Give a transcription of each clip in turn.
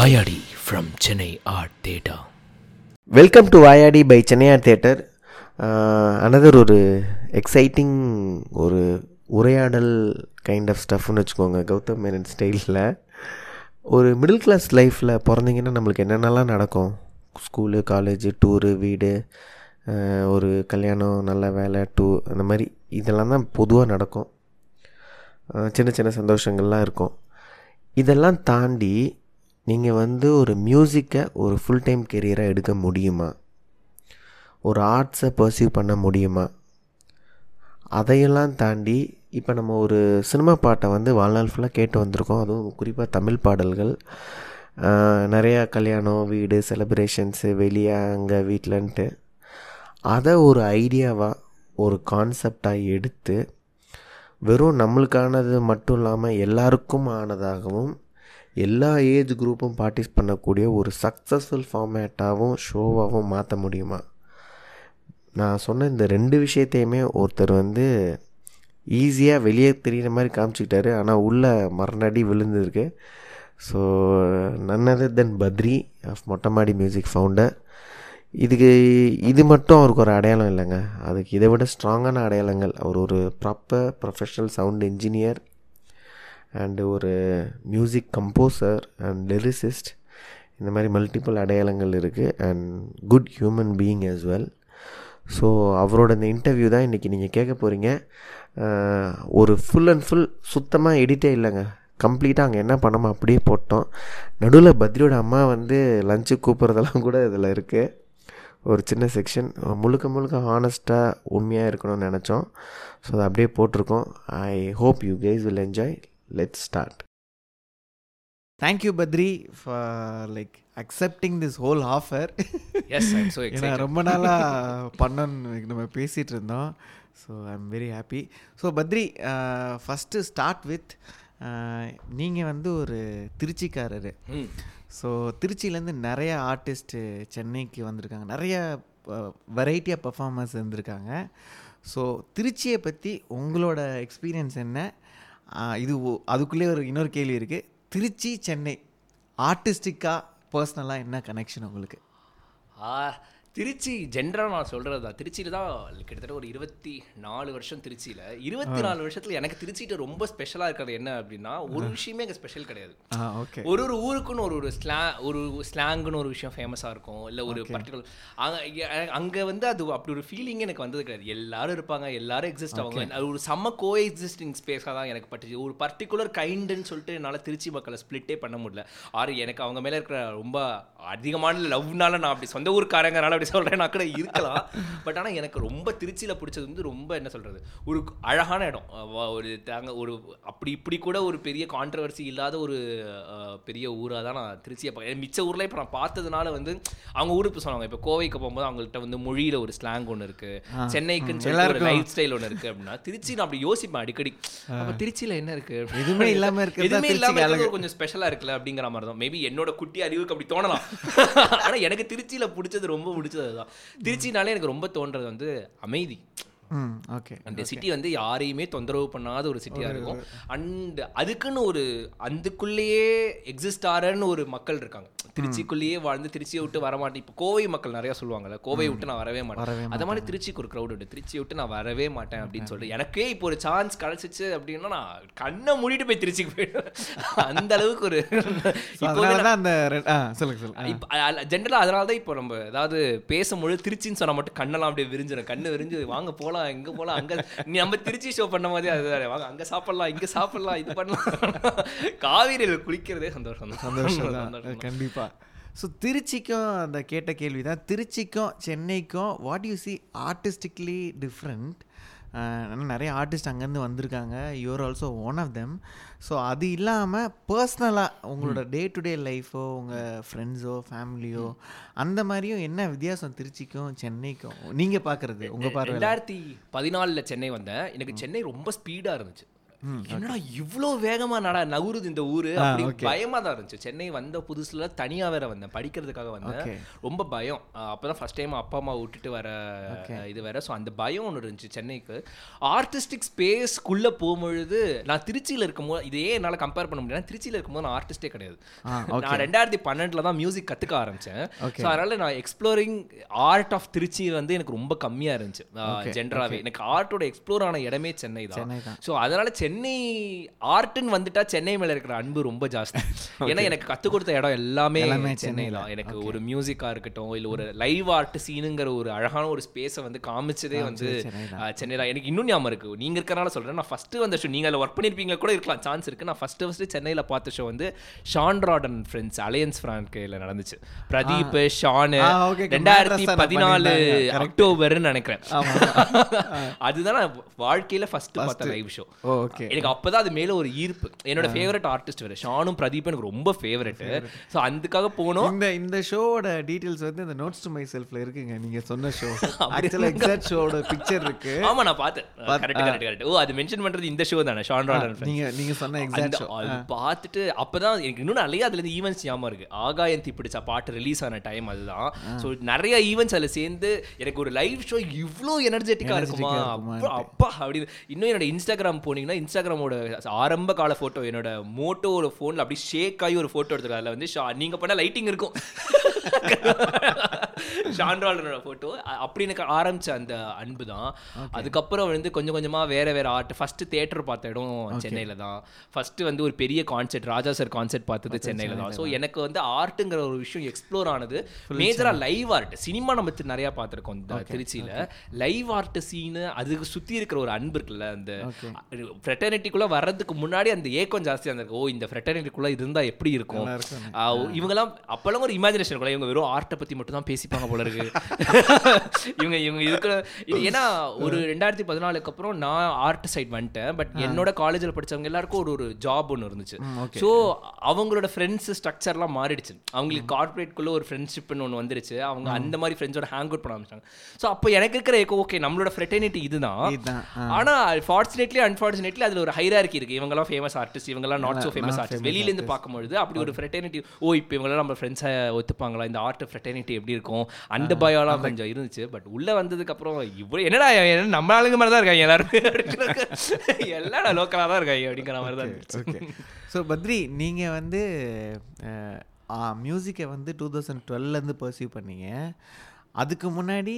Vayadi from Chennai art theatre. Welcome to Vayadi by Chennai art theatre. Another ஒரு exciting ஒரு உரையாடல் kind of ஸ்டஃப்னு வச்சுக்கோங்க. கௌதம் மேனன் ஸ்டைலில் ஒரு மிடில் கிளாஸ் லைஃப்பில் பிறந்தீங்கன்னா நம்மளுக்கு என்னென்னலாம் நடக்கும், ஸ்கூலு, காலேஜு, டூரு, வீடு, ஒரு கல்யாணம், நல்ல வேலை, டூர், அந்த மாதிரி இதெல்லாம் தான் பொதுவாக நடக்கும். சின்ன சின்ன சந்தோஷங்கள்லாம் இருக்கும். இதெல்லாம் தாண்டி நீங்கள் ஒரு மியூசிக்கை ஒரு ஃபுல் டைம் கெரியராக எடுக்க முடியுமா, ஒரு ஆர்ட்ஸை பர்சியூவ் பண்ண முடியுமா? அதையெல்லாம் தாண்டி இப்போ நம்ம ஒரு சினிமா பாட்டை வாழ்நாள் ஃபுல்லாக கேட்டு வந்திருக்கோம். அதுவும் குறிப்பாக தமிழ் பாடல்கள். நிறையா கல்யாணம், வீடு, செலிப்ரேஷன்ஸு, வெளியே, அங்கே, வீட்டிலன்ட்டு அதை ஒரு ஐடியாவாக ஒரு கான்செப்டாக எடுத்து வெறும் நம்மளுக்கானது மட்டும் இல்லாமல் எல்லாருக்கும் ஆனதாகவும் எல்லா ஏஜ் குரூப்பும் பார்ட்டிசிபேட் பண்ணக்கூடிய ஒரு சக்ஸஸ்ஃபுல் ஃபார்மேட்டாகவும் ஷோவாகவும் மாற்ற முடியுமா? நான் சொன்ன இந்த ரெண்டு விஷயத்தையுமே ஒருத்தர் ஈஸியாக வெளியே தெரிகிற மாதிரி காமிச்சிக்கிட்டாரு, ஆனால் உள்ளே மரணடி விழுந்துருக்கு. So none other than Badri of Mottamaadi music founder. இது மட்டும் அவருக்கு ஒரு அடையாளம் இல்லைங்க, அதுக்கு இதை விட ஸ்ட்ராங்கான அடையாளங்கள். அவர் ஒரு proper professional sound engineer and ஒரு மியூசிக் கம்போசர் அண்ட் லிரிசிஸ்ட். இந்த மாதிரி மல்டிபிள் அடையாளங்கள் இருக்குது. And good human being as well. So அவரோட இந்த இன்டர்வியூ தான் இன்றைக்கி நீங்கள் கேட்க போகிறீங்க. ஒரு ஃபுல் அண்ட் ஃபுல் சுத்தமாக எடிட்டே இல்லைங்க, கம்ப்ளீட்டாக அங்கே என்ன பண்ணோமோ அப்படியே போட்டோம். நடுவில் பத்ரியோட அம்மா லஞ்சு கூப்பிட்றதெல்லாம் கூட இதில் இருக்குது. ஒரு சின்ன செக்ஷன் முழுக்க முழுக்க ஹானஸ்ட்டாக உண்மையாக இருக்கணும்னு நினச்சோம். ஸோ அதை அப்படியே போட்டிருக்கோம். I hope you guys will enjoy. Let's start. Thank you Badri for accepting this whole offer. ஏன்னா ரொம்ப நாளாக பண்ணணும்னு நம்ம பேசிகிட்டு இருந்தோம். So I am very happy. So Badri, first start with, நீங்கள் ஒரு திருச்சிக்காரர். ஸோ திருச்சியிலேருந்து நிறையா ஆர்டிஸ்ட்டு சென்னைக்கு வந்திருக்காங்க, நிறையா வெரைட்டி ஆஃப் பர்ஃபார்மன்ஸ் இருந்திருக்காங்க. ஸோ திருச்சியை பற்றி உங்களோட எக்ஸ்பீரியன்ஸ் என்ன? இது அதுக்குள்ளேயே இன்னொரு கேள்வி இருக்குது, திருச்சி சென்னை ஆர்டிஸ்டிக்காக பர்சனலாக என்ன கனெக்ஷன் உங்களுக்கு? திருச்சி ஜென்ரலாக நான் சொல்கிறது தான், திருச்சியில் தான் கிட்டத்தட்ட ஒரு 24 வருஷம். திருச்சியில் 24 வருஷத்தில் எனக்கு திருச்சிகிட்ட ரொம்ப ஸ்பெஷலாக இருக்கிறது என்ன அப்படின்னா, ஒரு விஷயமே எங்கள் ஸ்பெஷல் கிடையாது. ஒரு ஒரு ஊருக்குன்னு ஒரு ஸ்லாங்குன்னு ஒரு விஷயம் ஃபேமஸாக இருக்கும், இல்லை ஒரு பர்டிகுலர் அங்கே அது அப்படி ஒரு ஃபீலிங்கே எனக்கு வந்தது கிடையாது. எல்லாரும் இருப்பாங்க, எல்லாரும் எக்ஸிஸ்ட் ஆவாங்க. அது ஒரு செம்ம கோ எக்ஸிஸ்டிங் ஸ்பேஸாக தான் எனக்கு பட்டுச்சு. ஒரு பர்டிகுலர் கைண்டுன்னு சொல்லிட்டு என்னால் திருச்சி மக்களை ஸ்பிளிட்டே பண்ண முடியல. ஆறு எனக்கு அவங்க மேலே இருக்கிற ரொம்ப அதிகமான லவ்னால நான் அப்படி சொந்த ஊருக்காரங்கனால சொல்றேன், நான் கூட இருக்கலாம். பட் ஆனால் எனக்கு ரொம்ப திருச்சியில் பிடிச்சது ரொம்ப என்ன சொல்கிறது, ஒரு அழகான இடம். ஒரு அப்படி இப்படி கூட ஒரு பெரிய கான்ட்ரவர்சி இல்லாத ஒரு பெரிய ஊராக தான் நான் திருச்சியை மிச்ச ஊரில் இப்போ நான் பார்த்ததுனால அவங்க ஊருக்கு சொன்னாங்க. இப்போ கோவைக்கு போகும்போது அவங்கள்ட்ட மொழியில் ஒரு ஸ்லாங் ஒன்று இருக்குது, சென்னைக்குன்னு சொல்லி ஒரு லைஃப் ஸ்டைல் ஒன்று இருக்குது. அப்படின்னா திருச்சி நான் அப்படி யோசிப்பேன் அடிக்கடி, அப்போ திருச்சியில் என்ன இருக்குது, எதுவுமே இல்லாமல் கொஞ்சம் ஸ்பெஷலாக இருக்குல்ல அப்படிங்கிற மாதிரி தான். மேபி என்னோட குட்டி அறிவுக்கு அப்படி தோணலாம், ஆனால் எனக்கு திருச்சியில் பிடிச்சது ரொம்ப தான். திருச்சினாலே எனக்கு ரொம்ப தோன்றது அமைதி. அந்த சிட்டி யாரையுமே தொந்தரவு பண்ணாத ஒரு சிட்டியா இருக்கும். அண்ட் அதுக்குன்னு ஒரு அதுக்குள்ளேயே எக்ஸிஸ்ட் ஆறன்னு ஒரு மக்கள் இருக்காங்க, திருச்சிக்குள்ளேயே வாழ்ந்து திருச்சியை விட்டு வரமாட்டேன். இப்போ கோவை மக்கள் நிறையா சொல்லுவாங்கல்ல, கோவையை விட்டு நான் வரவே மாட்டேன், அது மாதிரி திருச்சிக்கு ஒரு க்ரௌட் உண்டு, திருச்சியை விட்டு நான் வரவே மாட்டேன் அப்படின்னு சொல்லிட்டு. எனக்கே இப்போ ஒரு சான்ஸ் கிடைச்சிச்சு அப்படின்னா நான் கண்ணை மூடிட்டு போய் திருச்சிக்கு போயிடுவேன். அந்த அளவுக்கு ஒரு ஜென்ரலாக அதனால தான் இப்போ நம்ம ஏதாவது பேசும்பொழுது திருச்சின்னு சொன்னால் மட்டும் கண்ணெல்லாம் அப்படியே விரிஞ்சிடும், கண்ணு விரிஞ்சு வாங்க போகலாம், எங்கே போகலாம், அங்கே நம்ம திருச்சி ஷோ பண்ண மாதிரி அதுதான், வாங்க அங்கே சாப்பிட்லாம், இங்கே சாப்பிட்லாம், இது பண்ணலாம், காவேரியில் குளிக்கிறதே சந்தோஷம் தான். சந்தோஷம் கண்டிப்பாக. ஸோ திருச்சிக்கும் அந்த கேட்ட கேள்வி தான், திருச்சிக்கும் சென்னைக்கும் what you see artistically different? நிறைய ஆர்டிஸ்ட் அங்கேருந்து வந்திருக்காங்க, you're also one of them. So அது இல்லாமல் பர்சனலாக உங்களோட டே டு டே லைஃபோ, உங்கள் ஃப்ரெண்ட்ஸோ, ஃபேமிலியோ, அந்த மாதிரியும் என்ன வித்தியாசம் திருச்சிக்கும் சென்னைக்கும் நீங்கள் பார்க்குறது? உங்கள் பார்க்க 2014 சென்னை வந்தேன். எனக்கு சென்னை ரொம்ப ஸ்பீடாக இருந்துச்சு, என்னடா இவ்வளோ வேகமா நடா நகருது இந்த ஊரு அப்படி பயமா தான் இருந்துச்சு. சென்னை வந்த புதுசுல தனியா வேற வந்தேன், படிக்கிறதுக்காக வந்தேன். ரொம்ப பயம், அப்பதான் ஃபர்ஸ்ட் டைம் அப்பா அம்மா விட்டுட்டு வர இது வேற. ஸோ அந்த பயம் ஒன்று இருந்துச்சு சென்னைக்கு. ஆர்டிஸ்டிக் ஸ்பேஸ்க்குள்ள போகும்பொழுது, நான் திருச்சியில இருக்கும்போது இதே என்னால் கம்பேர் பண்ண முடியாது. திருச்சியில இருக்கும்போது நான் ஆர்டிஸ்டே கிடையாது. நான் 2012 தான் மியூசிக் கத்துக்க ஆரம்பிச்சேன். ஸோ அதனால நான் எக்ஸ்ப்ளோரிங் ஆர்ட் ஆஃப் திருச்சி வந்து எனக்கு ரொம்ப கம்மியா இருந்துச்சு. ஜென்ரலாவே எனக்கு ஆர்ட்டோட எக்ஸ்ப்ளோர் ஆன இடமே சென்னை தான். ஸோ அதனால சென்னை ஆர்ட்னு வந்துட்டா சென்னை மேல இருக்கிற அன்பு ரொம்ப ஜாஸ்தி. ஏன்னா எனக்கு கற்றுக் கொடுத்த இடம் எல்லாமே சென்னை தான். எனக்கு ஒரு மியூசிக்காக இருக்கட்டும், இல்லை ஒரு லைவ் ஆர்ட் சீனுங்கிற ஒரு அழகான ஒரு ஸ்பேஸை வந்து காமிச்சதே வந்து சென்னை தான். எனக்கு இன்னும் ஞாபகம் இருக்கு, நீங்க இருக்கிறனால சொல்றேன். நான் ஃபர்ஸ்ட் வந்த ஷோ, நீங்க அதில் ஒர்க் பண்ணிருப்பீங்க கூட இருக்கலாம் சான்ஸ் இருக்கு. நான் ஃபர்ஸ்ட் சென்னையில் பார்த்த ஷோ வந்து ஷான்ராடன் ஃப்ரெண்ட்ஸ் அலையன்ஸ் ஃப்ரான்கைல நடந்துச்சு. பிரதீப், ஷானு, 2014 அக்டோபர்னு நினைக்கிறேன். அதுதான் நான் வாழ்க்கையில ஃபர்ஸ்ட் பார்த்த லைவ் ஷோ. எனக்கு அப்பதான் அது மேல ஒரு ஈர்ப்பு. என்னோட ஃபேவரட் ஆர்டிஸ்ட் வேற, ஷானும் பிரதீப் எனக்கு ரொம்ப ஃபேவரட். சோ அதுக்காக போனோம். இந்த ஷோவோட டீடைல்ஸ் வந்து இந்த நோட்ஸ் டு மை செல்ஃப்ல இருக்குங்க. நீங்க சொன்ன ஷோ ஆக்சுவலா எக்ஸாக்ட் ஷோவோட பிக்சர் இருக்கு. ஆமா நான் பார்த்தேன். Correct correct correct. ஓ அது மென்ஷன் பண்றது இந்த ஷோ தான, ஷான் ராடன். நீங்க சொன்ன எக்ஸாக்ட் ஷோ அது பார்த்துட்டு அப்பதான் எனக்கு இன்னும் அலையா அதுல இருந்து ஈவென்ட்ஸ் ஞாபகம் இருக்கு. ஆகாயந்தி பிடிச்ச பாட்டு ரிலீஸ் ஆன டைம் அதுதான். சோ நிறைய ஈவென்ட்ஸ் அதுல சேர்ந்து எனக்கு ஒரு லைவ் ஷோ இவ்ளோ எனர்ஜெட்டிக்கா இருக்குமா அப்பா அப்படி. இன்னும் என்னோட இன்ஸ்டாகிராம் போனீங்கன்னா இன்ஸ்டாகிராமோட ஆரம்ப கால போட்டோ, என்னோட மோட்டோ ஒரு போன்ல அப்படி ஷேக் ஆகி ஒரு போட்டோ எடுத்துக்கலாம். அதுல வந்து நீங்க பண்ண லைட்டிங் இருக்கும், ஷான்ரால்டனோட போட்டோ. அப்படி எனக்கு ஆரம்பிச்ச அந்த அன்பு தான். அதுக்கப்புறம் வந்து கொஞ்சம் கொஞ்சமா வேற வேற ஆர்ட். ஃபர்ஸ்ட் தியேட்டர் பார்த்த இடம் சென்னையில தான். ஃபர்ஸ்ட் வந்து ஒரு பெரிய கான்சர்ட், ராஜா சார் கான்சர்ட் பார்த்தது சென்னையில தான். ஸோ எனக்கு வந்து ஆர்ட்டுங்கிற ஒரு விஷயம் எக்ஸ்ப்ளோர் ஆனது மேஜரா லைவ் ஆர்ட். சினிமா நம்ம நிறைய பார்த்திருக்கோம் திருச்சியில. லைவ் ஆர்ட் சீனு, அதுக்கு சுத்தி இருக்கிற ஒரு அன்பு இருக்குல்ல, அந்த ஃப்ரெட்டர்னிட்டிக்குள்ள வர்றதுக்கு முன்னாடி அந்த ஏக்கம் ஜாஸ்தியா இருந்திருக்கு. ஓ இந்த ஃப்ரெட்டர்னிட்டிக்குள்ள இருந்தா எப்படி இருக்கும் இவங்கெல்லாம். அப்பெல்லாம் ஒரு இமேஜினேஷன் இருக்குல்ல, இவங்க வெறும் ஆர்ட்டை பத்தி மட்டும் தான் பேசிப்பாங்க போல இருக்கு இவங்க இவங்க இருக்கிற. ஏன்னா ஒரு 2014 அப்புறம் நான் ஆர்ட் சைட் வந்துட்டேன். பட் என்னோட காலேஜில் படிச்சவங்க எல்லாருக்கும் ஒரு ஒரு ஜாப் ஒன்று இருந்துச்சு. ஸோ அவங்களோட ஃப்ரெண்ட்ஸ் ஸ்ட்ரக்சர்லாம் மாறிடுச்சு. அவங்களுக்கு கார்பரேட்குள்ள ஒரு ஃப்ரெண்ட்ஷிப்னு ஒன்று வந்துருச்சு. அவங்க அந்த மாதிரி ஃப்ரெண்ட்ஸோட ஹேங் அவுட் பண்ண ஆரம்பிச்சாங்க. ஸோ அப்போ எனக்கு இருக்கிற ஏக்கோ, ஓகே நம்மளோட ஃப்ரெட்டர்னிட்டி இதுதான். ஆனால் ஃபார்ச்சுனேட்லி அன்ஃபார்ச்சுனேட்லி அதில் ஒரு ஹையரார்க்கி இருக்கு. இவங்கெல்லாம் ஃபேமஸ் ஆர்டிஸ்ட், இவங்கெல்லாம் நாட் ஸோ ஃபேமஸ் ஆர்டிஸ்ட். வெளியிலேருந்து பார்க்கும்பொழுது அப்படி ஒரு ஃப்ரெட்டர்னிட்டி, ஓ இப்போ இவங்களாம் நம்ம ஃப்ரெண்ட்ஸை ஒத்துப்பாங்களா, இந்த ஆர்ட் ஃப்ரெட்டர்னிட்டி எப்படி இருக்கும், அந்த பயோலாம் கொஞ்சம் இருந்துச்சு. பட் உள்ளே வந்ததுக்கு அப்புறம் இவ்வளோ என்னடா நம்ம ஆளுங்க மாதிரி தான் இருக்காங்க எல்லாரும், எல்லாரும் லோக்கலாக தான் இருக்காங்க அப்படிங்கிற மாதிரி தான் இருந்துச்சு. ஸோ பத்ரி, நீங்கள் வந்து மியூசிக்கை வந்து 2012 பர்சியூ பண்ணீங்க. அதுக்கு முன்னாடி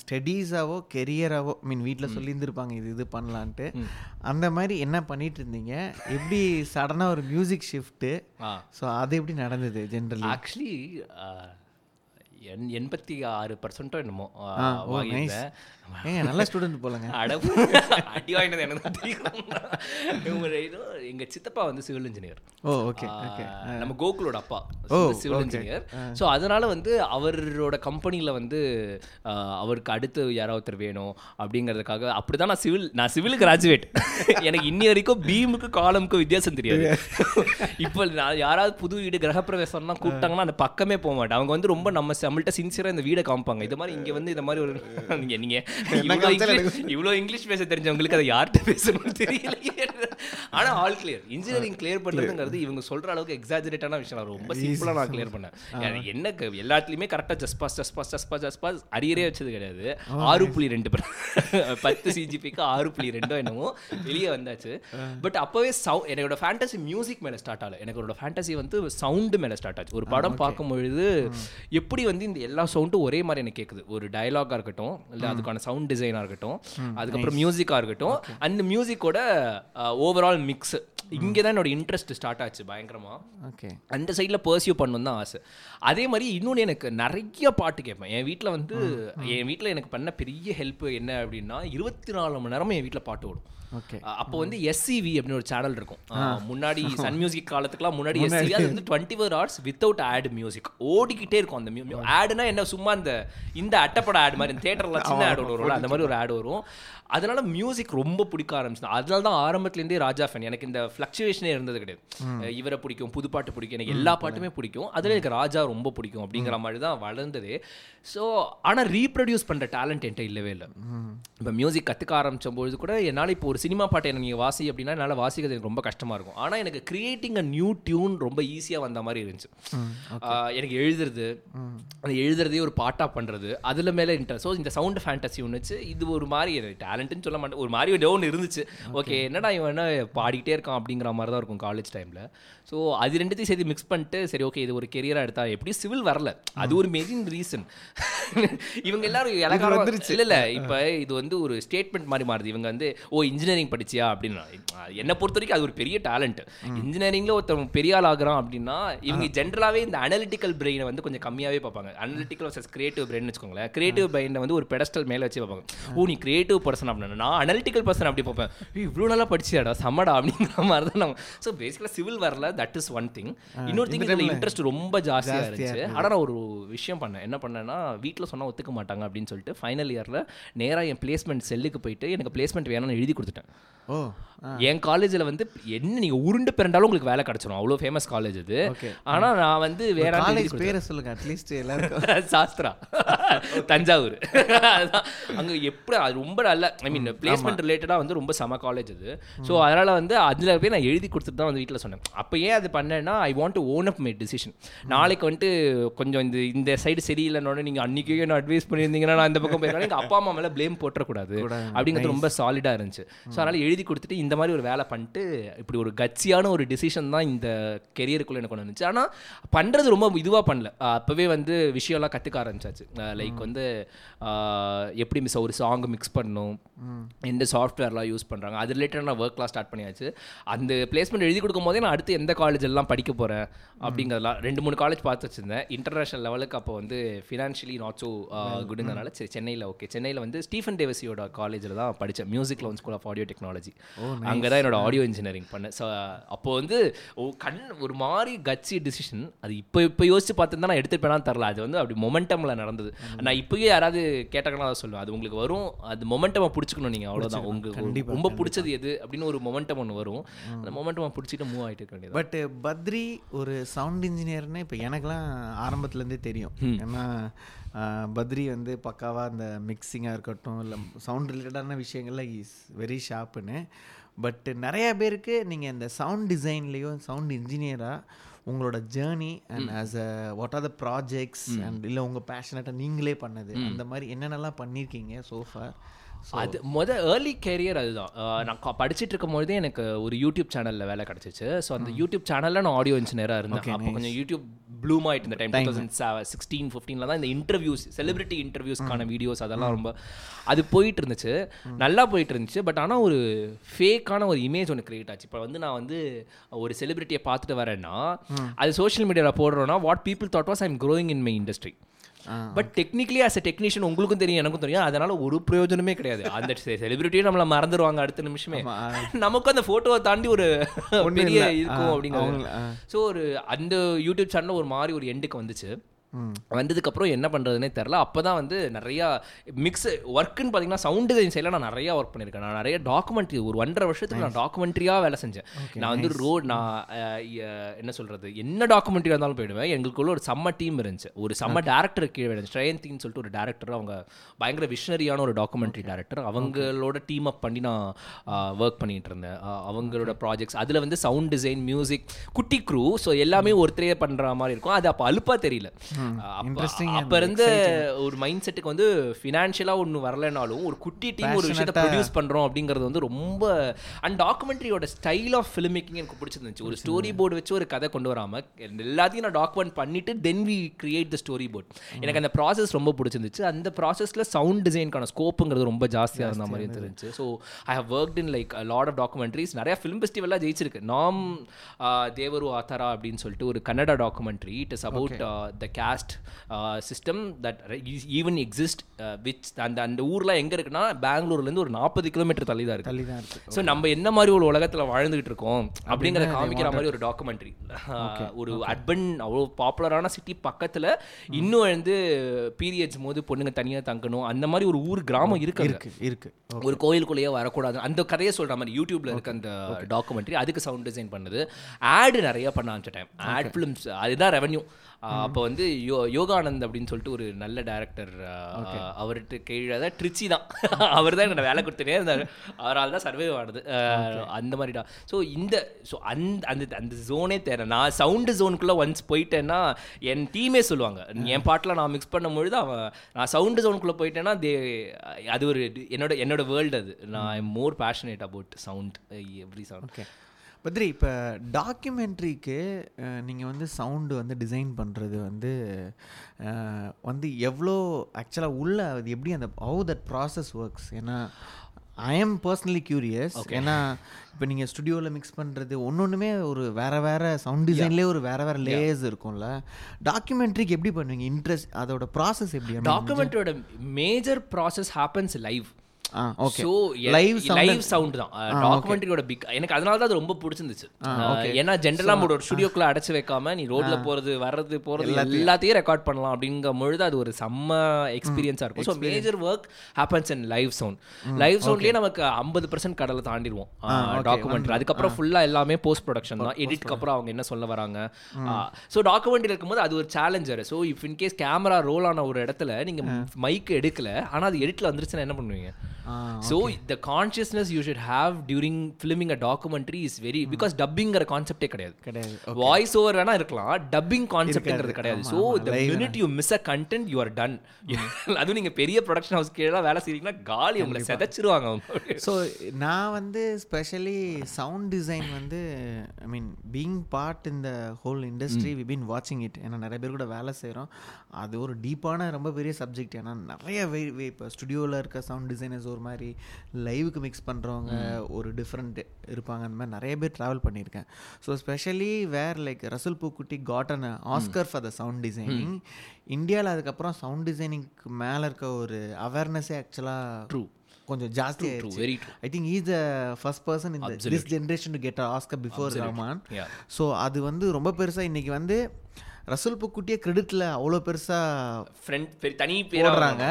ஸ்டடீஸாவோ கெரியராவோ மீன் வீட்டில் சொல்லியிருந்துருப்பாங்க இது இது பண்ணலான்ட்டு. அந்த மாதிரி என்ன பண்ணிட்டு இருந்தீங்க? எப்படி சடனாக ஒரு மியூசிக் ஷிஃப்ட்டு? ஸோ அது எப்படி நடந்தது? ஜென்ரலி ஆக்சுவலி 86% என்னமோ வாங்கியிருந்தேன். நல்ல ஸ்டூடெண்ட் போலங்க. அடி வாங்கினது எனக்கு தான் தெரியும். எங்கள் சித்தப்பா வந்து civil engineer. Oh okay okay. நம்ம கோகுலோட அப்பா சிவில் இன்ஜினியர். ஸோ அதனால் வந்து அவரோட கம்பெனியில் வந்து அவருக்கு அடுத்து யாராவது வேணும் அப்படிங்கிறதுக்காக அப்படி தான் நான் சிவில் கிராஜுவேட். எனக்கு இன்னி வரைக்கும் பீமுக்கு காலமுக்கு வித்தியாசம் தெரியாது. இப்போ நான் யாராவது புது வீடு கிரகப்பிரவேசம்லாம் கூப்பிட்டாங்கன்னா அந்த பக்கமே போக மாட்டேன். அவங்க வந்து ரொம்ப நம்ம நம்மள்ட்ட சின்சியராக இந்த வீடை காமிப்பாங்க. இது மாதிரி இங்கே வந்து இந்த மாதிரி ஒரு நீங்கள் இவ்வளோ இங்கிலீஷ் பேச தெரிஞ்சவங்களுக்கு அதை யார்கிட்ட பேசணும்னு தெரியல. ஆனால் ஆல் கிளியர் இன்ஜினியரிங் கிளியர் பண்ணுறதுங்கிறது இவங்க சொல்கிற அளவுக்கு எக்ஸாஜரேட்டான விஷயம். நான் ரொம்ப சிம்பிளாக நான் கிளியர் பண்ணேன். எனக்கு எல்லாத்துலேயுமே கரெக்டாக ஜஸ்பாஸ் அரியரே வச்சது கிடையாது. 6.2 10 சிஜிபிக்கு 6.2 என்னமோ வெளியே வந்தாச்சு. பட் அப்போவே என்னோட ஃபேண்டசி மியூசிக் மேலே ஸ்டார்ட் ஆகலை. எனக்கு என்னோட ஃபேண்டசி வந்து சவுண்டு மேலே ஸ்டார்ட் ஆச்சு. ஒரு படம் பார்க்கும்பொழுது எப்படி வந்து இந்த எல்லா சவுண்டும் ஒரே மாதிரி எனக்கு கேட்குது. ஒரு டயலாகா இருக்கட்டும், இல்லை அதுக்கான சவுண்ட் டிசைனாக இருக்கட்டும், அதுக்கப்புறம் மியூசிக்காக இருக்கட்டும், அந்த மியூசிக்கோட ஓவரால் மிக்ஸ் இங்கே தான் என்னோட இன்ட்ரெஸ்ட் ஸ்டார்ட் ஆச்சு பயங்கரமாக. ஓகே அந்த சைடில் பர்சியூ பண்ணணும்னு தான் ஆசை. அதே மாதிரி இன்னொன்று எனக்கு நிறைய பாட்டு கேட்பேன். என் வீட்டில் எனக்கு பண்ண பெரிய ஹெல்ப் என்ன அப்படின்னா 24 மணி நேரமும் என் வீட்டில் பாட்டு ஓடும். ஓகே அப்போ வந்து எஸ்சிவி அப்படின்னு ஒரு சேனல் இருக்கும். முன்னாடி சன் மியூசிக் காலத்துக்குலாம் முன்னாடி எஸ்சிவி அது வந்து 24 hours வித்தவுட் ஆட் மியூசிக் ஓடிக்கிட்டே இருக்கும். அந்த ஆடுனா என்ன சும்மா இந்த அட்டப்பட ஆட் மாதிரி தியேட்டரில் சின்ன ஆட் ஒன்று வரும்ல, அந்த மாதிரி ஒரு ஆட் வரும். அதனால மியூசிக் ரொம்ப பிடிக்க ஆரம்பிச்சு. அதனால தான் ஆரம்பத்துலேருந்தே ராஜா ஃபேன். எனக்கு இந்த ஃப்ளக்சுவேஷனே இருந்தது கிடையாது. இவரை பிடிக்கும், புதுப்பாட்டு பிடிக்கும், எனக்கு எல்லா பாட்டுமே பிடிக்கும். அதில் எனக்கு ராஜா ரொம்ப பிடிக்கும் அப்படிங்கிற மாதிரி தான் வளர்ந்தது. ஸோ ஆனால் ரீப்ரொடியூஸ் பண்ணுற டேலண்ட் என்கிட்ட இல்லவே இல்லை. இப்போ மியூசிக் கற்றுக்க ஆரம்பித்த பொழுது கூட என்னால் இப்போ ஒரு சினிமா பாட்டை என்ன நீங்கள் வாசி அப்படின்னா என்னால் வாசிக்கிறது எனக்கு ரொம்ப கஷ்டமாக இருக்கும். ஆனால் எனக்கு கிரியேட்டிங் அ நியூ டியூன் ரொம்ப ஈஸியாக வந்த மாதிரி இருந்துச்சு. எனக்கு எழுதுறது, அந்த எழுதுறதே ஒரு பாட்டாக பண்ணுறது, அதில் மேலே இன்ட்ரெஸ்ட். ஸோ இந்த சவுண்ட் ஃபேண்டசி ஒன்றுச்சு, இது ஒரு மாதிரி டேலண்ட்டுன்னு சொல்ல மாட்டேன், ஒரு மாதிரி டவுன் இருந்துச்சு. ஓகே என்னடா இவன் என்ன பாடிக்கிட்டே இருக்கான் அப்படிங்கிற மாதிரி தான் இருக்கும் காலேஜ் டைமில். ஸோ அது ரெண்டுத்தையும் சேர்த்து மிக்ஸ் பண்ணிட்டு சரி ஓகே இது ஒரு கெரியராக எடுத்தா எப்படி சிவில் வரல, அது ஒரு மேஜிங் ரீசன். இவங்க எல்லாரும் இலக்காரம் வந்துருச்சு இல்லை, இப்போ இது வந்து ஒரு ஸ்டேட்மெண்ட் மாதிரி மாறுது. இவங்க வந்து ஓ இன்ஜினியரிங் படிச்சியா அப்படின்னா, என்னை பொறுத்த வரைக்கும் அது ஒரு பெரிய டேலண்ட். இன்ஜினியரிங்கில் ஒருத்தவங்க பெரிய ஆள் ஆகிறான் அப்படின்னா இவங்க ஜென்ரலாகவே இந்த அனலிட்டிக்கல் பிரெயினை வந்து கொஞ்சம் கம்மியாகவே பார்ப்பாங்க. அனலிட்டிக்கல் வர்சஸ் கிரியேட்டிவ் பிரெயின் வச்சுக்கோங்களேன். கிரியேட்டிவ் பிரெயினை வந்து ஒரு பெடஸ்டல் மேலே வச்சு பார்ப்பாங்க. ஓ நீ கிரியேட்டிவ் பர்சன் அப்படின்னா, நான் அனலிட்டிக்கல் பர்சன் அப்படி பார்ப்பேன். இவ்வளோ நல்லா படிச்சியாடா சம்மடா அப்படிங்கிற மாதிரி தான் நம்ம. ஸோ பேசிக்கலாக சிவில் வரல, தட் இஸ் ஒன் திங். இன்னொரு திங் இன்ட்ரெஸ்ட் ரொம்ப ஜாஸ்தியாக இருந்துச்சு. ஆனால் ஒரு விஷயம் பண்ணேன், என்ன பண்ணேன்னா வீட்டில் சொன்னால் ஒத்துக்க மாட்டாங்க அப்படின்னு சொல்லிட்டு ஃபைனல் இயரில் நேராக என் பிளேஸ்மெண்ட் செல்லுக்கு போயிட்டு எனக்கு பிளேஸ்மெண்ட் வேணும்னு எழுதி கொடுத்துட்டேன். ஓ என் காலேஜில் வந்து என்ன நீங்கள் உருண்டு பிறண்டாலும் உங்களுக்கு வேலை கிடச்சிடும், அவ்வளோ ஃபேமஸ் காலேஜ் இது. ஆனால் நான் வந்து வேற காலேஜ் பேரை சொல்லுங்கள் அட்லீஸ்ட் எல்லாருக்கும். சாஸ்திரா, தஞ்சாவூர். அதுதான் அங்கே எப்படி அது ரொம்ப நல்ல, ஐ மீன் பிளேஸ்மெண்ட் ரிலேட்டடாக வந்து ரொம்ப செம காலேஜ் இது. ஸோ அதனால் வந்து அதில் போய் நான் எழுதி கொடுத்துட்டு தான் வந்து வீட்டில் சொன்னேன். அப்போ ஏன் அது பண்ணேன்னா, I want to own up my decision. நாளைக்கு வந்துட்டு கொஞ்சம் இந்த இந்த சைடு சரியில்லைன்னு நீங்கள் அன்றைக்கே என்ன அட்வைஸ் பண்ணியிருந்தீங்கன்னா நான் இந்த பக்கம் போயிருந்தேன், எங்கள் அப்பா அம்மா மேலே ப்ளேம் போட்டக்கூடாது அப்படிங்கிறது ரொம்ப சாலிடாக இருந்துச்சு. ஸோ அதனால் எழுதி கொடுத்துட்டு இந்த மாதிரி ஒரு வேலை பண்ணிட்டு இப்படி ஒரு கட்சியான ஒரு டிசிஷன் தான் இந்த கெரியருக்குள்ளே எனக்கு ஒன்று இருந்துச்சு. ஆனால் பண்ணுறது ரொம்ப இதுவாக பண்ணல, அப்போவே வந்து விஷயம்லாம் கற்றுக்க ஆரம்பிச்சாச்சு. லைக் வந்து எப்படி ஒரு சாங் மிக்ஸ் பண்ணணும், எந்த சாஃப்ட்வேர்லாம் யூஸ் பண்ணுறாங்க, அது ரிலேட்டடாக நான் ஒர்க்லாம் ஸ்டார்ட் பண்ணியாச்சு. அந்த பிளேஸ்மெண்ட் எழுதி கொடுக்கும் போதே நான் அடுத்து எந்த காலேஜ் எல்லாம் படிக்க போகிறேன் அப்படிங்கிறதுலாம் 2-3 காலேஜ் பார்த்து வச்சுருந்தேன். இன்டர்நேஷனல் லெவலுக்கு அப்போ வந்து ஃபினான்ஷியலி நாட் ஸோ குட்ங்கிறனால சரி சென்னையில், ஓகே சென்னையில் வந்து ஸ்டீஃபன் டேவிஸியோட காலேஜில் தான் படித்தேன், music lounge school of audio technology. அங்கே தான் என்னோட ஆடியோ இன்ஜினியரிங் பண்ணேன். ஸோ அப்போது வந்து ஒரு மாதிரி கட்சி டிசிஷன். அது இப்போ யோசிச்சு பார்த்துருந்தா நான் எடுத்துப்பேனான்னு தெரில, அது வந்து அப்படி மொமெண்டமில் நடந்தது. நான் இப்போயே யாராவது கேட்டாங்கன்னா அதை சொல்லுவேன், அது உங்களுக்கு வரும், அது மொமெண்டமாக பிடிச்சிக்கணும் நீங்கள், அவ்வளோதான். உங்களுக்கு ரொம்ப பிடிச்சது எது அப்படின்னு ஒரு மொமெண்டம் ஒன்று வரும், அந்த மொமெண்டமாக பிடிச்சிட்டு மூவ் ஆகிட்டு இருக்க வேண்டியது. பட் பத்ரி ஒரு சவுண்ட் இன்ஜினியர்னு இப்போ எனக்குலாம் ஆரம்பத்துலேருந்தே தெரியும். ஏன்னா பத்ரி வந்து பக்காவாக அந்த மிக்சிங்காக இருக்கட்டும் இல்லை சவுண்ட் ரிலேட்டடான விஷயங்கள்லாம் இஸ் வெரி ஷார்ப்புன்னு. பட் நிறையா பேருக்கு நீங்கள் இந்த சவுண்ட் டிசைன்லேயோ சவுண்ட் இன்ஜினியராக உங்களோட journey and as a what are the projects and இல்லை உங்கள் பேஷனட்டாக நீங்களே பண்ணது அந்த மாதிரி என்னென்னலாம் பண்ணியிருக்கீங்க சோஃபார்? அது ஏர்லி கேரியர் அதுதான். நான் படிச்சுட்டு இருக்கும்போதே எனக்கு ஒரு யூடியூப் சேனலில் வேலை கிடச்சிச்சு. ஸோ அந்த யூடியூப் சேனலில் நான் ஆடியோ இன்ஜினியராக இருந்தேன். அப்போ கொஞ்சம் யூடியூப் ப்ளூம் ஆகிட்டு இருந்த டைம் 2016-15 தான் இந்த இன்டர்வியூஸ், செலிபிரிட்டி இன்டர்வியூஸ்க்கான வீடியோஸ் அதெல்லாம் ரொம்ப அது போயிட்டு இருந்துச்சு, நல்லா போயிட்டு இருந்துச்சு. பட் ஆனால் ஒரு ஃபேக்கான ஒரு இமேஜ் ஒன்று கிரியேட் ஆச்சு. இப்போ வந்து நான் வந்து ஒரு செலிபிரிட்டியை பார்த்துட்டு வரேன்னா அது சோஷியல் மீடியாவில் போடுறோன்னா what people thought was I am growing in my industry. But technically as a technician உங்களுக்கும் தெரியும் எனக்கும் தெரியும், அதனால ஒரு பிரயோஜனமே கிடையாது. அந்த செலிபிரிட்டியும் நம்மளை மறந்துடுவாங்க அடுத்த நிமிஷமே, நமக்கும் அந்த ஃபோட்டோவை தாண்டி ஒரு பெரிய இருக்கும் அப்படிங்கிறது. ஸோ ஒரு அந்த யூடியூப் சேனலில் ஒரு மாதிரி ஒரு எண்டுக்கு வந்துச்சு. வந்ததுக்கப்புறம் என்ன பண்ணுறதுனே தெரில. அப்போ தான் வந்து நிறையா மிக்ஸ் ஒர்க்குன்னு பார்த்தீங்கன்னா சவுண்ட் டிசைன் சைடில் நான் நிறையா ஒர்க் பண்ணியிருக்கேன். நான் நிறைய டாக்குமெண்ட்ரி, ஒரு 1.5 வருஷத்துக்கு நான் டாக்குமெண்ட்ரியாக வேலை செஞ்சேன். நான் வந்து நான் என்ன சொல்கிறது, என்ன டாக்குமெண்ட்ரியாக இருந்தாலும் போயிடுவேன். எங்களுக்குள்ள ஒரு செம்ம டீம் இருந்துச்சு, ஒரு செம்ம டேரக்டர் கீழே இருந்துச்சு, ஸ்ரேயந்தின்னு சொல்லிட்டு ஒரு டேரக்டர், அவங்க பயங்கர விஷனரியான ஒரு டாக்குமெண்ட்ரி டேரக்டர். அவங்களோட டீம் அப் பண்ணி நான் ஒர்க் பண்ணிகிட்டு இருந்தேன். அவங்களோட ப்ராஜெக்ட்ஸ் அதில் வந்து சவுண்ட் டிசைன், மியூசிக், குட்டி க்ரூ, ஸோ எல்லாமே ஒருத்தரையே பண்ணுற மாதிரி இருக்கும். அது அப்போ அலுப்பாக தெரியல. அப்ப இருந்து ஒரு மைண்ட் செட்டுக்கு வந்து ஃபினான்ஷியலா ஒன்னு வரலனாலும் ஒரு குட்டி டீம் ஒரு விஷயத்தை ப்ரொடியூஸ் பண்றோம் அப்படிங்கிறது வந்து ரொம்ப. அண்ட் டாக்குமெண்ட்ரியோட ஸ்டைல் ஆஃப் ஃபிலிம் மேக்கிங் எனக்கு பிடிச்சிருந்துச்சு. ஒரு ஸ்டோரி போர்டு வச்சு ஒரு கதை கொண்டு வராம எல்லாத்தையும் நான் டாக்குமெண்ட் பண்ணிட்டு then we create the story board. எனக்கு அந்த ப்ராசஸ் ரொம்ப பிடிச்சிருந்துச்சு. அந்த ப்ராசஸ்ல சவுண்ட் டிசைனுக்கான ஸ்கோப்புங்கிறது ரொம்ப ஜாஸ்தியாக இருந்த மாதிரி தெரிஞ்சு. So I have worked in like lot of documentaries. நிறைய ஃபிலிம் ஃபெஸ்டிவல்லாம் ஜெயிச்சிருக்கு. நாம் தேவரு ஆத்தாரா அப்படின்னு சொல்லிட்டு ஒரு Kannada documentary, it is about the caste system that even exist which அந்த ஊர்லாம் எங்கே இருக்குன்னா பெங்களூர்லேருந்து ஒரு 40 கிலோமீட்டர் தள்ளி தான் இருக்குது. ஸோ நம்ம என்ன மாதிரி ஒரு உலகத்தில் வாழ்ந்துகிட்டு இருக்கோம் அப்படிங்கிறத காமிக்கிற மாதிரி ஒரு டாக்குமெண்ட்ரி. ஒரு அர்பன் அவ்வளோ பாப்புலரான சிட்டி பக்கத்தில் இன்னும் வந்து பீரியட்ஸ் போது பொண்ணுங்க தனியாக தங்கணும் அந்த மாதிரி ஒரு ஊர் கிராமம் இருக்கு. ஒரு கோயிலுக்குள்ளேயே வரக்கூடாது அந்த கதையை சொல்கிற மாதிரி யூடியூப்ல இருக்க அந்த டாக்குமெண்ட்ரி. அதுக்கு சவுண்ட் டிசைன் பண்ணுது. ஆடு நிறைய பண்ண ஆரம்பிச்ச டைம் ஆட் ஃபிலிம்ஸ், அதுதான் ரெவன்யூ. அப்போ வந்து யோகானந்த் அப்படின்னு சொல்லிட்டு ஒரு நல்ல டைரக்டர், அவர்கிட்ட கீழே தான் ட்ரிச்சி தான் அவர் தான் என்னோட வேலை கொடுத்துட்டே இருந்தார், அவரால் தான் சர்வே ஆனது அந்த மாதிரி தான். ஸோ இந்த ஸோ அந்த அந்த ஜோனே தேவை. நான் சவுண்டு ஜோனுக்குள்ளே ஒன்ஸ் போயிட்டேன்னா என் டீமே சொல்லுவாங்க, என் பாட்டில் நான் மிக்ஸ் பண்ணும்பொழுது அவன் நான் சவுண்டு ஜோனுக்குள்ளே போயிட்டேன்னா தே அது ஒரு என்னோட என்னோட வேர்ல்டு அது. நான் I'm more passionate about sound, every sound. Badri, இப்போ டாக்குமெண்ட்ரிக்கு நீங்கள் வந்து சவுண்டு வந்து டிசைன் பண்ணுறது வந்து வந்து எவ்வளோ ஆக்சுவலாக உள்ள அது எப்படி அந்த ஹவு தட் ப்ராசஸ் ஒர்க்ஸ்? ஏன்னா ஐ ஆம் பர்சனலி க்யூரியஸ். ஏன்னா இப்போ நீங்கள் ஸ்டுடியோவில் மிக்ஸ் பண்ணுறது ஒன்னொன்றுமே ஒரு வேறு வேறு சவுண்ட் டிசைன்லேயே ஒரு வேறு வேறு லேயர்ஸ் இருக்கும்ல. டாக்குமெண்ட்ரிக்கு எப்படி பண்ணுவீங்க? இன்ட்ரெஸ்ட் அதோட ப்ராசஸ் எப்படி? டாக்குமெண்ட்ரியோட major process happens live. So live sound தான் டாக்குமெண்ட்ரியோட பிக். எனக்கு அதனால தான் அது ரொம்ப பிடிச்சிருந்துச்சு. ஏன்னா ஜென்ரலாக நம்மளோட ஸ்டுடியோக்குள்ளே அடைச்சி வைக்காம நீ ரோட்டில் போகிறது வர்றது போகிறது எல்லாத்தையும் ரெக்கார்ட் பண்ணலாம் அப்படிங்கிற பொழுது அது ஒரு செம்ம எக்ஸ்பீரியன்ஸாக இருக்கும். So major work happens in live sound. Live சவுண்ட்லேயே நமக்கு 50% கடலை தாண்டிடுவோம் டாக்குமெண்ட்ரி. அதுக்கப்புறம் ஃபுல்லாக எல்லாமே போஸ்ட் ப்ரொடக்ஷன் தான், எடிட்க்கு அப்புறம் அவங்க என்ன சொல்ல வராங்க. ஸோ டாக்குமெண்ட்ரி இருக்கும்போது அது ஒரு challenger. So if in case camera roll ஆன ஒரு இடத்துல நீங்கள் மைக்கு எடுக்கலை ஆனால் அது எடிட்டில் வந்துருச்சுன்னா என்ன பண்ணுவீங்க? So the consciousness you should have during filming a documentary is very because dubbing or concept kadiyadu, voice over vena irukla, dubbing concept engiradhu kadiyadu. So the minute you miss a content you are done. adu neenga periya production house kela vela seeringna gaali ungala sedachiruvaanga. So na vandu especially sound design vandu I mean being part in the whole industry we been watching it. ena nariya per kuda vela seirom adu or deep ana romba periya subject. ena nariya studio la irka sound designers ஒரு மாதிரி லைவுக்கு mix பண்ணுறவங்க ஒரு different இருப்பாங்க. அந்த மாதிரி நிறைய பேர் ட்ராவல் பண்ணியிருக்கேன். So specially where like Resul Pookutty got an Oscar for the sound designing இந்தியாவில். அதுக்கப்புறம் சவுண்ட் டிசைனிங்க்கு மேலே இருக்க ஒரு அவேர்னஸே ஆக்சுவலாக ட்ரூ கொஞ்சம் ஜாஸ்தி ஆயிடுச்சு. I think is the first person in this generation to get a Oscar before Rahman. So அது வந்து ரொம்ப பெருசாக இன்றைக்கி வந்து ரசூல் பூக்குட்டியே கிரெடிட்டில் அவ்வளோ பெருசாக தனி போடுறாங்க.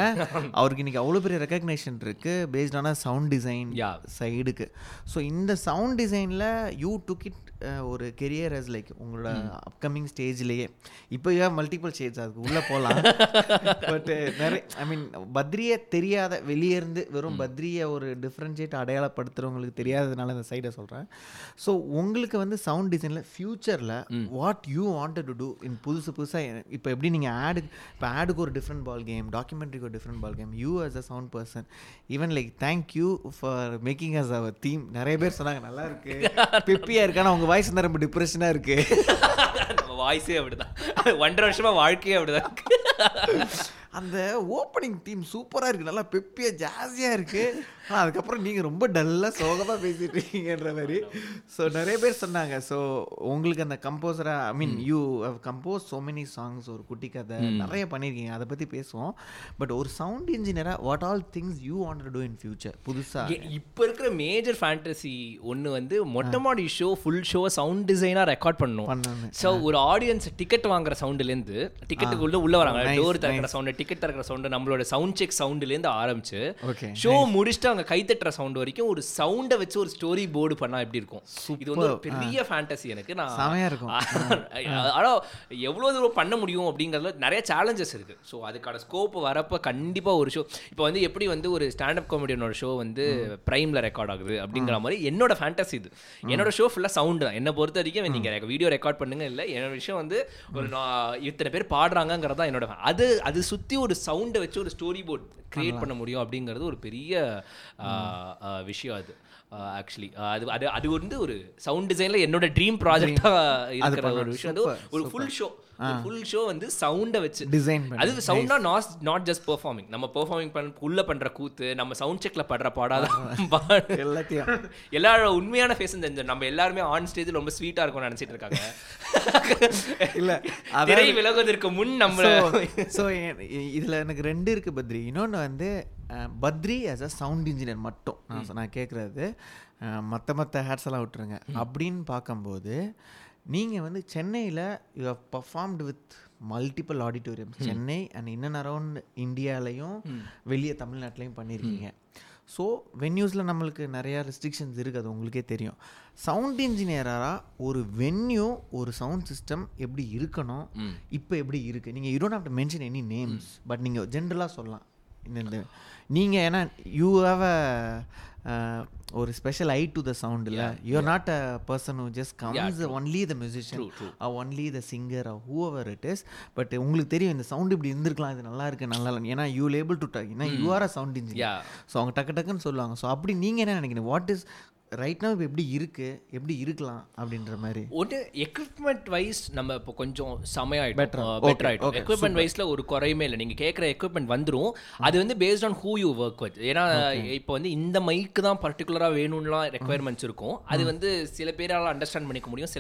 அவருக்கு இன்றைக்கி அவ்வளோ பெரிய ரெக்கக்னேஷன் இருக்குது பேஸ்டான சவுண்ட் டிசைன் சைடுக்கு. ஸோ இந்த சவுண்ட் டிசைனில் யூ டுக் இட் ஒரு கெரியர் அஸ் லைக் உங்களோட அப்கமிங் ஸ்டேஜ்லேயே இப்போ மல்டிபிள் ஸ்டேஜ் அதுக்கு உள்ளே போகலாம். பட்டு நிறைய ஐ மீன் பத்ரியை தெரியாத வெளியேருந்து வெறும் பத்ரியை ஒரு டிஃப்ரென்ஷியேட் அடையாளப்படுத்துகிறவங்களுக்கு தெரியாததுனால இந்த சைடை சொல்கிறேன். ஸோ உங்களுக்கு வந்து சவுண்ட் டிசைனில் ஃப்யூச்சரில் what you wanted to do in புதுசு புதுசாக இப்போ எப்படி நீங்கள் ஆடு இப்போ ஆடுக்கு ஒரு டிஃப்ரெண்ட் பால் கேம், டாக்குமெண்ட்ரிக்கு ஒரு different ball game, you as a sound person even like thank you for making us our theme. நிறைய பேர் சொன்னாங்க நல்லா இருக்கு பெப்பியாக இருக்கு. ஆனால் உங்கள் வாய்ஸ் ரொம்ப டிப்ரெஷனாக இருக்கு. வாய்ஸே அப்படிதான், 1.5 வருஷமாக வாழ்க்கையே அப்படிதான் இருக்கு. அந்த ஓப்பனிங் தீம் சூப்பராக இருக்குது, நல்லா பெப்பியாக ஜாஸியாக இருக்குது. ஆனால் அதுக்கப்புறம் நீங்கள் ரொம்ப டல்லாக சோகமாக பேசிகிட்டு இருக்கீங்கன்ற மாதிரி ஸோ நிறைய பேர் சொன்னாங்க. ஸோ உங்களுக்கு அந்த கம்போஸராக I mean you have compose so many songs, ஒரு குட்டி கதை நிறைய பண்ணியிருக்கீங்க, அதை பற்றி பேசுவோம். பட் ஒரு சவுண்ட் இன்ஜினியராக what all things you want to do in future? புதுசாக இப்போ இருக்கிற மேஜர் ஃபேண்டசி ஒன்று வந்து மொட்டமாடி ஷோ ஃபுல் ஷோ சவுண்ட் டிசைனாக ரெக்கார்ட் பண்ணணும். ஸோ ஒரு ஆடியன்ஸ் டிக்கெட் வாங்குற சவுண்டுலேருந்து டிக்கெட்டுக்கு உள்ளே வராங்க டோர் திறக்கிற சவுண்டு டிக்கெட் தரக்கிற சவுண்ட் நம்மளோட சவுண்ட் செக் சவுண்ட்லேருந்து ஆரம்பிச்சு ஷோ முடிச்சுட்டு அவங்க கை தட்டுற சவுண்ட் வரைக்கும் ஒரு சவுண்டை வச்சு ஒரு ஸ்டோரி போர்டு பண்ணால் எப்படி இருக்கும்? இது வந்து ஒரு பெரிய ஃபேண்டசி எனக்கு. நான் செமையாக இருக்கும். ஆனால் எவ்வளோ தூரம் பண்ண முடியும் அப்படிங்கிறதுல நிறைய சேலஞ்சஸ் இருக்குது. ஸோ அதுக்கான ஸ்கோப் வரப்போ கண்டிப்பாக ஒரு ஷோ இப்போ வந்து எப்படி வந்து ஒரு ஸ்டாண்டப் காமெடியனோட ஷோ வந்து ப்ரைமில் ரெக்கார்ட் ஆகுது அப்படிங்கிற மாதிரி என்னோட ஃபேண்டசி இது. என்னோட ஷோ ஃபுல்லாக சவுண்டு தான். என்னை பொறுத்த வரைக்கும் நீங்கள் வீடியோ ரெக்கார்ட் பண்ணுங்க இல்லை என்னோட விஷயம் வந்து ஒரு இத்தனை பேர் பாடுறாங்கிறதான் என்னோட அது அது சுற்றி ஒரு சவுண்டை வச்சு ஒரு ஸ்டோரி போர்ட் கிரியேட் பண்ண முடியும் அப்படிங்கிறது ஒரு பெரிய விஷயம். அது ஆக்சுவலி அது அது அது வந்து ஒரு சவுண்ட் டிசைனில் என்னோட ட்ரீம் ப்ராஜெக்டாக இருக்கிற ஒரு விஷயம். அது ஒரு ஃபுல் ஷோ ஃபுல் ஷோ வந்து சவுண்டை வச்சு டிசைன் பண்ணி அது சவுண்டா நாட் ஜஸ்ட் பெர்ஃபார்மிங் நம்ம பெர்ஃபார்மிங் உள்ள பண்ற கூத்து நம்ம சவுண்ட் செக்ல படுற பாடாத பாடு எல்லாத்தையும் எல்லாரோட உண்மையான ஃபேஸும் தெரிஞ்சு நம்ம எல்லாருமே ஆன் ஸ்டேஜ் ரொம்ப ஸ்வீட்டா இருக்கும்னு நினைச்சிட்டு இருக்காங்க இல்ல அதே விலகுவதற்கு முன் நம்ம. ஸோ இதுல எனக்கு ரெண்டு இருக்கு பத்ரி. இன்னொன்னு வந்து Badri as a sound engineer மட்டும் நான் கேட்கறது மற்ற ஹேர்ஸ் எல்லாம் விட்டுருங்க அப்படின்னு பார்க்கும்போது நீங்கள் வந்து சென்னையில் you have performed with multiple auditorium Chennai and in around இந்தியாலையும் வெளியே தமிழ்நாட்டிலையும் பண்ணியிருக்கீங்க. ஸோ வென்யூஸில் நம்மளுக்கு நிறையா ரெஸ்ட்ரிக்ஷன்ஸ் இருக்குது, அது உங்களுக்கே தெரியும். சவுண்ட் இன்ஜினியராக ஒரு வென்யூ, ஒரு சவுண்ட் சிஸ்டம் எப்படி இருக்கணும், இப்போ எப்படி இருக்குது, நீங்கள் you don't have to mention any names, but நீங்கள் ஜென்ரலாக சொல்லலாம். இந்த நீங்கள் ஏன்னா யூ ஹேவ் அ ஒரு special eye to the sound இல்லை, you are not a person who just comes only the musician or only the singer or whoever it is. But உங்களுக்கு தெரியும் இந்த சவுண்டு இப்படி இருந்திருக்கலாம், இது நல்லா இருக்குது நல்லா இல்லை, ஏன்னா யூ லேபிள் டு டாக், ஏன்னா you are a sound engineer. So அவங்க டக்கு டக்குன்னு சொல்லுவாங்க. ஸோ அப்படி நீங்கள் என்ன நினைக்கிறீங்க, வாட் இஸ் ரைட்னா இப்போ எப்படி இருக்குது, எப்படி இருக்கலாம் அப்படின்ற மாதிரி? ஒரு எக்யூப்மெண்ட் வைஸ் நம்ம இப்போ கொஞ்சம் செமையாக பெட்டர் ஆகிடும். எக்யூப்மெண்ட் வைஸில் ஒரு குறையுமே இல்லை, நீங்கள் கேட்குற எக்யூப்மெண்ட் வந்துடும். அது வந்து based on who you work with. ஏன்னா இப்போ வந்து இந்த மைக்கு தான் பர்டிகுலராக வேணும்லாம் ரெக்குயர்மெண்ட்ஸ் இருக்கும். அது வந்து சில பேரால் அண்டர்ஸ்டாண்ட் பண்ணிக்க முடியும்,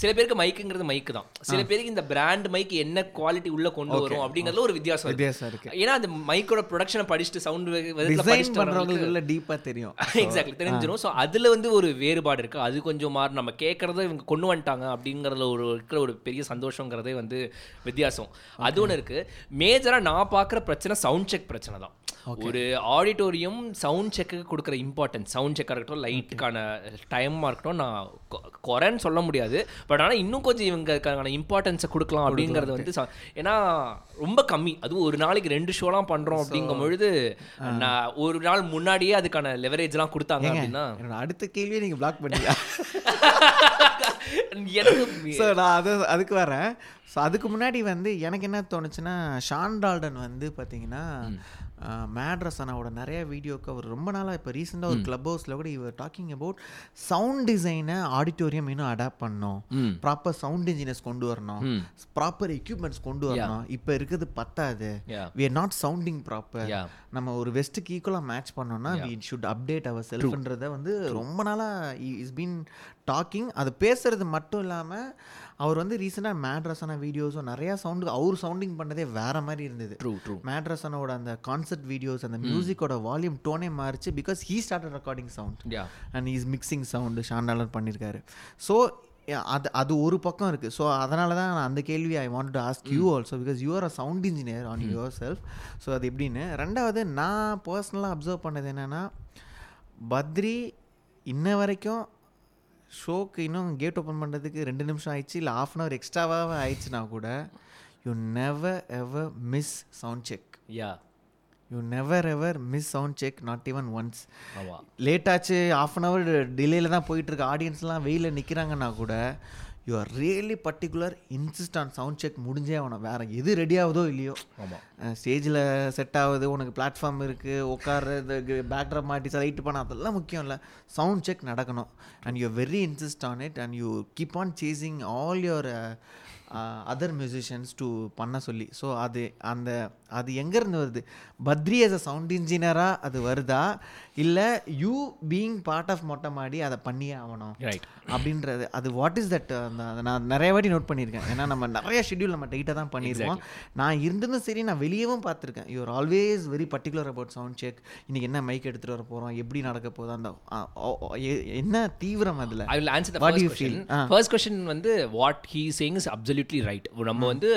சில பேருக்கு மைக்குங்கிறது மைக்கு தான். சில பேருக்கு இந்த பிராண்ட் மைக் என்ன குவாலிட்டி உள்ளே கொண்டு வரும் அப்படிங்கிறதுல ஒரு வித்தியாசம் இருக்குது. ஏன்னா அந்த மைக்கோட ப்ரொடக்ஷனை படிச்சுட்டு சவுண்ட் டீப்பாக தெரியும், எக்ஸாக்ட்லி தெரிஞ்சிடும். ஸோ அதில் வந்து ஒரு வேறுபாடு இருக்குது. அது கொஞ்சம் மாறு, நம்ம கேட்குறத இவங்க கொண்டு வந்துட்டாங்க அப்படிங்கிறதுல ஒரு இருக்கிற ஒரு பெரிய சந்தோஷங்கிறதே வந்து வித்தியாசம். அது ஒன்று இருக்குது. மேஜராக நான் பார்க்குற பிரச்சனை சவுண்ட் செக் பிரச்சனை தான். ஒரு ஆடிட்டோரியம் சவுண்ட் செக்குக்கு கொடுக்குற இம்பார்ட்டன்ஸ், சவுண்ட் செக்காக இருக்கட்டும், லைட்டுக்கான டைமாக இருக்கட்டும், நான் குறைன்னு சொல்ல முடியாது, பட் ஆனால் இன்னும் கொஞ்சம் இவங்களுக்கான இம்பார்ட்டன்ஸை கொடுக்கலாம் அப்படிங்கிறது வந்து. ஏன்னா ரொம்ப கம்மி, அதுவும் ஒரு நாளைக்கு 2 ஷோலாம் பண்ணுறோம் அப்படிங்கும் பொழுது நான் ஒரு நாள் முன்னாடியே அதுக்கான லெவரேஜ்லாம் கொடுத்தாங்க அப்படின்னா அடுத்த கேள்வியை நீங்கள் பிளாக் பண்ணியா? அதுக்கு வரேன். ஸோ அதுக்கு முன்னாடி வந்து எனக்கு என்ன தோணுச்சுன்னா, ஷான் டால்டன் வந்து பார்த்தீங்கன்னா மேட்ரஸனாவோட நிறைய வீடியோக்கு அவர் ரொம்ப நாளாக இப்போ ரீசெண்டாக ஒரு கிளப் ஹவுஸில் கூட இவர் டாக்கிங் அபவுட் சவுண்ட் டிசைனை ஆடிட்டோரியம் இன்னும் அடாப்ட் பண்ணோம், ப்ராப்பர் சவுண்ட் இன்ஜினியர்ஸ் கொண்டு வரணும், ப்ராப்பர் எக்யூப்மெண்ட்ஸ் கொண்டு வரணும், இப்போ இருக்கிறது பத்தாது, we are not sounding proper, நம்ம ஒரு வெஸ்ட்டுக்கு ஈக்குவலாக மேட்ச் பண்ணோம்னா வி ஷுட் அப்டேட் அவர் செல்ஃப்ன்றதை வந்து ரொம்ப நாளாக இஸ் பீன் டாக்கிங். அது பேசுறது மட்டும் இல்லாமல் அவர் வந்து ரீசெண்டாக மேட்ரஸான வீடியோஸும் நிறையா சவுண்டு அவர் சவுண்டிங் பண்ணுறதே வேறு மாதிரி இருந்தது. மேட்ரஸனோட அந்த கான்சர்ட் வீடியோஸ், அந்த மியூசிக்கோட வால்யூம் டோனே மாறிச்சு, because he started recording sound and he's mixing sound ஷாண்டாலர் பண்ணியிருக்காரு. ஸோ அது அது ஒரு பக்கம் இருக்குது. ஸோ அதனால தான் நான் அந்த கேள்வி I want to ask you also, because you are a sound engineer on your self. So அது எப்படின்னு ரெண்டாவது நான் பர்சனலாக அப்சர்வ் பண்ணது என்னென்னா, பத்ரி இன்ன வரைக்கும் ஷோக்கு இன்னும் கேட் ஓப்பன் பண்ணுறதுக்கு 2 நிமிஷம் ஆயிடுச்சு, இல்லை ஹாஃப் அன் ஹவர் எக்ஸ்ட்ராவாக ஆயிடுச்சுன்னா கூட you never ever miss sound check. Yeah you never ever miss sound check, not even once. லேட்டாச்சு, ஹாஃப் அன் ஹவர் டிலேயில் தான் போயிட்டுருக்கு, ஆடியன்ஸ்லாம் வெயிலில் நிற்கிறாங்கன்னா கூட you are really particular, insist on sound check முடிஞ்சே ஆகணும். வேறு எது ரெடி ஆகுதோ இல்லையோ, ஸ்டேஜில் செட் ஆகுது, உனக்கு பிளாட்ஃபார்ம் இருக்குது, உட்கார்றது, பேக்ட்ராப் மாட்டிச்சு, லைட்டு பண்ண, அதெல்லாம் முக்கியம் இல்லை, சவுண்ட் செக் நடக்கணும். And you very insist on it and you keep on chasing all your other musicians to பண்ண சொல்லி. ஸோ அது அந்த அது எங்கேருந்து வருது, பத்ரி ஆஸ் அ சவுண்ட் இன்ஜினியராக அது வருதா, இல்லை யூ பீயிங் பார்ட் ஆஃப் மொட்டமாடி அதை பண்ணியே ஆகணும் அப்படின்றது, அது வாட் இஸ் தட்? அந்த நான் நிறைய வாட்டி நோட் பண்ணியிருக்கேன். ஏன்னா நம்ம நிறையா ஷெட்யூல் நம்ம டைட்டாக தான் பண்ணியிருக்கோம். நான் இருந்ததும் சரி, நான் வெளியவும் பார்த்துருக்கேன், you are always very particular about sound check, இன்றைக்கி என்ன மைக் எடுத்துகிட்டு வர போகிறோம், எப்படி நடக்க போதோ, அந்த என்ன தீவிரம் அதில். I will answer the first question. First question வந்து what he is saying is absolutely right. நம்ம வந்து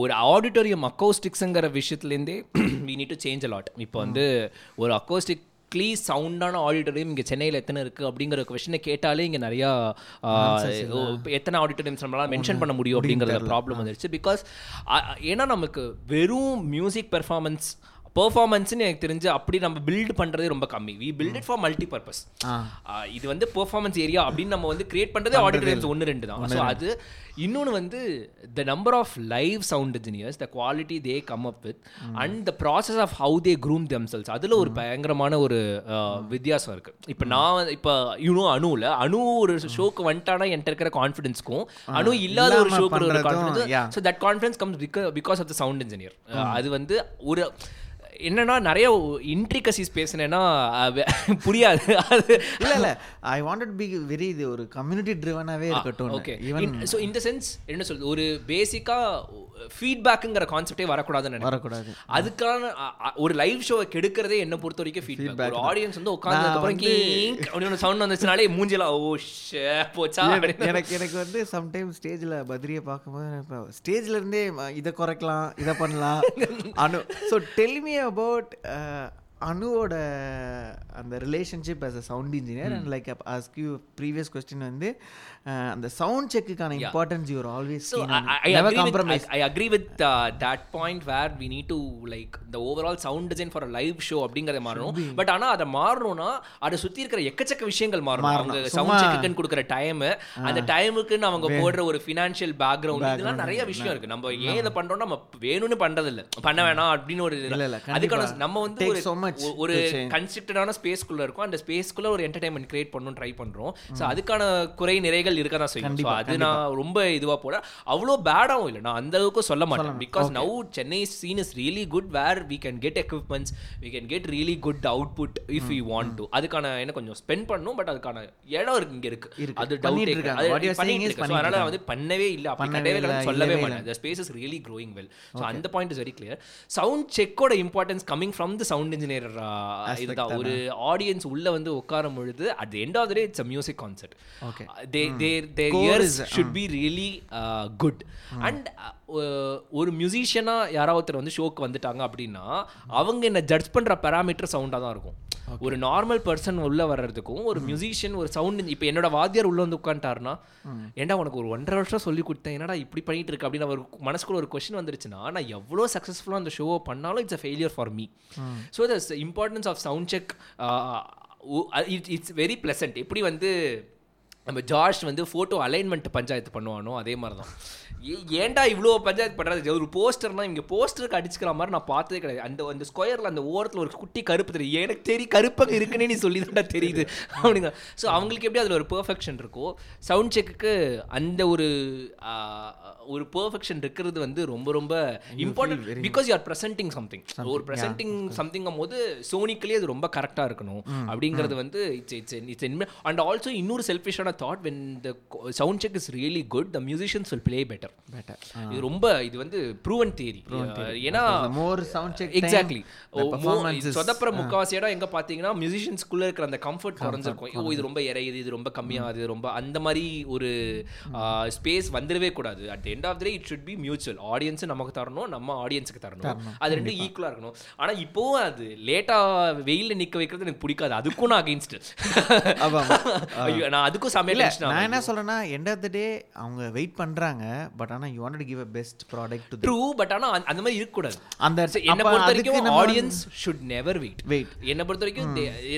ஒரு ஆடிட்டோரியம் அக்கோஸ்டிக்ஸுங்கிற விஷயத்துலேருந்தே we need to change a lot. இப்போ வந்து ஒரு அக்கோஸ்டிக் சவுண்டான ஆடிட்டோரியம் இங்கே சென்னையில் எத்தனை இருக்குது அப்படிங்கிற கொஸ்டினை கேட்டாலே இங்கே நிறையா எத்தனை ஆடிட்டோரியம்ஸ் நம்மளால் மென்ஷன் பண்ண முடியும் அப்படிங்கிற ப்ராப்ளம் வந்துருச்சு. பிகாஸ் ஏன்னா நமக்கு வெறும் மியூசிக் பெர்ஃபார்மன்ஸ்னு எனக்கு தெரிஞ்சு அப்படி நம்ம பில்ட் பண்ணுறதே ரொம்ப கம்மி. We build it for multi purpose. இது வந்து பெர்ஃபார்மன்ஸ் ஏரியா அப்படின்னு நம்ம வந்து கிரியேட் பண்ணுறதே ஆடிட்டோரியம்ஸ் 1-2 தான். ஸோ அது இன்னொன்று வந்து the number of live sound engineers, the quality they come up with and the process of how they groom themselves, அதில் ஒரு பயங்கரமான ஒரு வித்தியாசம் இருக்குது. இப்போ நான் இப்போ யூனோ அணுவில் அணு ஒரு ஷோக்கு வந்துட்டானா என்கிட்ட இருக்கிற கான்ஃபிடென்ஸ்க்கும் அணு இல்லாத ஒரு ஷோக்கு ஒரு confidence, so that confidence comes because of the sound engineer. அது வந்து ஒரு என்னன்னா நிறைய இன்ட்ரிகசிஸ் பேசினேன்னா புரியாது. அது இல்லை இல்லை, ஐ வாண்டட் பி வெரி இது ஒரு கம்யூனிட்டி ட்ரிவனாகவே இருக்கட்டும். ஓகே, ஸோ இந்த சென்ஸ் என்ன சொல்றது, ஒரு பேசிக்காக ஃபீட்பேக்குங்கிற கான்செப்டே வரக்கூடாதுன்னு வரக்கூடாது. அதுக்கான ஒரு லைவ் ஷோவை கெடுக்கிறதே என்ன பொறுத்த வரைக்கும் ஃபீட்பேக். ஒரு ஆடியன்ஸ் வந்து உட்காந்து சவுண்ட் வந்துச்சுனாலே மூஞ்சில ஓ போச்சா. எனக்கு வந்து சம்டைம் ஸ்டேஜில் பத்ரியை பார்க்கும்போது ஸ்டேஜில் இருந்தே இதை குறைக்கலாம், இதை பண்ணலாம். ஸோ டெல்மியை about அனுவோட அந்த relationship as a sound engineer and like ask you previous question வந்து அந்த சவுண்ட் செக்குக்கான importance you are always never compromise. I agree with that point where we need to like the overall sound design for a live show அப்படிங்கறத மாறணும். But ஆனா அத மாறணும்னா அத சுத்தி இருக்கிற எக்கச்சக்க விஷயங்கள் மாறணும். அவங்க சவுண்ட் செக்குக்கு கொடுக்கிற டைம், அந்த டைமுக்கு அவங்க போடுற ஒரு ஃபினான்ஷியல் பேக்ரவுண்ட், இதெல்லாம் நிறைய விஷயம் இருக்கு. நம்ம ஏன் இதை பண்றோம்னா நம்ம வேணும்னு பண்றது இல்ல, பண்ண வேணாம் அப்படின்னு ஒரு அதுக்கான நம்ம வந்து ஒரு கன்ஸ்ட்ரக்டடான ஸ்பேஸ்க்குள்ள இருக்கும். அந்த ஸ்பேஸ்க்குள்ள ஒரு என்டர்டைன்மெண்ட் கிரியேட் பண்ணணும் ட்ரை பண்றோம். ஸோ அதுக்கான குறை நிறைகள் இருக்க தான் செய்யும். ஸோ அது நான் ரொம்ப இதுவாக போல அவ்வளோ பேடாகவும் இல்லை, நான் அந்த அளவுக்கு சொல்ல மாட்டேன். Because now Chennai scene is really good where we can get equipments, we can get really good output if you want to. அதுக்கான என்ன கொஞ்சம் ஸ்பெண்ட் பண்ணணும், பட் அதுக்கான இடம் இருக்கு, இங்கே இருக்கு. அது டவுட் இருக்கு. அதனால வந்து பண்ணவே இல்லை, அப்படி சொல்லவே மாட்டேன். The space is really growing well. So okay. And the point is very clear. Sound check oda importance coming from the sound engineer. Idha oru audience ulla vandu okkaram oludhu. At the end of the day, it's a music concert. Okay. Their ears should be really good. And ஒரு மியூசிஷியனா யாராவது வந்து ஷோக்கு வந்துட்டாங்க அப்படின்னா அவங்க என்ன judge பண்ற parameter சவுண்டா தான் இருக்கும். ஒரு நார்மல் பர்சன் உள்ள வர்றதுக்கும் ஒரு மியூசிஷியன் ஒரு சவுண்ட், இப்போ என்னோட வாத்தியார் உள்ள வந்து உட்காந்துட்டாருன்னா, ஏன்டா உனக்கு ஒரு 1.5 வருஷம் சொல்லி கொடுத்தேன், என்னடா இப்படி பண்ணிட்டு இருக்கு அப்படின்னு ஒரு மனசுக்குள்ள ஒரு கொஸ்டின் வந்துருச்சுன்னா, நான் எவ்வளோ சக்ஸஸ்ஃபுல்லாக அந்த ஷோவை பண்ணாலும் it's a failure for me. So the importance of sound check it's very pleasant. எப்படி வந்து நம்ம ஜார்ஜ் வந்து ஃபோட்டோ அலைன்மெண்ட் பஞ்சாயத்து பண்ணுவானோ அதே மாதிரி தான். ஏன்டா இவ்வளோ பஞ்சாயத்து பண்ணுறது? ஒரு போஸ்டர்னால் இங்கே போஸ்டருக்கு அடிச்சுக்கிற மாதிரி நான் பார்த்ததே கிடையாது. அந்த அந்த ஸ்கொயரில் அந்த ஓரத்தில் ஒரு குட்டி கருப்பு தெரியும், எனக்கு தெரிய கருப்பாக இருக்குன்னே நீ சொல்லி தான்டா தெரியுது அப்படிங்கிற. ஸோ அவங்களுக்கு எப்படி அதில் ஒரு பெர்ஃபெக்ஷன் இருக்கோ, சவுண்ட் செக்குக்கு அந்த ஒரு பெர்ஃபெக்ஷன் இருக்கிறது வந்து ரொம்ப ரொம்ப important. Because you are presenting something. ஒரு ப்ரெசென்டிங் சம்திங்கும் போது சோனிக்கலே அது ரொம்ப கரெக்டாக இருக்கணும் அப்படிங்கிறது வந்து இட்ஸ் அண்ட் ஆல்சோ இன்னொரு செல்ஃபிஷான thought when the sound check is really good, the musicians will play better. Romba idu vandu proven theory. Ena more sound check exactly sodapra mukavasiyada enga pathina musicians kulla irukra and the comfort koranjirukum. Oh idu romba eraidu, idu romba kammiya, idu romba andha mari oru space vandirave koodadu. At the end of the day, it should be mutual. Audience namakku tharano, namma audience ku tharano, adu rendu equal ah irukano. Ana ipo adu late veil nikka vekkiradhu enakku pidikadhu, adukku na against ava ayyo na adukku நான் என்ன சொல்றேன்னா, end of the டே அவங்க wait பண்றாங்க. But ஆனா you wanted to give a best product to true. But ஆனா அந்த மாதிரி இருக்க கூடாது. அந்த என்ன பொறுத்த வரைக்கும் ஆடியன்ஸ் should never wait. என்ன பொறுத்த வரைக்கும்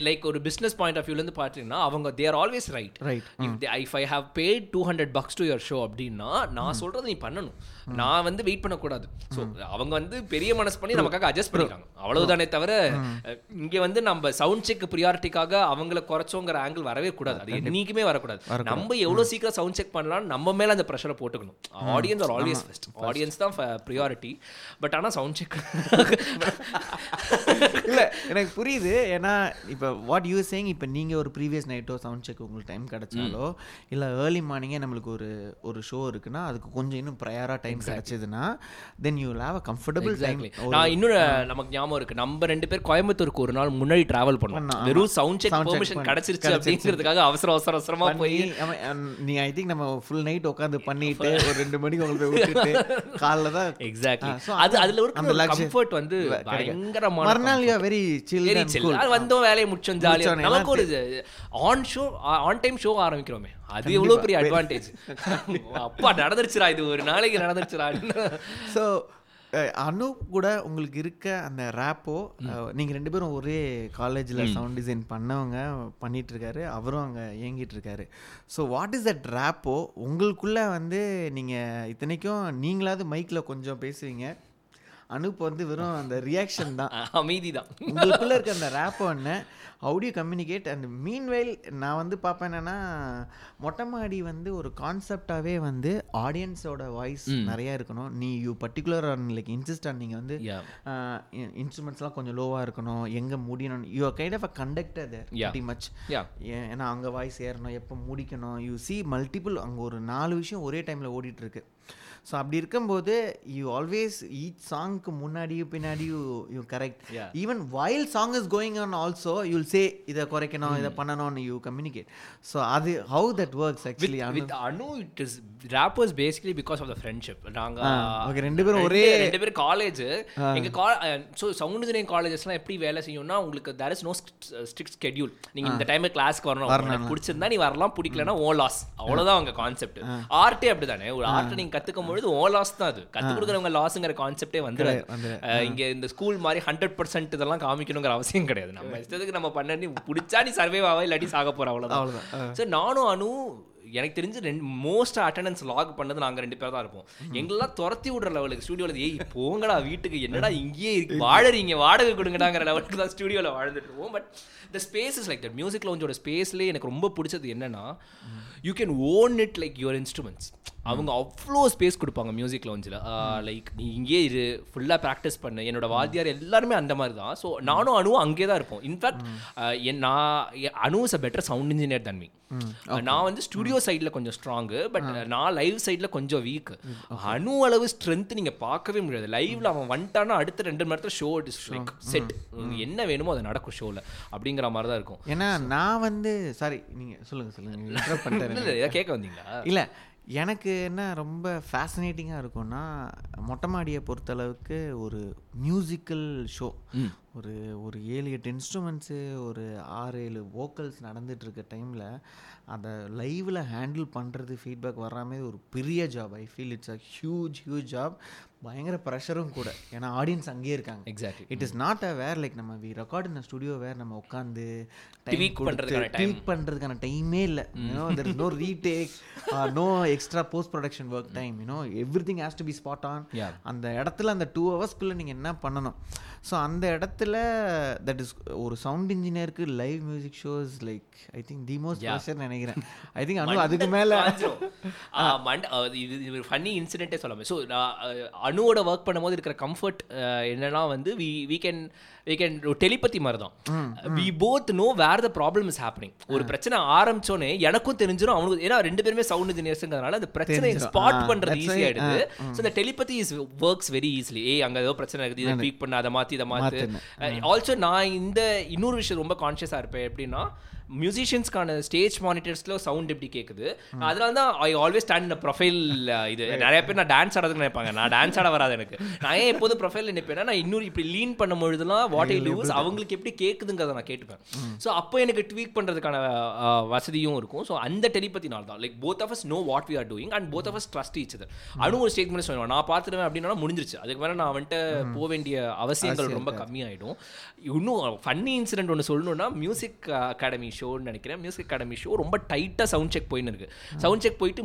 லைக் ஒரு பிசினஸ் பாயிண்ட் ஆஃப் வியூல இருந்து பார்த்தீங்கன்னா அவங்க they are always right. If I have paid $200 to your show அப்படின்னா நான் சொல்றது நீ பண்ணணும், நான் வந்து வெயிட் பண்ண கூடாது. சோ அவங்க வந்து பெரிய மனசு பண்ணி நமக்காக அட்ஜஸ்ட் பண்ணிட்டாங்க, அவ்வளவுதானே தவிர இங்க வந்து நம்ம சவுண்ட் செக் பிரியாரிட்டிக்காக அவங்கள குறைச்சோங்கிற ஆங்கிள் வரவே கூடாது. அது என்னைக்குமே வரக்கூடாது. நம்ம எவ்வளவு சீக்கிரம் சவுண்ட் செக் பண்ணலாம், நம்ம மேல அந்த பிரஷரை போட்டுக்கணும். Audience are always first, audience தான் பிரியாரிட்டி. பட் ஆனா சவுண்ட் செக் இல்ல, எனக்கு புரியுது. ஏன்னா இப்போ வாட் யூ சேயிங், இப்போ நீங்க ஒரு ப்ரீவியஸ் நைட்டோ சவுண்ட் செக் உங்களுக்கு டைம் கிடைச்சாலோ இல்ல ஏர்லி மார்னிங்கே நம்மளுக்கு ஒரு ஷோ இருக்குன்னா அதுக்கு கொஞ்சம் இன்னும் ப்ரையரா டைம் கிடைச்சதுன்னா then you have a comfortable time. நான் இன்னொரு நமக்கு ஞாபகம் இருக்கு, நம்ம ரெண்டு பேர் கோயம்புத்தூருக்கு ஒரு நாள் முன்னாடி டிராவல் பண்ணோம். வெறும் சவுண்ட் செக் பெர்மிஷன் கிடைச்சிருச்சு அப்படிங்கிறதுக்காக அவசர அவசரமா நடந்துச்சு. அனு கூட உங்களுக்கு இருக்க அந்த ரேப்போ, நீங்கள் ரெண்டு பேரும் ஒரே காலேஜில் சவுண்ட் டிசைன் பண்ணவங்க, பண்ணிகிட்டு இருக்காரு, அவரும் அங்கே இயங்கிட்டு இருக்காரு. So what is that rapport உங்களுக்குள்ளே வந்து? நீங்கள் இத்தனைக்கும் நீங்களாவது மைக்கில் கொஞ்சம் பேசுவீங்க, அனுப்பு வந்து வெறும் அந்த ரியாக்ஷன் தான், அமைதி தான். உங்களுக்குள்ளே இருக்க அந்த ரேப்போ என்ன, how to communicate? And meanwhile நான் வந்து பார்ப்பேன் என்னென்னா, மொட்டமாடி வந்து ஒரு கான்செப்டாகவே வந்து ஆடியன்ஸோட வாய்ஸ் நிறையா இருக்கணும். நீ particular on like insist on நீங்கள் வந்து இன்ஸ்ட்ருமெண்ட்ஸ்லாம் கொஞ்சம் லோவாக இருக்கணும், எங்கே முடியணும். You are kind of a conductor very much. ஏன்னா அங்கே வாய்ஸ் ஏறணும், எப்போ முடிக்கணும். யூ சி மல்டிபிள், அங்கே ஒரு 4 விஷயம் ஒரே டைமில் ஓடிட்டுருக்கு. ஸோ அப்படி இருக்கும்போது யூ ஆல்வேஸ் ஈச் சாங் சாங்க்கு முன்னாடியும் பின்னாடியும் you correct. Even while song is going on also you will say இதை குறைக்கணும் இதை பண்ணணும்னு யூ கம்யூனிகேட். ஸோ அது how that works actually. With Anu it is rappers basically because of the friendship. நாங்கள் ரெண்டு பேரும் ரெண்டு பேரும் காலேஜ் ஸோ சவுண்ட் இன்ஜினியரிங் காலேஜஸ்லாம் எப்படி வேலை செய்யணும்னா உங்களுக்கு there is no strict schedule. நீங்கள் இந்த டைமில் கிளாஸ்க்கு வரணும், பிடிச்சிருந்தா நீ வரலாம், பிடிக்கலன்னா ஓ லாஸ், அவ்வளோதான் அவங்க கான்செப்ட். ஆர்ட்டே அப்படி தானே, ஒரு ஆர்ட்டை நீங்கள் கற்றுக்கும் பொழுது ஓ லாஸ் தான் அது, கற்றுக் கொடுக்குறவங்க லாஸுங்கிற கான்செப்டே வந்துடாது. இங்கே இந்த ஸ்கூல் மாதிரி 100% இதெல்லாம் காமிக்கணுங்கிற அவசியம் கிடையாது. நம்ம இஷ்டத்துக்கு நம்ம பண்ண, நீ பிடிச்சா நீ சர்வைவ் ஆவா, இல்லாட்டி சாக போகிற, அவ்வளோதான். ஸோ நானும் அனு எனக்கு தெரிஞ்சு மோஸ்ட் அட்டெண்டன்ஸ் லாக் பண்ணது நாங்கள் ரெண்டு பேர் தான் இருப்போம். எங்கெல்லாம் துரத்தி விடுற லெவலுக்கு ஸ்டுடியோவில் ஏய் போங்கடா வீட்டுக்கு, என்னடா இங்கேயே வாழறீங்க, வாடகை கொடுங்கடாங்கிற லெவலுக்கு தான் ஸ்டுடியோவில் வாழ்ந்துட்டு இருப்போம். But the space is like that. Music லவுஞ்சோட ஸ்பேஸ்லேயே எனக்கு ரொம்ப பிடிச்சது என்னன்னா you can own it like your instruments. அவங்க அவ்வளோ ஸ்பேஸ் கொடுப்பாங்க மியூசிக் லவுஞ்சில். லைக் நீ இங்கே இரு, ஃபுல்லாக ப்ராக்டிஸ் பண்ணு. என்னோடய வாத்தியார் எல்லாருமே அந்த மாதிரி தான். ஸோ நானும் அனுவும் அங்கே தான் இருப்போம். இன்ஃபேக்ட் நான் Anu is a better sound engineer than me. நான் வந்து ஸ்டுடியோ சைடில் கொஞ்சம் ஸ்ட்ராங்கு, பட் நான் லைவ் சைடில் கொஞ்சம் வீக். அனு அளவு ஸ்ட்ரென்த் நீங்கள் பார்க்கவே முடியாது லைவில். அவன் வந்துட்டானா அடுத்த 2 மணி நேரத்தில் show it is like set, என்ன வேணுமோ அது நடக்கும் ஷோவில், அப்படிங்கிற மாதிரி தான் இருக்கும். ஏன்னா நான் வந்து சாரி நீங்கள் சொல்லுங்கள் கேட்க வந்தீங்களா? இல்லை, எனக்கு என்ன ரொம்ப ஃபேசினேட்டிங்காக இருக்கும்னா மொட்டமாடியை பொறுத்தளவுக்கு ஒரு மியூசிக்கல் ஷோ, ஒரு ஒரு 7-8 இன்ஸ்ட்ருமெண்ட்ஸு, ஒரு 6-7 வோக்கல்ஸ் நடந்துகிட்ருக்க டைமில் அதை லைவில் ஹேண்டில் பண்ணுறது, ஃபீட்பேக் வராமே ஒரு பெரிய job. I feel it's a huge job. பயங்கர ப்ரெஷரும் கூட, ஏன்னா ஆடியன்ஸ் அங்கேயே இருக்காங்க. Exactly. It is not a where like நம்ம வி ரெக்கார்ட் இந்த ஸ்டுடியோ வேர் நம்ம உட்காந்து ட்வீக் பண்ணுறதுக்கான டைமே இல்லை. You know there is no retake, no extra post production work time. You know everything has to be spot on. அந்த இடத்துல அந்த 2 ஹவர்ஸ்க்குள்ளே நீங்கள் என்ன பண்ணணும். ஸோ அந்த இடத்துல தட் இஸ் ஒரு சவுண்ட் இன்ஜினியருக்கு live music shows like I think the most pressure நினைக்கிறேன். ஐ திங்க் அனு அதுக்கு மேலே இது ஃபன்னி இன்சிடென்ட்டே சொல்லாமல். ஸோ அனுவோட ஒர்க் பண்ணும்போது இருக்கிற கம்ஃபர்ட் என்னன்னா வந்து we can telepathy மாதிரி தான். we both know where the problem is happening. ஒரு பிரச்சனை ஆரம்பிச்சோன்னே எனக்கும் தெரிஞ்சிடும் அவனுக்கு, ஏன்னா ரெண்டு பேருமே சவுண்ட் இன்ஜினியர்ஸ்ங்கிறதுனால அந்த பிரச்சனை ஸ்பாட் பண்ணுறது ஈஸியாக எடுத்து. ஸோ இந்த telepathy is works very easily. அங்கே ஏதோ பிரச்சனை இருக்குது, இதை ட்வீக் பண்ண, அதை மாற்றி இதை மாற்று. ஆல்சோ நான் இந்த இன்னொரு விஷயம் ரொம்ப கான்ஷியஸாக இருப்பேன். எப்படின்னா மியூசிஷியன்ஸ்க்கான ஸ்டேஜ் மானிட்டர்ஸ்ல சவுண்ட் எப்படி கேட்குது, அதனால தான் I always stand in profile. இது நிறைய பேர் நான் டான்ஸ் ஆடுறதுக்கு நினைப்பாங்க, நான் டான்ஸ் ஆட வராது எனக்கு. நான் ஏன் எப்போது ப்ரொஃபைல் நினைப்பேன்னா நான் இன்னொரு இப்படி லீன் பண்ணும் பொழுதுலாம் வாட் ஐ லூஸ் அவங்களுக்கு எப்படி கேட்குதுங்கிறத நான் கேட்டுப்பேன். ஸோ அப்போ எனக்கு ட்வீக் பண்ணுறதுக்கான வசதியும் இருக்கும். ஸோ அந்த டெலிபத்தினால தான் like both of us know what we are doing and both of us trust each other. அதுவும் ஒரு ஸ்டேஜ் முன்னாடி சொல்லுவேன் நான் பார்த்துருவேன் அப்படின்னா முடிஞ்சிருச்சு, அதுக்கு மேலே நான் வந்துட்டு போக வேண்டிய அவசியங்கள் ரொம்ப கம்மியாகிடும். இன்னும் ஃபன்னி இன்சிடென்ட் ஒன்று சொல்லணும்னா மியூசிக் அகாடமி ஷோன்னு நினைக்கிறேன். மியூசிக் அகாடமி ஷோ ரொம்ப டைட்டாக சவுண்ட் செக் போயின்னு இருக்குது. சவுண்ட் செக் போயிட்டு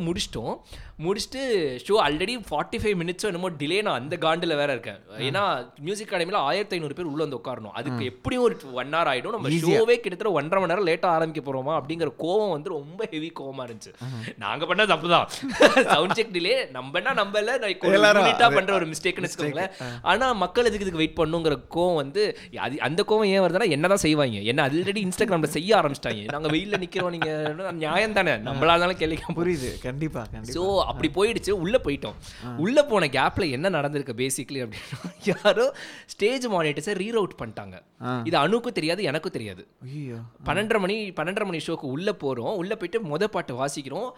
முடிச்சுட்டு ஷோ ஆல்ரெடி 45 minutes என்னமோ டிலே. நான் அந்த காண்டில் வேற இருக்கேன், ஏன்னா மியூசிக் அகாடமியில் 1500 பேர் உள்ளே வந்து உட்காரணும். அதுக்கு எப்படியும் ஒரு 1 hour ஆகிடும். நம்ம ஷோவே கிட்டத்தட்ட 1.5 மணி நேரம் லேட்டாக ஆரம்பிக்க போகிறோமா அப்படிங்கிற கோவம் வந்து ரொம்ப ஹெவி கோவமாக இருந்துச்சு. நாங்கள் பண்ணால் தப்பு தான், சவுண்ட் செக் டிலே நம்மள பண்ணுற ஒரு மிஸ்டேக்னு வச்சுக்கோங்களேன். ஆனால் மக்கள் இதுக்கு வெயிட் பண்ணுங்கிற கோவம் வந்து, அது அந்த கோவம் ஏன் வருதுன்னா என்ன தான் செய்வாங்க, என்ன ஆல்ரெடி இன்ஸ்டாகிராமில் செய்ய ஆரம்பிச்சிட்டாங்க, நாங்கள் வெயிலில் நிற்கிறோம், நீங்கள் நியாயம் தானே நம்மளால கேள்விக்க புரியுது கண்டிப்பாக. ஸோ அப்படி போயிடுச்சு. உள்ளே போயிட்டோம். உள்ளே போன கேப்பில் என்ன நடந்திருக்கு பேசிக்கலி அப்படின்னா யாரோ ஸ்டேஜ் மானிட்டர்ஸை ரீரவுட் பண்ணிட்டாங்க. இது அனுக்கும் தெரியாது, எனக்கும் தெரியாது. 12:30 ஷோக்கு உள்ளே போகிறோம். உள்ளே போயிட்டு மொதல் பாட்டு வாசிக்கிறோம்.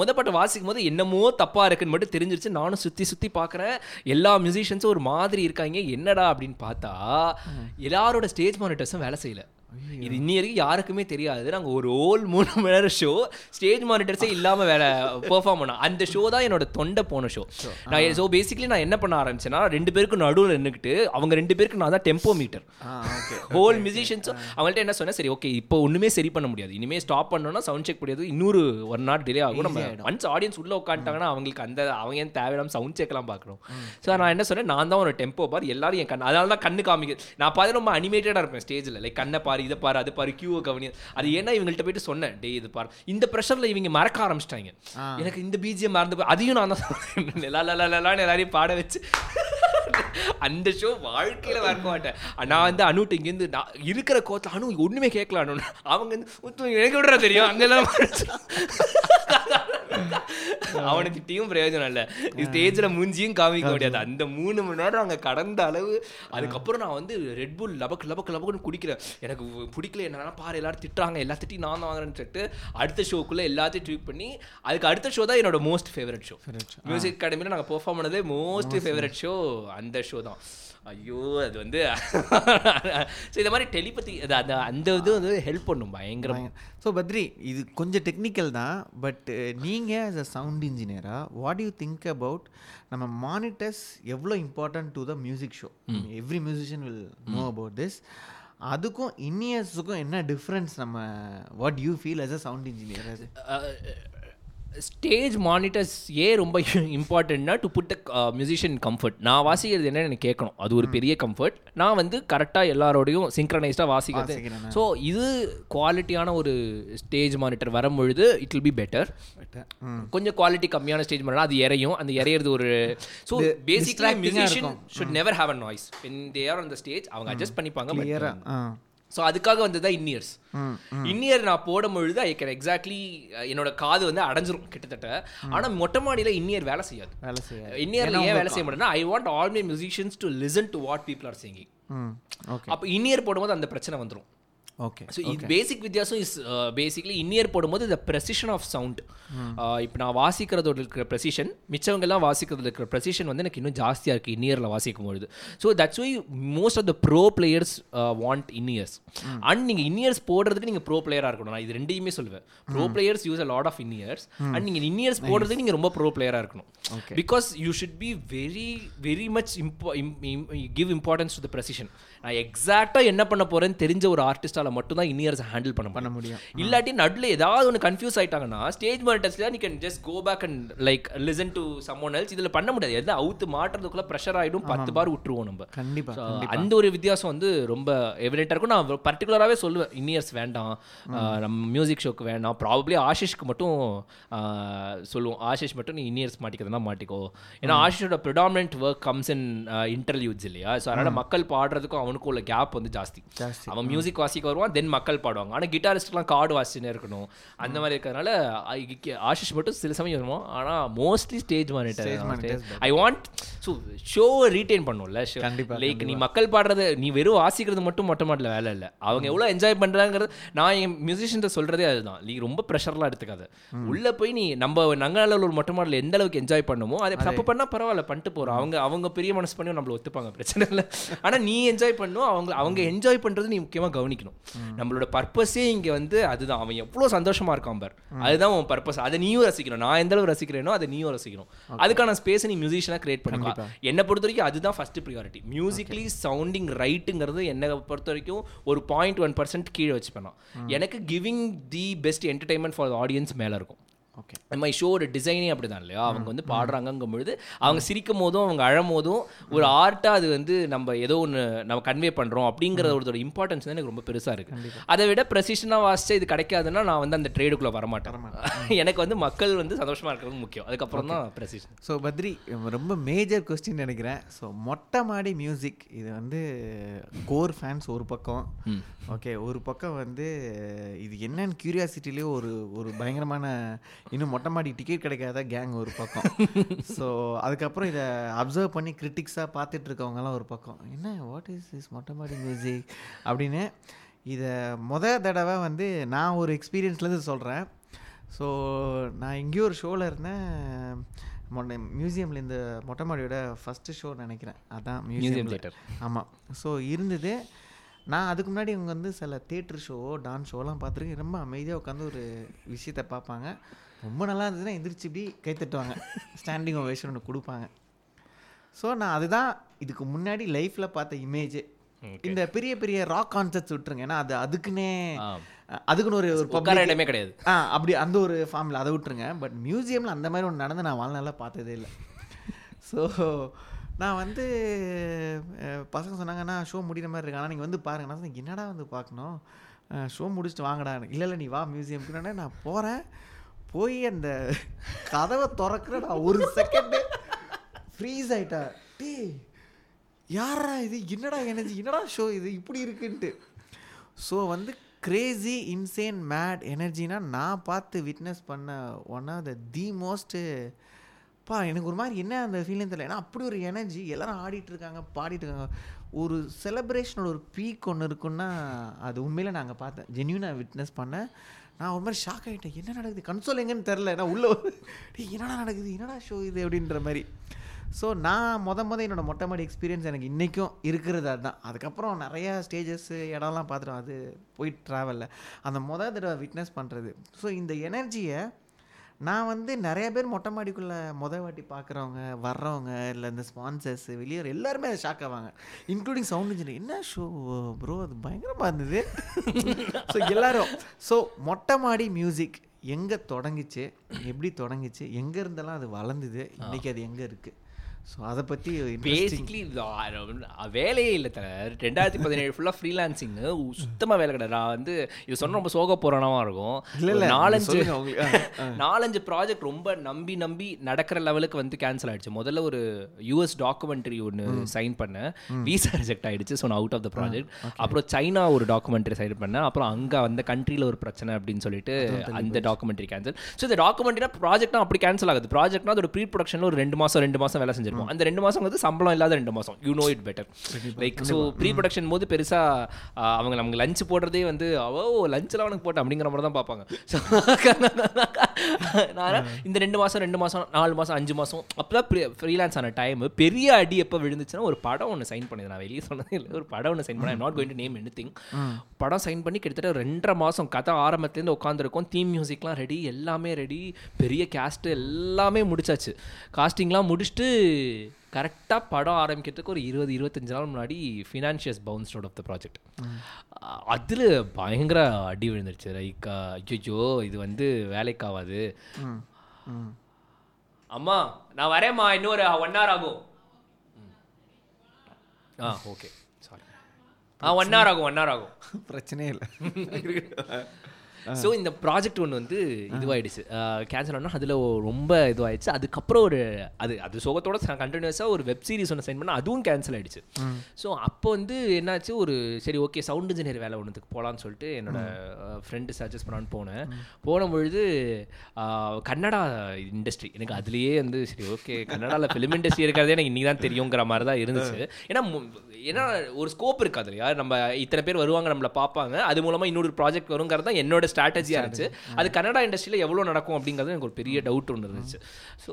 மொதல் பாட்டு வாசிக்கும் போது என்னமோ தப்பாக இருக்குன்னு மட்டும் தெரிஞ்சிருச்சு. நானும் சுற்றி பார்க்குறேன், எல்லா மியூசிஷியன்ஸும் ஒரு மாதிரி இருக்காங்க, என்னடா அப்படின்னு பார்த்தா எல்லாரோட ஸ்டேஜ் மானிட்டர்ஸும் வேலை செய்யலை. இது இன்னி வரைக்கும் யாருக்குமே தெரியாது. நாங்கள் ஒரு ஹோல் 3 மணி நேரம் ஷோ ஸ்டேஜ் மானிட்டர்ஸே இல்லாமல் வேலை பெர்ஃபார்ம் பண்ணோம். அந்த ஷோ தான் என்னோட தொண்டை போன ஷோ. நான் ஸோ பேசிக்கலி நான் என்ன பண்ண ஆரம்பிச்சேன்னா 2 பேருக்கும் நடுவில் நின்றுக்கிட்டு அவங்க 2 பேருக்கு நான் தான் டெம்போ மீட்டர். ஹோல் மியூசிஷியன்ஸும் அவங்கள்ட்ட என்ன சொன்னேன், சரி ஓகே இப்போ ஒன்றுமே சரி பண்ண முடியாது, இனிமேல் ஸ்டாப் பண்ணோன்னா சவுண்ட் செக் முடியாது, இன்னொரு 1 hour டிலே ஆகும். நம்ம ஒன்ஸ் ஆடியன்ஸ் உள்ளே உட்காந்துட்டாங்கன்னா அவங்களுக்கு அந்த அவங்க ஏன் தேவையில்லாமல் சவுண்ட் செக்லாம் பார்க்குறோம். ஸோ நான் என்ன சொன்னேன், நான் தான் ஒரு டெம்போ பார் எல்லாரும் என் கண், அதனால தான் கண்ணு காமிக்க நான் பார்த்து ரொம்ப அனிமேட்டடாக இருப்பேன் ஸ்டேஜில். லைக் கண்ணை பாரு, இதை பாரு, அது பாரு, கியூவை கவனி. அது ஏன்னா இவங்கள்ட்ட போயிட்டு சொன்னேன், டே இது பாரு. இந்த ப்ரெஷரில் இவங்க மறக்க ஆரம்பிச்சிட்டாங்க, எனக்கு இந்த பிஜிஎம் மறந்து அதையும் நான் தான் சொன்னேன் எல்லான்னு எல்லாரையும் பாட வச்சு. அந்த ஷோ வாழ்க்கையில வரக்க மாட்டேன். நான் வந்து அனுட்டு இங்கேருந்து நான் இருக்கிற கோத்தில் அனு ஒன்றுமே கேட்கல. அனு அவங்க வந்து எனக்கு விடுறா தெரியும் அங்கெல்லாம் அவனை திட்டியும் பிரயோஜனம் இல்லை, ஸ்டேஜில் மூஞ்சியும் காமிக்க முடியாது. அந்த 3 மணி நேரம் அங்கே கடந்த அளவு. அதுக்கப்புறம் நான் வந்து ரெட்புல் லபக்கு லபக்கு லபக்குன்னு குடிக்கிறேன், எனக்கு பிடிக்கல, என்னன்னா பாரு எல்லாரும் திட்டுறாங்க, எல்லாத்திட்டையும் நான் தான் வாங்குறேன்னு சொல்லிட்டு அடுத்த ஷோக்குள்ளே எல்லாத்தையும் ட்வீட் பண்ணி, அதுக்கு அடுத்த ஷோ தான் என்னோட மோஸ்ட் ஃபேவரட் ஷோ. மியூசிக் அகாடமியில் நாங்கள் பெர்ஃபார்ம் பண்ணதே மோஸ்ட் ஃபேவரட் ஷோ அந்த ஷோ தான். ஐயோ அது வந்து ஸோ இந்த மாதிரி டெலிபதி அது அந்த இது வந்து ஹெல்ப் பண்ணும் பயங்கரமாக. ஸோ பத்ரி, இது கொஞ்சம் டெக்னிக்கல் தான், பட் நீங்கள் ஆஸ் அ சவுண்ட் இன்ஜினியராக வாட் யூ திங்க் அபவுட் நம்ம மானிட்டர்ஸ் எவ்வளோ important to the music show? Every musician will know about this. அதுக்கும் இன்னியர்ஸுக்கும் என்ன டிஃப்ரென்ஸ்? நம்ம what you feel as a sound engineer? அது ஸ்டேஜ் மானிட்டர்ஸ் ஏன் ரொம்ப இம்பார்ட்டண்ட்னா to put a musician comfort. நான் வாசிக்கிறது என்னன்னு எனக்கு கேட்கணும், அது ஒரு பெரிய கம்ஃபர்ட். நான் வந்து கரெக்டாக எல்லாரோடையும் சிங்க்ரனைஸ்டாக வாசிக்கிறது. ஸோ இது குவாலிட்டியான ஒரு ஸ்டேஜ் மானிட்டர் வரும்பொழுது இட் வில் பி பெட்டர். கொஞ்சம் குவாலிட்டி கம்மியான ஸ்டேஜ் மானிட்டர் அது எறையும், அந்த எறையிறது ஒரு. So basically musician should never have a noise when they are on the stage. அவங்க அட்ஜஸ்ட் பண்ணிப்பாங்க. ஸோ அதுக்காக வந்து தான் இன்னியர்ஸ். இன்னியர் நான் போடும்பொழுது ஐ கேன் எக்ஸாக்ட்லி என்னோட காது வந்து அடைஞ்சிரும் கிட்டத்தட்ட. ஆனால் மொட்டை மாடியில் இன்னியர் வேலை செய்யாது. இன்னியரில் ஏன் வேலை செய்ய மாட்டேன்னா, I want all my musicians to listen to what people are singing. அப்போ இன்னியர் போடும்போது அந்த பிரச்சனை வந்துடும். ஓகே, ஸோ இது பேசிக் வித்தியாசம் இஸ் பேசிக்லி இன்னியர் போடும்போது இந்த ப்ரெசிஷன் ஆஃப் சவுண்ட். இப்போ நான் வாசிக்கிறதோட இருக்கிற ப்ரெசிஷன், மிச்சவங்கெல்லாம் வாசிக்கிறதுல இருக்கிற ப்ரெசிஷன் வந்து எனக்கு இன்னும் ஜாஸ்தியாக இருக்குது இன்னியரில் வாசிக்கும்பொழுது. So that's why most of the pro players want in ears. And நீங்கள் இன்னியர்ஸ் போடுறதுக்கு நீங்கள் ப்ரோ பிளேயராக இருக்கணும். நான் இது ரெண்டையுமே சொல்லுவேன். Pro players use a lot of in ears, and நீங்கள் இன்னியர்ஸ் போடுறதுக்கு நீங்கள் ரொம்ப ப்ரோ பிளேயராக இருக்கணும். Because you should be very very much give importance to the precision. நான் எக்ஸாக்டாக என்ன பண்ண போகிறேன்னு தெரிஞ்ச ஒரு ஆர்டிஸ்ட் மட்டும் தான் இன்னியர்ஸ் ஹேண்டில் பண்ண முடியும். இல்லாட்டி நடுல ஏதாவது ஒன்று கன்ஃபியூஸ் ஆயிட்டாங்கன்னா ஸ்டேஜ் மானிட்டர்ஸ்ல you can just go back and like listen to someone else. இதுல பண்ண முடியாது, எதை அவுத்து மாட்டறதுக்குள்ள பிரஷர் ஆயிடும், 10 பார் விட்டுருவோம் நம்ம. கண்டிப்பா அந்த ஒரு வித்தியாசம் வந்து ரொம்ப எவிடென்ட்டா இருக்கும். நான் பர்டிகுலராகவே சொல்லுவேன் இன்னியர்ஸ் வேண்டாம் நம்ம மியூசிக் ஷோக்கு வேண்டாம். ப்ராபப்ளி ஆஷிஷ்க்கு மட்டும் சொல்லுவோம், ஆஷிஷ் மட்டும் நீ இன்னியர்ஸ் மாட்டிக்கிறதுனா மாட்டிக்கோ. ஏன்னா ஆஷிஷோட predominant work comes in interviews இல்லையா? ஸோ அதனால மக்கள் பாடுறதுக்கும் அவனுக்கும் உள்ள கேப் வந்து ஜாஸ்தி. அவன் மியூசிக் வாசிக்க வருவான், தென் மக்கள் பாடுவாங்க. ஆனால் கிட்டாரிஸ்ட்லாம் கார்டு வாசிச்சுன்னு இருக்கணும். அந்த மாதிரி இருக்கிறதுனால ஆஷிஷ் மட்டும் சில சமயம் வருவோம். ஆனால் mostly stage monitor I want so ஷோவை ரீட்டைன் பண்ணுவோம்ல. லைக் நீ மக்கள் பாடுறது, நீ வெறும் வாசிக்கிறது மட்டும் மொட்டை மாட்டில் வேலை இல்லை. அவங்க எவ்வளோ என்ஜாய் பண்ணுறாங்கிறது நான் என் மியூசிஷியன்ட்ட சொல்கிறதே அதுதான். நீ ரொம்ப ப்ரெஷர்லாம் எடுத்துக்காது. உள்ளே போய் நீ நம்ம நங்களால் ஒரு மொட்டை மாட்டில் எந்த அளவுக்கு என்ஜாய் பண்ணுமோ அதை தப்பு பண்ணால் பரவாயில்ல, பண்ணிட்டு போகிறோம். அவங்க அவங்க பெரிய மனசு பண்ணி நம்மளை ஒத்துப்பாங்க, பிரச்சனை இல்லை. ஆனால் நீ என்ஜாய் பண்ணும், அவங்க அவங்க என்ஜாய் பண்ணுறது நீ முக்கியமாக கவனிக்கணும். நம்மளோட பர்பஸே இங்க வந்து அதுதான். அவன் எவ்வளவு சந்தோஷமா இருக்கான் பார், அதுதான் அவன் பர்பஸ். அதை நீயும் ரசிக்கணும், நான் எந்த அளவு ரசிக்கிறேனோ அதை நீயும் ரசிக்கணும். அதுக்கான ஸ்பேஸ் நீ மியூசிஷியனா கிரியேட் பண்ணிக்கலாம். என்னை பொறுத்த வரைக்கும் அதுதான் ஃபர்ஸ்ட் ப்ரியாரிட்டி. மியூசிக்லி சவுண்டிங் ரைட்டுங்கிறது என்னை பொறுத்த வரைக்கும் ஒரு 0.1% கீழே வச்சு பண்ணலாம். எனக்கு giving the best entertainment for audience மேல இருக்கும். ஓகே, நம்ம ஷோட டிசைனே அப்படி தான் இல்லையா? அவங்க வந்து பாடுறாங்கங்கும்பொழுது அவங்க சிரிக்கும் போதும் அவங்க அழமோதும் ஒரு ஆர்ட்டாக அது வந்து நம்ம ஏதோ ஒன்று நம்ம கன்வே பண்ணுறோம் அப்படிங்கிற ஒருத்தோட இம்பார்ட்டன்ஸ் தான் எனக்கு ரொம்ப பெருசாக இருக்குது. அதை விட ப்ரெசிஷனாக வாசிச்சா இது கிடைக்காதுன்னா நான் வந்து அந்த ட்ரேடுக்குள்ளே வரமாட்டேன். எனக்கு வந்து மக்கள் வந்து சந்தோஷமாக இருக்கிறது முக்கியம், அதுக்கப்புறம் தான் ப்ரெசிஷன். ஸோ பத்ரி, ரொம்ப மேஜர் கொஸ்டின் நினைக்கிறேன். ஸோ மொட்டை மாடி மியூசிக் இது வந்து கோர் ஃபேன்ஸ் ஒரு பக்கம், ஓகே, ஒரு பக்கம் வந்து இது என்னன்னு க்யூரியாசிட்டிலேயே ஒரு ஒரு பயங்கரமான இன்னும் மொட்டை மாடி டிக்கெட் கிடைக்காத கேங் ஒரு பக்கம். ஸோ அதுக்கப்புறம் இதை அப்சர்வ் பண்ணி கிரிட்டிக்ஸாக பார்த்துட்டு இருக்கவங்கலாம் ஒரு பக்கம், என்ன வாட் இஸ் இஸ் மொட்டை மாடி மியூசிக் அப்படின்னு. இதை முதல் தடவை வந்து நான் ஒரு எக்ஸ்பீரியன்ஸ்லேருந்து சொல்கிறேன். ஸோ நான் எங்கேயோ ஒரு ஷோவில் இருந்தேன், மியூசியமில் இந்த மொட்டை மாடியோட ஃபஸ்ட்டு ஷோ நினைக்கிறேன், அதான் மியூசியம் தேட்டர். ஆமாம், ஸோ இருந்தது. நான் அதுக்கு முன்னாடி இவங்க வந்து சில தேட்டர் ஷோவோ டான்ஸ் ஷோலாம் பார்த்துருக்கேன். ரொம்ப அமைதியாக உட்காந்து ஒரு விஷயத்தை பார்ப்பாங்க, ரொம்ப நல்லா இருந்துச்சுன்னா எந்திரிச்சு இப்படி கை தட்டுவாங்க, ஸ்டாண்டிங் ஓவேஷன் ஒன்று கொடுப்பாங்க. ஸோ நான் அதுதான் இதுக்கு முன்னாடி லைஃப்பில் பார்த்த இமேஜு. இந்த பெரிய பெரிய ராக் கான்சர்ட்ஸ் விட்டுருங்க, ஏன்னா அது அதுக்குன்னு ஒரு பப்ளிக் இடமே கிடையாது. அப்படி அந்த ஒரு ஃபார்மில் அதை விட்டுருங்க. பட் மியூசியமில் அந்த மாதிரி ஒன்று நடந்து நான் வாழ்நாளில் பார்த்ததே இல்லை. ஸோ நான் வந்து பசங்க சொன்னாங்கன்னா ஷோ முடிகிற மாதிரி இருக்கு, ஆனால் நீங்கள் வந்து பாருங்கன்னா சொன்னால் என்னடா வந்து பார்க்கணும், ஷோ முடிச்சுட்டு வாங்கடா. இல்லை இல்லை நீ வா மியூசியம்க்குன்னா நான் போகிறேன். போய் அந்த கதவை திறக்கிற நான் ஒரு செகண்டு ஃப்ரீஸ் ஆகிட்டா. டே யாரா இது, என்னடா எனர்ஜி, என்னடா ஷோ இது இப்படி இருக்குன்ட்டு. ஸோ வந்து கிரேசி இன்சேன் மேட் எனர்ஜினா நான் பார்த்து விட்னஸ் பண்ண ஒன் ஆஃப் தி மோஸ்ட்டு பா. எனக்கு ஒரு மாதிரி என்ன அந்த ஃபீலிங் தெரியல, ஏன்னா அப்படி ஒரு எனர்ஜி, எல்லோரும் ஆடிட்டுருக்காங்க பாடிட்டுருக்காங்க, ஒரு செலிப்ரேஷனோட ஒரு பீக் ஒன்று இருக்குன்னா அது உண்மையில் நாங்கள் பார்த்தேன், ஜென்யூனாக விட்னஸ் பண்ணேன். நான் ஒரு மாதிரி ஷாக் ஆகிட்டேன், என்ன நடக்குது கன்சோல் எங்கன்னு தெரில, நான் உள்ளே என்னடா நடக்குது என்னடா ஷோ இது அப்படின்ற மாதிரி. ஸோ நான் மொதல் என்னோடய மொட்டைமாடி எக்ஸ்பீரியன்ஸ் எனக்கு இன்றைக்கும் இருக்கிறது அதுதான். அதுக்கப்புறம் நிறையா ஸ்டேஜஸ்ஸு இடம்லாம் பார்த்துட்டோம், அது போய் ட்ராவலில் அந்த மொதல் தடவை விட்னஸ் பண்ணுறது. ஸோ இந்த எனர்ஜியை நான் வந்து நிறைய பேர் மொட்டைமாடிக்குள்ளே மொதல் வாட்டி பார்க்குறவங்க வர்றவங்க இல்லை இந்த ஸ்பான்சர்ஸு வெளியே எல்லாருமே அதை ஷாக் ஆவாங்க, இன்க்ளூடிங் சவுண்ட் இன்ஜினியர். என்ன ஷோ ப்ரோ அது பயங்கரமாக இருந்தது. ஸோ எல்லோரும் ஸோ மொட்டைமாடி மியூசிக் எங்கே தொடங்கிச்சு, எப்படி தொடங்கிச்சு, எங்கே இருந்தெல்லாம் அது வளர்ந்துது, இன்றைக்கி அது எங்கே இருக்குது, ஸோ அதை பற்றி பேசிக்லி வேலையே இல்லை தலை. 2017 ஃபுல்லாக ஃப்ரீலான்சிங்கு சுத்தமாக வேலை கிடையாது. நான் வந்து இது சொன்ன ரொம்ப சோக போரானமாக இருக்கும். இல்லை நாலஞ்சு ப்ராஜெக்ட் ரொம்ப நம்பி நம்பி நடக்கிற லெவலுக்கு வந்து கேன்சல் ஆகிடுச்சு. முதல்ல ஒரு US டாக்குமெண்ட்ரி ஒன்று சைன் பண்ணேன், வீசா ரிஜெக்ட் ஆகிடுச்சு. ஸோ நான் அவுட் ஆஃப் த ப்ராஜெக்ட். அப்புறம் சைனா ஒரு டாக்குமெண்ட்ரி சைன் பண்ணேன். அப்புறம் அங்கே அந்த கண்ட்ரியில் ஒரு பிரச்சனை அப்படின்னு சொல்லிட்டு அந்த டாக்குமெண்ட்ரி கேன்சல். ஸோ இந்த டாக்குமெண்ட்ரினா ப்ராஜெக்ட்னா அப்படி கேன்சல் ஆகுது. ப்ராஜெக்ட்னா அதோட ப்ரீ ப்ரொடக்ஷனில் ஒரு ரெண்டு மாதம் வேலை செஞ்சு அந்த 2 மாதம் வந்து சம்பளம் இல்லாத 2 மாதம். You know it better. Like so pre production போது பெருசாக அவங்க நமக்கு லஞ்ச் போடுறதே வந்து அவோ லஞ்செலாம் அவனுக்கு போட்டேன் அப்படிங்கிற மாதிரி தான் பார்ப்பாங்க. ஸோ நான் இந்த 2 மாதம் 4 மாதம் 5 மாதம் அப்போதான் ஃப்ரீலான்ஸ் ஆன டைம் பெரிய அடி எப்போ விழுந்துச்சுன்னா, ஒரு படம் ஒன்று சைன் பண்ணது. நான் வெளியே சொன்னது இல்லை, ஒரு படம் ஒன்று சைன் பண்ணேன். I'm not going to name anything. படம் சைன் பண்ணி கிட்டத்தட்ட 2.5 மாதம் கதை ஆரம்பத்துலேருந்து உட்காந்துருக்கோம். தீம் மியூசிக்லாம் ரெடி, எல்லாமே ரெடி, பெரிய கேஸ்ட்டு எல்லாமே முடிச்சாச்சு. காஸ்டிங்லாம் முடிச்சுட்டு கரெக்டாக படம் ஆரம்பிக்கிறதுக்கு ஒரு 20-25 நாள் முன்னாடி financiers bounce out of the project. அதில் பயங்கர அடி விழுந்துருச்சு. லைக் ஐயோ இது வந்து வேலைக்காகாது அம்மா, நான் வரேம்மா, இன்னொரு 1 hour ஆகும். ஓகே சாரி, 1 hour ஆகும் பிரச்சனையே இல்லை. ஸோ இந்த ப்ராஜெக்ட் ஒன்று வந்து இதுவாகிடுச்சு, கேன்சல் ஆனால் அதில் ரொம்ப இதுவாகிடுச்சு. அதுக்கப்புறம் ஒரு அது சோகத்தோட கண்டினியூஸாக ஒரு வெப் சீரிஸ் ஒன்று சைன் பண்ணால் அதுவும் கேன்சல் ஆகிடுச்சு. ஸோ அப்போ வந்து என்னாச்சு, ஒரு சரி ஓகே சவுண்ட் இன்ஜினியர் வேலை ஒன்றுக்கு போகலான்னு சொல்லிட்டு என்னோடய ஃப்ரெண்டு சஜஸ்ட் பண்ணான்னு போனபொழுது கன்னடா இண்டஸ்ட்ரி எனக்கு அதுலேயே வந்து சரி ஓகே கன்னடாவில் ஃபிலிம் இண்டஸ்ட்ரி இருக்கிறதே எனக்கு இன்றைக்கி தான் தெரியுங்கிற மாதிரி தான் இருந்துச்சு. ஏன்னா ஒரு ஸ்கோப் இருக்குது அதில், யார் நம்ம இத்தனை பேர் வருவாங்க நம்மளை பார்ப்பாங்க, அது மூலமாக இன்னொரு ப்ராஜெக்ட் வருங்கிறது தான் என்னோட ஸ்ட்ராட்டஜியாக இருந்துச்சு. அது கன்னடா இண்டஸ்ட்ரியில் எவ்வளோ நடக்கும் அப்படிங்கிறது எனக்கு ஒரு பெரிய டவுட் ஒன்று இருந்துச்சு. ஸோ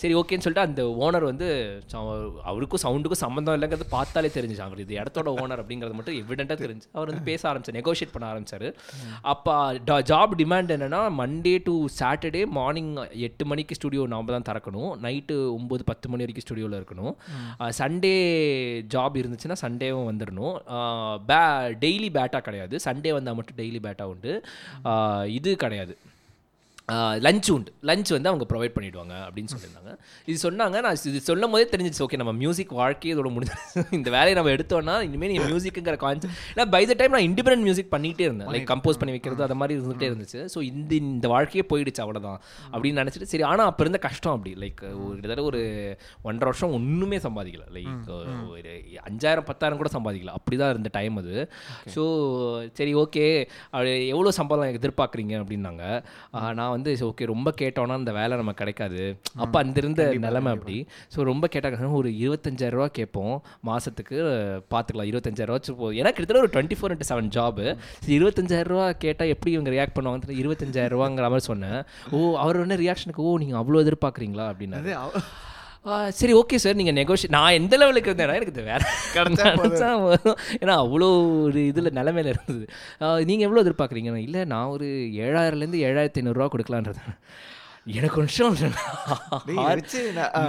சரி ஓகேன்னு சொல்லிட்டு அந்த ஓனர் வந்து அவருக்கும் சவுண்டுக்கும் சம்மந்தம் இல்லைங்கிறது பார்த்தாலே தெரிஞ்சு, அவர் இது இடத்தோட ஓனர் அப்படிங்கிறது மட்டும் எவிடெண்ட்டாக தெரிஞ்சு அவர் வந்து பேச ஆரம்பிச்சார், நெகோஷியேட் பண்ண ஆரம்பித்தார். அப்போ ஜாப் டிமாண்ட் என்னென்னா Monday to Saturday மார்னிங் 8 மணிக்கு ஸ்டுடியோ நாம் தான் திறக்கணும், நைட்டு 9-10 மணி வரைக்கும் ஸ்டுடியோவில் இருக்கணும். சண்டே ஜாப் இருந்துச்சுன்னா சண்டேவும் வந்துடணும். டெய்லி பேட்டாக கிடையாது, சண்டே வந்தால் மட்டும் டெய்லி பேட்டா உண்டு. இது கிடையாது, லஞ்ச் உண்டு, லஞ்ச் வந்து அவங்க ப்ரொவைட் பண்ணிவிடுவாங்க அப்படின்னு சொல்லியிருந்தாங்க. இது சொன்னாங்க, நான் இது சொல்லும் போதே தெரிஞ்சிச்சு ஓகே நம்ம மியூசிக் வாழ்க்கையை இதோட முடிஞ்சு இந்த வேலையை நம்ம எடுத்தோன்னா இனிமேல் நீங்கள் மியூசிக்குங்கிற கான்செப்ட். ஏன்னா பை த டைம் நான் இண்டிபெண்டன்ட் மியூசிக் பண்ணிகிட்டே இருந்தேன், லைக் கம்போஸ் பண்ணி வைக்கிறது அது மாதிரி இருந்துகிட்டே இருந்துச்சு. ஸோ இந்த வாழ்க்கையே போயிடுச்சு அவ்வளோதான் அப்படின்னு நினச்சிட்டு சரி. ஆனால் அப்போ இருந்த கஷ்டம் அப்படி, லைக் கிட்டத்தட்ட ஒரு 1.5 வருஷம் ஒன்றுமே சம்பாதிக்கலை, லைக் ஒரு 5,000-10,000 கூட சம்பாதிக்கல, அப்படி தான் இருந்த டைம் அது. ஸோ சரி ஓகே எவ்வளோ சம்பளம் எதிர்பார்க்குறீங்க அப்படின்னாங்க. நான் வந்து ஓகே ரொம்ப கேட்டோன்னா அந்த வேலை நம்ம கிடைக்காது, அப்போ அந்த இருந்த நிலைமை அப்படி. ஸோ ரொம்ப கேட்டாங்க, ஒரு 25,000 ரூபா கேட்போம் மாதத்துக்கு, பார்த்துக்கலாம் 25,000 ரூபா. ஏன்னா கிட்டத்தட்ட ஒரு 24/7 ஜாபு. 25,000 ரூபா கேட்டால் எப்படி இவங்க ரியாக்ட் பண்ணுவாங்க, 25,000 ரூபாங்கிற மாதிரி சொன்னேன். அவர் என்ன ரியாக்ஷனுக்கு, நீங்கள் அவ்வளோ எதிர்பார்க்குறீங்களா அப்படின்னாரு. சரி ஓகே சார் நீங்கள் நெகோஷியேட். நான் எந்த லெவலுக்கு இருந்தேன், எனக்கு வேலை கிடச்சா, ஏன்னா அவ்வளோ ஒரு இதில் நிலமையில இருந்தது. நீங்கள் எவ்வளோ எதிர்பார்க்குறீங்க? இல்லை நான் ஒரு 7,000-7,500 கொடுக்கலான்றது. எனக்கு நிமிஷம்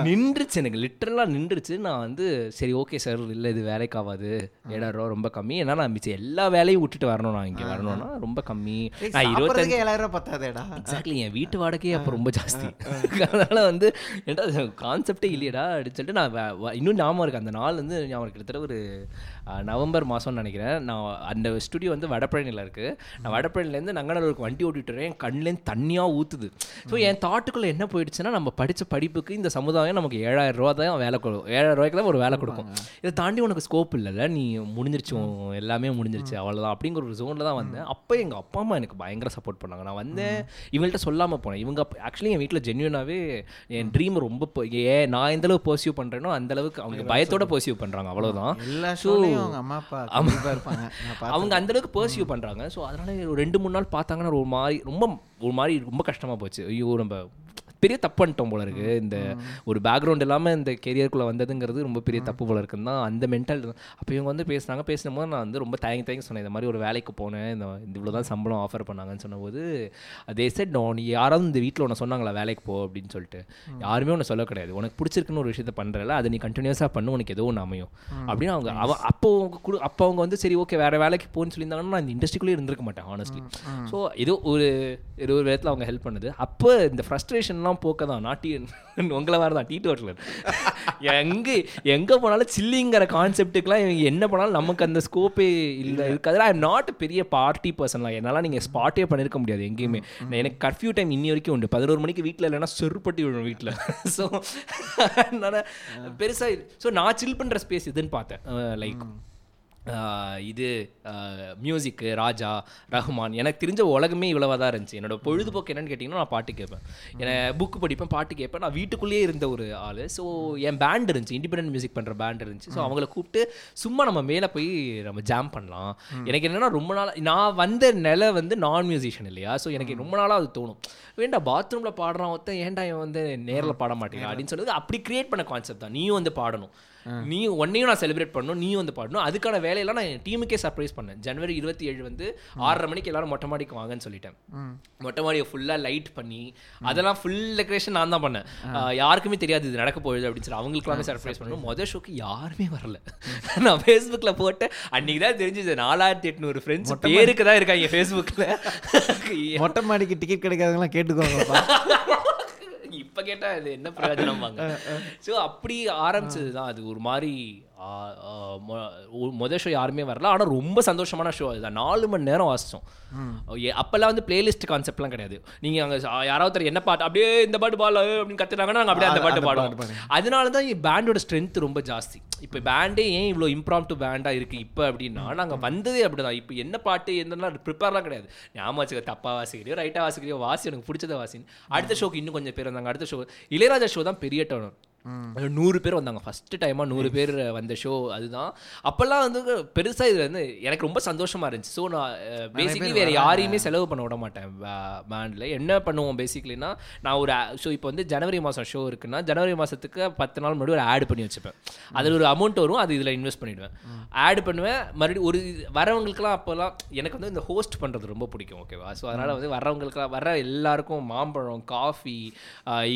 நின்றுச்சு, எனக்கு லிட்டரலாக நின்றுச்சு. நான் வந்து சரி ஓகே சார் இல்லை இது வேலைக்காகாது, 7,000 ரூபா ரொம்ப கம்மி. ஏன்னா நான் மிச்சம் எல்லா வேலையும் விட்டுட்டு வரணும், நான் இங்கே வரணும்னா ரொம்ப கம்மி. நான் 25,000 ரூபா பத்தாதேடா. எக்ஸாக்ட்லி, என் வீட்டு வாடகையே அப்போ ரொம்ப ஜாஸ்தி, அதனால் வந்து ஏன்டா கான்செப்டே இல்லையடா அப்படின்னு சொல்லிட்டு நான் இன்னும் ஞாபகம் இருக்குது. அந்த நாள் வந்து ஞாபகம் கிட்டத்தட்ட ஒரு நவம்பர் மாதம்னு நினைக்கிறேன். நான் அந்த ஸ்டுடியோ வந்து வடபழனியில் இருக்குது. நான் வடபழனிலேருந்து நங்கநல்லூருக்கு வண்டி ஓட்டிட்டு வரேன், என் கண்லேருந்து தண்ணியாக ஊற்றுது. ஸோ என் தாட்டுக்குள்ளே என்ன போயிடுச்சுன்னா, நம்ம படித்த படிப்புக்கு இந்த சமுதாயம் நமக்கு 7,000 ரூபா தான் வேலை கொடுக்கும், 7,000 ரூபாய்க்கு தான் ஒரு வேலை கொடுக்கும், இதை தாண்டி உனக்கு ஸ்கோப் இல்லைல்ல, நீ முடிஞ்சிருச்சு, எல்லாமே முடிஞ்சிருச்சு, அவ்வளோதான் அப்படிங்கிற ஒரு ஜோனில் தான் வந்தேன். அப்போ எங்கள் அப்பா அம்மா எனக்கு பயங்கர சப்போர்ட் பண்ணாங்க. நான் வந்தேன் இவங்கள்ட்ட சொல்லாமல் போனேன். இவங்க ஆக்சுவலி என் வீட்டில் ஜென்யூனாகவே என் ட்ரீம் ரொம்ப நான் எந்தளவு பர்சியூ பண்ணுறேனோ அந்தளவுக்கு அவங்க பயத்தோட பர்சியூ பண்ணுறாங்க, அவ்வளோதான். அவங்க அந்தளவுக்கு பர்சியூ பண்ணுறாங்க. ஸோ அதனால் 2-3 நாள் பார்த்தாங்கன்னா ஒரு மாதிரி ரொம்ப கஷ்டமாக போச்சு. ஐயோ நம்ம பெரிய தப்பு பண்ணிட்டோம் போல இருக்குது, இந்த ஒரு பேக்ரவுண்ட் இல்லாமல் இந்த கெரியருக்குள்ளே வந்ததுங்கிறது ரொம்ப பெரிய தப்பு போல இருக்குதுன்னா அந்த மென்டல். அப்போ இவங்க வந்து பேசினபோது நான் வந்து ரொம்ப தயங்கி சொன்னேன், இந்த மாதிரி ஒரு வேலைக்கு போனேன், இந்த இவ்வளோ தான் சம்பளம் ஆஃபர் பண்ணாங்கன்னு சொன்னபோது அதே சைட் நான் யாராவது இந்த வீட்டில் ஒன்று சொன்னாங்களா வேலைக்கு போ அப்படின்னு சொல்லிட்டு, யாருமே ஒன்று சொல்ல கிடையாது, உனக்கு பிடிச்சிருக்குன்னு ஒரு விஷயத்த பண்ணுறல, அதை நீ கண்டினியூஸாக பண்ணு, உனக்கு ஏதோ ஒன்று அமையும் அப்படின்னு அவங்க அப்போ அவங்க வந்து சரி ஓகே வேறு வேலைக்கு போன்னு சொல்லியிருந்தாங்கன்னா நான் இந்த இண்டஸ்ட்ரிக்குள்ளேயே இருந்திருக்க மாட்டேன் ஆனஸ்ட்லி. ஸோ ஏதோ ஒரு விதத்தில் அவங்க ஹெல்ப் பண்ணுது. அப்போ இந்த ஃப்ரஸ்ட்ரேஷன் போக்கதான் நாட்டி உங்களை வேற தான் டீட்டோட்டல் எங்க போனாலும் சில்லிங்கிற கான்செப்டுக்குலாம் என்ன பண்ணாலும் நமக்கு அந்த ஸ்கோப்பே இல்லை இருக்காது. ஐ எம் நாட் பெரிய பார்ட்டி பர்சன்லாம், என்னால் நீங்கள் ஸ்பாட்டே பண்ணியிருக்க முடியாது எங்கேயுமே. எனக்கு கர்ஃப்யூ டைம் இன்னி வரைக்கும் உண்டு, 11 மணிக்கு வீட்டில் இல்லைன்னா சொருப்பட்டி விழும் வீட்டில். ஸோ அதனால் பெருசாக ஸோ நான் சில் பண்ணுற ஸ்பேஸ் இதுன்னு பார்த்தேன். லைக் இது மியூசிக்கு, ராஜா, ரஹ்மான், எனக்கு தெரிஞ்ச உலகமே இவ்வளவாக தான் இருந்துச்சு. என்னோடய பொழுதுபோக்கு என்னென்னு கேட்டிங்கன்னா நான் பாட்டு கேட்பேன், எனக்கு புக்கு படிப்பேன், பாட்டு கேட்பேன், நான் வீட்டுக்குள்ளேயே இருந்த ஒரு ஆள். ஸோ என் பேண்ட் இருந்துச்சு, இண்டிபெண்டன்ட் மியூசிக் பண்ணுற பேண்ட் இருந்துச்சு. ஸோ அவங்கள கூப்பிட்டு சும்மா நம்ம மேலே போய் நம்ம ஜாம் பண்ணலாம். எனக்கு என்னென்னா ரொம்ப நாள் நான் வந்த நிலை வந்து நான் மியூசிஷியன் இல்லையா, ஸோ எனக்கு ரொம்ப நாளாக அது தோணும், வேண்டாம் பாத்ரூமில் பாடுறான் ஒருத்தன், ஏன்டா இவன் வந்து நேரில் பாட மாட்டேங்கிறான் அப்படின்னு சொல்லுறது. அப்படி கிரியேட் பண்ண கான்செப்ட் தான், நீயும் வந்து பாடணும், நீ உன்னையும் நான் செலிப்ரேட் பண்ணணும், நீயும் வந்து பாடணும். அதுக்கான வேலையெல்லாம் நான் என் டீமுக்கே சர்ப்ரைஸ் பண்ணேன். ஜனவரி 27 வந்து 6:30 மணிக்கு எல்லாரும் மொட்டைமாடிக்கு வாங்கன்னு சொல்லிட்டேன். மொட்டைமாடியை ஃபுல்லாக லைட் பண்ணி அதெல்லாம் ஃபுல் டெக்கரேஷன் நான் தான் பண்ணேன். யாருக்குமே தெரியாது இது நடக்க போகுது அப்படின்னு சொல்லி அவங்களுக்குலாம் சர்ப்ரைஸ் பண்ணணும். மொதல் ஷோக்கு யாருமே வரல. நான் ஃபேஸ்புக்கில் போட்டு அன்றைக்கி தான் தெரிஞ்சுது 4800 ஃப்ரெண்ட்ஸ் பேருக்கு தான் இருக்காங்க ஃபேஸ்புக்கில். மொட்டைமாடிக்கு டிக்கெட் கிடைக்காதவங்களாம் கேட்டுக்கோங்க, இப்போ கேட்டால் இது என்ன பிரயோஜனம் வாங்க. ஸோ அப்படி ஆரம்பிச்சது தான் அது. ஒரு மாதிரி மொதல் ஷோ யாருமே வரல, ஆனால் ரொம்ப சந்தோஷமான ஷோ. அதுதான் 4 மணி நேரம் வாசித்தோம். அப்போல்லாம் வந்து பிளேலிஸ்ட் கான்செப்ட்லாம் கிடையாது. நீங்கள் அங்கே யாராவது என்ன பாட்டு அப்படியே இந்த பாட்டு பாடல அப்படின்னு கற்றுனாங்கன்னா நாங்கள் அப்படியே அந்த பாட்டு பாடுவோம். அதனால தான் பேண்டோட ஸ்ட்ரென்த் ரொம்ப ஜாஸ்தி. இப்போ பேண்டே ஏன் இவ்வளோ இம்ப்ராம்ப்டு பேண்டாக இருக்குது இப்போ அப்படின்னா, நாங்கள் வந்ததே அப்படி தான். இப்போ என்ன பாட்டு என்னன்னா ப்ரிப்பேர்லாம் கிடையாது. ஞாபகம் வச்சுக்க, தப்பாக வாசிக்கிறியோ ரைட்டாக வாசிக்கிறியோ வாசி, எனக்கு பிடிச்சத வாசின்னு. அடுத்த ஷோக்கு இன்னும் கொஞ்சம் பேர் வந்தாங்க. அடுத்த ஷோ இளையராஜா ஷோ தான் பெரிய டர்னர், 100 பேர் வந்தாங்க. ஃபர்ஸ்ட் டைமாக 100 பேர் வந்த ஷோ அதுதான். அப்போல்லாம் வந்து பெருசாக இது வந்து எனக்கு ரொம்ப சந்தோஷமாக இருந்துச்சு. ஸோ நான் பேசிக்லி வேறு யாரையுமே செலவு பண்ண விட மாட்டேன் பேண்டில். என்ன பண்ணுவோம் பேசிக்லினா, நான் ஒரு ஷோ இப்போ வந்து ஜனவரி மாதம் ஷோ இருக்குன்னா ஜனவரி மாதத்துக்கு 10 நாள் முன்னாடி ஒரு ஆட் பண்ணி வச்சுப்பேன். அதில் ஒரு அமௌண்ட் வரும், அது இதில் இன்வெஸ்ட் பண்ணிவிடுவேன், ஆட் பண்ணுவேன். மறுபடியும் ஒரு வரவங்களுக்குலாம் அப்போல்லாம் எனக்கு வந்து இந்த ஹோஸ்ட் பண்ணுறது ரொம்ப பிடிக்கும், ஓகேவா. ஸோ அதனால் வந்து வரவங்களுக்குலாம் வர எல்லாருக்கும் மாம்பழம், காஃபி,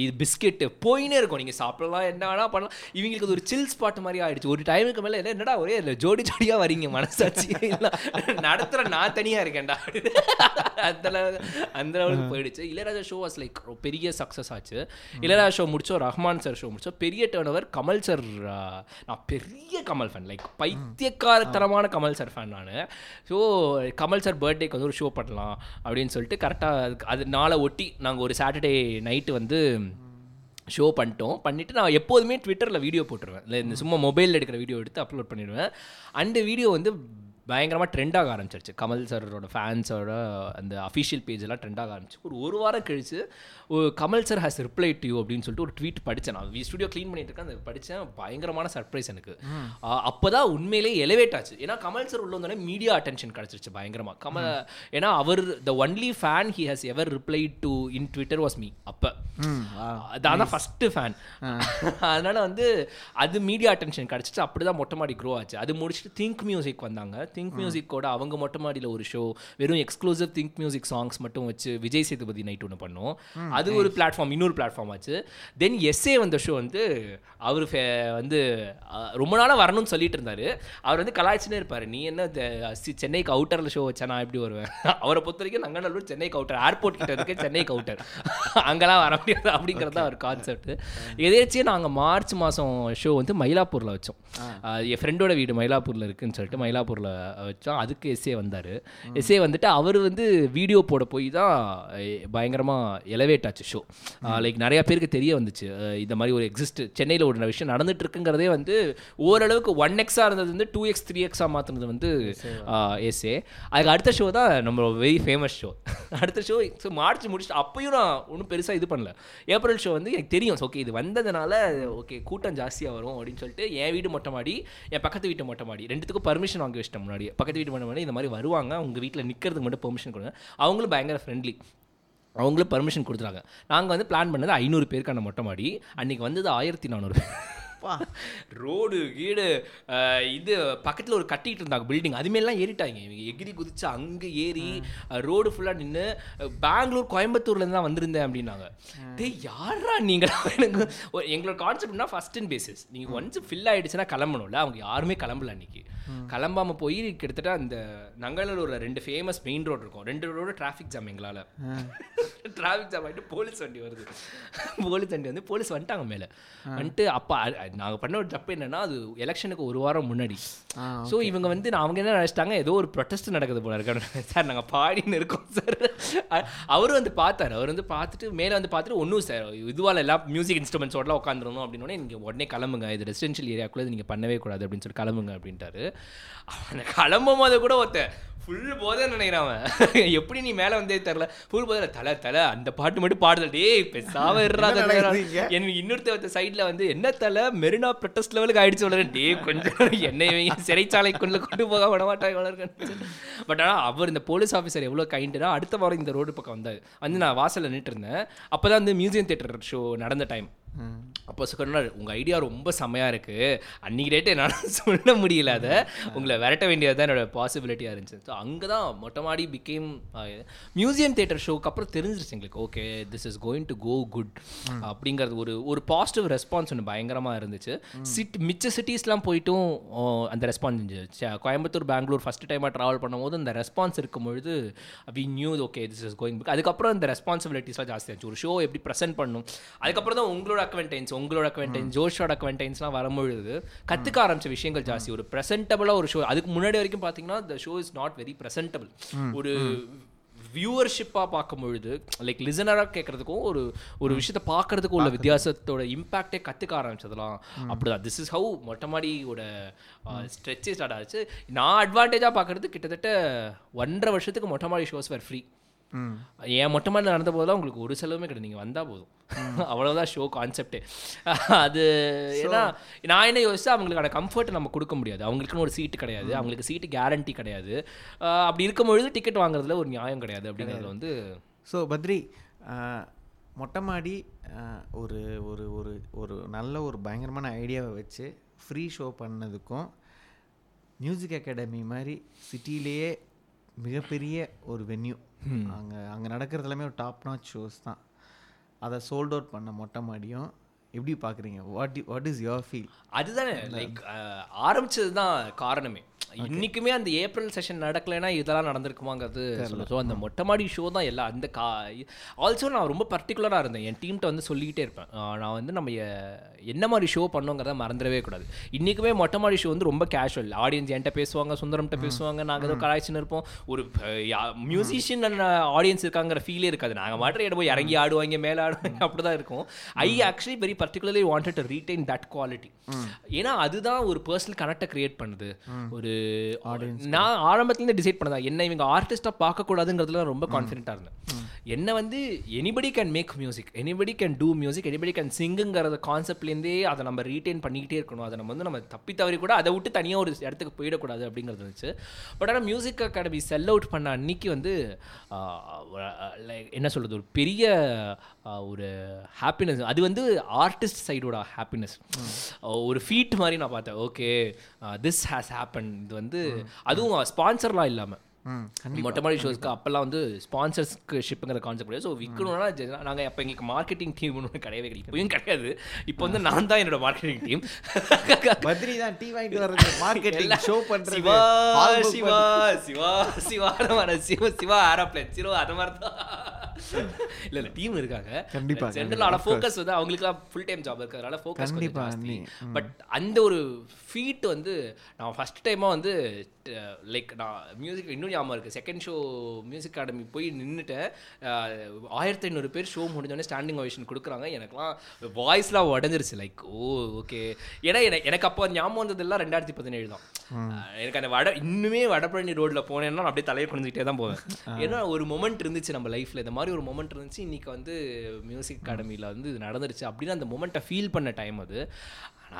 இது பிஸ்கெட்டு போயினே இருக்கும். நீங்கள் சாப்பிடலாம், என்ன வேணா பண்ணலாம். இவங்களுக்கு அது ஒரு சில் ஸ்பாட் மாதிரி ஆயிடுச்சு. ஒரு டைமுக்கு மேலே என்னடா ஒரே ஜோடி ஜோடியா வரீங்க, மனசாட்சி நடத்துற நான் தனியா இருக்கேன்டா அந்த அளவுக்கு போயிடுச்சு. இளையராஜா ஷோ வாஸ் லைக் பெரிய சக்ஸஸ் ஆச்சு. இளையராஜா ஷோ முடிச்சோம், ரஹ்மான் சார் ஷோ முடிச்சோம், பெரிய டர்ன் ஓவர். கமல் சார், நான் பெரிய கமல் ஃபேன், லைக் பைத்தியக்காரத்தனமான கமல் சார் ஃபேன் நான். ஸோ கமல் சார் பர்த்டேக்கு வந்து ஒரு ஷோ பண்ணலாம் அப்படின்னு சொல்லிட்டு கரெக்டாக அதனால ஒட்டி நாங்கள் ஒரு சாட்டர்டே நைட்டு வந்து ஷோ பண்ணிட்டு நான் எப்போதுமே ட்விட்டரில் வீடியோ போட்டுருவேன். இல்லை இந்த சும்மா மொபைலில் எடுக்கிற வீடியோ எடுத்து அப்லோட் பண்ணிடுவேன். அந்த வீடியோ வந்து பயங்கரமாக ட்ரெண்டாக ஆரம்பிச்சிருச்சு. கமல் சாரோட ஃபேன்ஸோட அந்த அஃபிஷியல் பேஜெல்லாம் ட்ரெண்டாக ஆரம்பிச்சு. ஒரு வாரம் கழிச்சு Kamal sir has reply to you அப்படின்னு சொல்லிட்டு ஒரு ட்வீட் படித்தேன். நான் ஸ்டுடியோ க்ளீன் பண்ணிட்டு இருக்கேன், அது படித்தேன். பயங்கரமான சர்ப்ரைஸ் எனக்கு. அப்போ தான் உண்மையிலே எலிவேட் ஆச்சு. ஏன்னா கமல் சார் உள்ள வந்தோடனே மீடியா அட்டென்ஷன் கிடச்சிருச்சு பயங்கரமாக. ஏன்னா அவர் the only fan he has ever reply to in Twitter was me. அப்போ அதான் ஃபஸ்ட்டு ஃபேன். அதனால் வந்து அது மீடியா அட்டென்ஷன் கிடச்சிச்சு. அப்படி தான் மொட்டைமாடி க்ரோ ஆச்சு. அது முடிச்சுட்டு திங்க் மியூசிக் வந்தாங்க. திங்க் மியூசிக்கோட அவங்க மொட்டைமாடியில் ஒரு ஷோ, வெறும் எக்ஸ்க்ளூசிவ் திங்க் மியூசிக் சாங்ஸ் மட்டும் வச்சு விஜய் சேதுபதி நைட் ஒன்று பண்ணோம். அது ஒரு பிளாட்ஃபார்ம், இன்னொரு பிளாட்ஃபார்ம் ஆச்சு. தென் எஸ்ஏ வந்த ஷோ வந்து அவர் வந்து ரொம்ப நாளாக வரணும்னு சொல்லிட்டு இருந்தார். அவர் வந்து கலாய்ச்சினே இருப்பார், நீ என்ன சென்னைக்கு அவுட்டரில் ஷோ வச்சா நான் எப்படி வருவேன். அவரை பொறுத்த வரைக்கும் நங்கநல்லூர் சென்னைக்கு அவுட்டர், ஏர்போர்ட் கிட்ட இருக்க சென்னைக்கு அவுட்டர், அங்கெல்லாம் வர முடியாது அப்படிங்கிறது தான் ஒரு கான்செப்ட். எதேச்சியே நாங்கள் மார்ச் மாதம் ஷோ வந்து மயிலாப்பூரில் வச்சோம். என் ஃப்ரெண்டோட வீடு மயிலாப்பூரில் இருக்குன்னு சொல்லிட்டு மயிலாப்பூரில் வச்சா அதுக்கு எஸ்ஏ வந்தார். எஸ்ஏ வந்துட்டு அவர் வந்து வீடியோ போட போய் தான் பயங்கரமாக எலவேட் ஆச்சு ஷோ. லைக் நிறையா பேருக்கு தெரிய வந்துச்சு இந்த மாதிரி ஒரு எக்ஸிஸ்ட் சென்னையில் ஒரு விஷயம் நடந்துட்டு இருக்குங்கிறதே வந்து ஓரளவுக்கு 1x இருந்தது வந்து 2x 3x மாற்றினது வந்து எஸ்ஏ. அதுக்கு அடுத்த ஷோ தான் நம்ம வெரி ஃபேமஸ் ஷோ. அடுத்த ஷோ மார்ச் முடிச்சுட்டு அப்பயும் நான் ஒன்றும் பெருசாக இது பண்ணல. ஏப்ரல் ஷோ வந்து எனக்கு தெரியும் ஓகே இது வந்ததுனால ஓகே கூட்டம் ஜாஸ்தியாக வரும் அப்படின்னு சொல்லிட்டு என் வீடு மொட்டை மாடி என் பக்கத்து வீட்டு மொட்டை மாடி ரெண்டுத்துக்கும் பர்மிஷன் வாங்கி வச்சிட்டேன் முன்னாடி. பக்கத்து வீட்டு மொட்டை மாடி இந்த மாதிரி வருவாங்க உங்கள் வீட்டில் நிற்கிறதுக்கு மட்டும் பெர்மிஷன் கொடுங்க. அவங்களும் பயங்கர ஃப்ரெண்ட்லி, அவங்களும் பர்மிஷன் கொடுத்துறாங்க. நாங்கள் வந்து பிளான் பண்ணது 500 பேருக்கான மொட்டை மாடி, அன்றைக்கி வந்தது 1400 பேர். ரோடு கீடு இது பக்கத்தில் ஒரு கட்டிகிட்டு இருந்தாங்க பில்டிங், அதுமாரிலாம் ஏறிட்டாங்க இவங்க. எகிரி குதிச்சு அங்கே ஏறி ரோடு ஃபுல்லாக நின்று பெங்களூர் கோயம்புத்தூர்லேருந்து தான் வந்திருந்தேன் அப்படின்னாங்க. டே யாரா நீங்கள்? எனக்கு எங்களோட கான்செப்ட்னா ஃபர்ஸ்ட் அண்ட் பேசிஸ் நீங்கள் ஒன்ஸ் ஃபில் ஆகிடுச்சுன்னா கிளம்பணும்ல. அவங்க யாருமே கிளம்பல அன்றைக்கி. கிளம்பாமல் போய் கிட்டத்தட்ட அந்த நங்கநல்லூரில் 2 ஃபேமஸ் மெயின் ரோடு இருக்கும், 2 ரோடு டிராஃபிக் ஜாம். எங்களால் டிராஃபிக் ஜாம் ஆகிட்டு போலீஸ் வண்டி வருது. போலீஸ் வண்டி வந்து போலீஸ் வந்துட்டாங்க மேலே வந்துட்டு. அப்போ நாங்கள் பண்ண ஒரு தப்பு என்னன்னா அது எலெக்ஷனுக்கு ஒரு வாரம் முன்னாடி. ஸோ இவங்க வந்து நான் அவங்க என்ன நினச்சிட்டாங்க ஏதோ ஒரு ப்ரொட்டஸ்ட் நடக்குது போல இருக்காங்க. சார் நாங்கள் பாடின்னு இருக்கோம் சார். அவரும் வந்து பார்த்தார். அவர் வந்து பார்த்துட்டு மேலே வந்து பார்த்துட்டு ஒன்றும் சார் இதுவால் எல்லாம் மியூசிக் இன்ஸ்ட்ருமெண்ட்ஸோடலாம் உட்காந்துருந்தோம் அப்படின்னோடனே நீங்கள் உடனே கிளம்புங்க, இது ரெசிடென்ஷியல் ஏரியாக்குள்ளே நீங்கள் பண்ணவே கூடாது அப்படின்னு சொல்லி கிளம்புங்க அப்படின்ட்டாரு. அவனை கிளம்பும் போது கூட ஒருத்தன் ஃபுல் போதை நினைக்கிறான் எப்படி நீ மேலே வந்தே தெரில ஃபுல் போதில் தலை தலை அந்த பாட்டு மட்டும் பாடுதல். டே பெசாவ எனக்கு இன்னொருத்த சைடில் வந்து என்ன தலை மெரினா ப்ரொட்டஸ்ட் லெவலுக்கு ஆகிடுச்சு வளரேன். டே கொஞ்சம் என்னை சிறைச்சாலை கொண்டு போக விடமாட்டாங்க வளர்க்க. பட் ஆனால் அவர் இந்த போலீஸ் ஆஃபீஸர் எவ்வளோ கைண்டுனா அடுத்த வாரம் இந்த ரோடு பக்கம் வந்தார். வந்து நான் வாசலில் நின்றுட்டு இருந்தேன். அப்போ தான் வந்து மியூசியம் தியேட்டர் ஷோ நடந்த டைம். அப்போ சொன்னார் உங்கள் ஐடியா ரொம்ப செம்மையாக இருக்குது, அன்றைக்கி ரேட்டு என்னால் சொல்ல முடியல, அதை உங்களை விரட்ட வேண்டியது தான் என்னோடய பாசிபிலிட்டியாக இருந்துச்சு. ஸோ அங்கே தான் மொட்டமாடி பிகேம் மியூசியம் தியேட்டர் ஷோக்கு அப்புறம் தெரிஞ்சிருச்சு எங்களுக்கு okay this is going to go good அப்படிங்கிறது ஒரு பாசிட்டிவ் ரெஸ்பான்ஸ் ஒன்று பயங்கரமாக இருந்துச்சு. மிச்ச சிட்டிஸ்லாம் போய்ட்டும் அந்த ரெஸ்பான்ஸ் இருந்துச்சு. கோயம்புத்தூர் பெங்களூர் ஃபஸ்ட் டைமாக ட்ராவல் பண்ணும்போது அந்த ரெஸ்பான்ஸ் இருக்கும்பொழுது we knew okay this is going good. அதுக்கப்புறம் இந்த ரெஸ்பான்சிபிலிட்டிஸ்லாம் ஜாஸ்தி ஆச்சு. ஒரு ஷோ எப்படி ப்ரெசென்ட் பண்ணணும், அதுக்கப்புறம் தான் உங்களோட அக்வென்டன்ஸ் உங்களோட அக்வென்டன்ஸ் ஜோஷோட அக்வென்டன்ஸ்லாம் வரும்பொழுது கற்றுக்க ஆரம்பிச்ச விஷயங்கள் ஜாஸ்தி. ஒரு ப்ரெசென்டபுளாக ஒரு ஷோ, அதுக்கு முன்னாடி வரைக்கும் பார்த்தீங்கன்னா the show is not very presentable. ஒரு வியூவர்ஷிப்பாக பார்க்கும்பொழுது லைக் லிசனராக கேட்குறதுக்கும் ஒரு விஷயத்தை பார்க்குறதுக்கும் உள்ள வித்தியாசத்தோட இம்பேக்டே கற்றுக்க ஆரம்பிச்சதுலாம் அப்படிதான். திஸ் இஸ் ஹவு மொட்டமாடியோட ஸ்ட்ரெச்சே ஸ்டார்ட் ஆச்சு. நான் அட்வான்டேஜாக பார்க்குறது கிட்டத்தட்ட 1.5 வருஷத்துக்கு மொட்டமாடி ஷோஸ் வேர் ஃப்ரீ. ஏன் மொட்டை மாடி நடந்த போதெல்லாம் உங்களுக்கு ஒரு செலவுமே கிடையாது, நீங்கள் வந்தால் போதும், அவ்வளோதான் ஷோ கான்செப்டே. அது ஏன்னா நான் என்ன யோசிச்சா அவங்களுக்கான கம்ஃபர்ட் நம்ம கொடுக்க முடியாது. அவங்களுக்குன்னு ஒரு சீட்டு கிடையாது, அவங்களுக்கு சீட்டு கேரண்டி கிடையாது. அப்படி இருக்கும்பொழுது டிக்கெட் வாங்குறதுல ஒரு நியாயம் கிடையாது அப்படிங்கிறது வந்து. ஸோ பத்ரி மொட்டை மாடி ஒரு ஒரு ஒரு ஒரு நல்ல ஒரு பயங்கரமான ஐடியாவை வச்சு ஃப்ரீ ஷோ பண்ணதுக்கும் மியூசிக் அகாடமி மாதிரி சிட்டிலேயே மிகப்பெரிய ஒரு வென்யூ அங்கே நடக்கிறது எல்லாமே ஒரு டாப் நாச் ஷோஸ் தான், அதை சோல்ட் அவுட் பண்ண மொட்டை மாடியும் எப்படி பார்க்குறீங்க? What is your feel? அதுதானே லைக் ஆரம்பித்தது தான் காரணமே. இன்றைக்குமே அந்த ஏப்ரல் செஷன் நடக்கலைன்னா இதெல்லாம் நடந்திருக்குமாங்கிறது சொல்லலாம். ஸோ அந்த மொட்டை மாடி ஷோ தான் எல்லாம் அந்த ஆல்சோ நான் ரொம்ப பர்டிகுலராக இருந்தேன். என் டீம்கிட்ட வந்து சொல்லிக்கிட்டே இருப்பேன் நான் வந்து நம்ம என்ன மாதிரி ஷோ பண்ணோங்கிறத மறந்துடவே கூடாது. இன்றைக்குமே மொட்டை மாடி ஷோ வந்து ரொம்ப கேஷுவல். ஆடியன்ஸ் என்கிட்ட பேசுவாங்க, சுந்தரம்கிட்ட பேசுவாங்க, நாங்கள் ஏதோ கலாய்ச்சின்னு இருப்போம். ஒரு மியூசிஷியன் ஆடியன்ஸ் இருக்காங்கிற ஃபீலே இருக்காது. நாங்கள் மாட்டோம் இடம் போய் இறங்கி ஆடுவாங்க, மேலே ஆடுவாங்க, அப்படி தான் இருக்கும். I actually very particularly wanted to retain that quality. ஏன்னா அதுதான் ஒரு பர்சனல் கனெக்டை கிரியேட் பண்ணுது. ஒரு நான் ஆரம்பத்துலேருந்து டிசைட் பண்ணதான் என்ன இவங்க ஆர்டிஸ்டாக பார்க்கக்கூடாதுங்கிறதுல ரொம்ப கான்ஃபிடென்ட்டாக இருந்தேன். என்ன வந்து anybody can make music, anybody can do music, anybody can சிங்குங்கிறத கான்செப்ட்லேருந்தே அதை நம்ம ரீட்டைன் பண்ணிக்கிட்டே இருக்கணும். அதை நம்ம வந்து நம்ம தப்பி தவறி கூட அதை விட்டு தனியாக ஒரு இடத்துக்கு போயிடக்கூடாது அப்படிங்கிறது இருந்துச்சு. பட் ஆனால் மியூசிக் அகாடமி செல் அவுட் பண்ண அன்னைக்கு வந்து என்ன சொல்கிறது ஒரு பெரிய ஒரு ஹாப்பினஸ். அது வந்து ஆர்டிஸ்ட் சைடோட ஹாப்பினஸ் ஒரு ஃபீட் மாதிரி நான் பார்த்தேன். Okay this has happen. இது வந்து அதுவும் ஸ்பான்சர்லாம் இல்லாமல் மொட்டை மாடி ஷோஸ்க்கு அப்போல்லாம் வந்து ஸ்பான்சர்ஷிப்புங்கிற கான்செப்ட் கிடையாது. ஸோ விற்கணும்னா நாங்கள் அப்போ எங்களுக்கு மார்க்கெட்டிங் டீம் ஒன்று கிடையவே கிடையாது, இப்போயும் கிடையாது. இப்போ வந்து நான் தான் என்னோட மார்க்கெட்டிங் டீம். பத்ரி தான் டீ வாங்கிட்டு வர்றது, மார்க்கெட்டிங் ஷோ பண்ணுறது. சிவா சிவா சிவா சிவா சிவா சிவா ஏரோப்ளேன் சிரோ அந்த மாதிரி தான் இல்ல இல்ல டீம் இருக்காங்க கண்டிப்பா, ஜெனரலான ஃபோக்கஸ் வந்து அவங்களுக்குலாம் ஃபுல் டைம் ஜாப் இருக்கிறதுனால ஃபோக்கஸ் கண்டிப்பா ஜாஸ்தி. பட் அந்த ஒரு ஃபீட் வந்து நான் ஃபர்ஸ்ட் டைமாக வந்து லைக் நான் மியூசிக் இன்னும் ஞாபகம் இருக்குது. செகண்ட் ஷோ மியூசிக் அகாடமி போய் நின்றுட்டேன். 1500 பேர் ஷோ முடிஞ்சோடனே ஸ்டாண்டிங் ஓவேஷன் கொடுக்குறாங்க. எனக்குலாம் வாய்ஸ்லாம் உடஞ்சிருச்சு. லைக் ஓ ஓகே, ஏன்னா எனக்கு அப்போ ஞாபகம் வந்ததெல்லாம் 2017 தான். எனக்கு அந்த இன்னுமே வடபழனி ரோடில் போனேன்னா அப்படியே தலையை குறைஞ்சிக்கிட்டே தான் போவேன். ஏன்னா ஒரு மொமெண்ட் இருந்துச்சு நம்ம லைஃப்பில், இந்த மாதிரி ஒரு மொமெண்ட் இருந்துச்சு. இன்றைக்கி வந்து மியூசிக் அகாடமியில் வந்து இது நடந்துருச்சு அப்படின்னு அந்த மொமெண்ட்டை ஃபீல் பண்ண டைம் அது.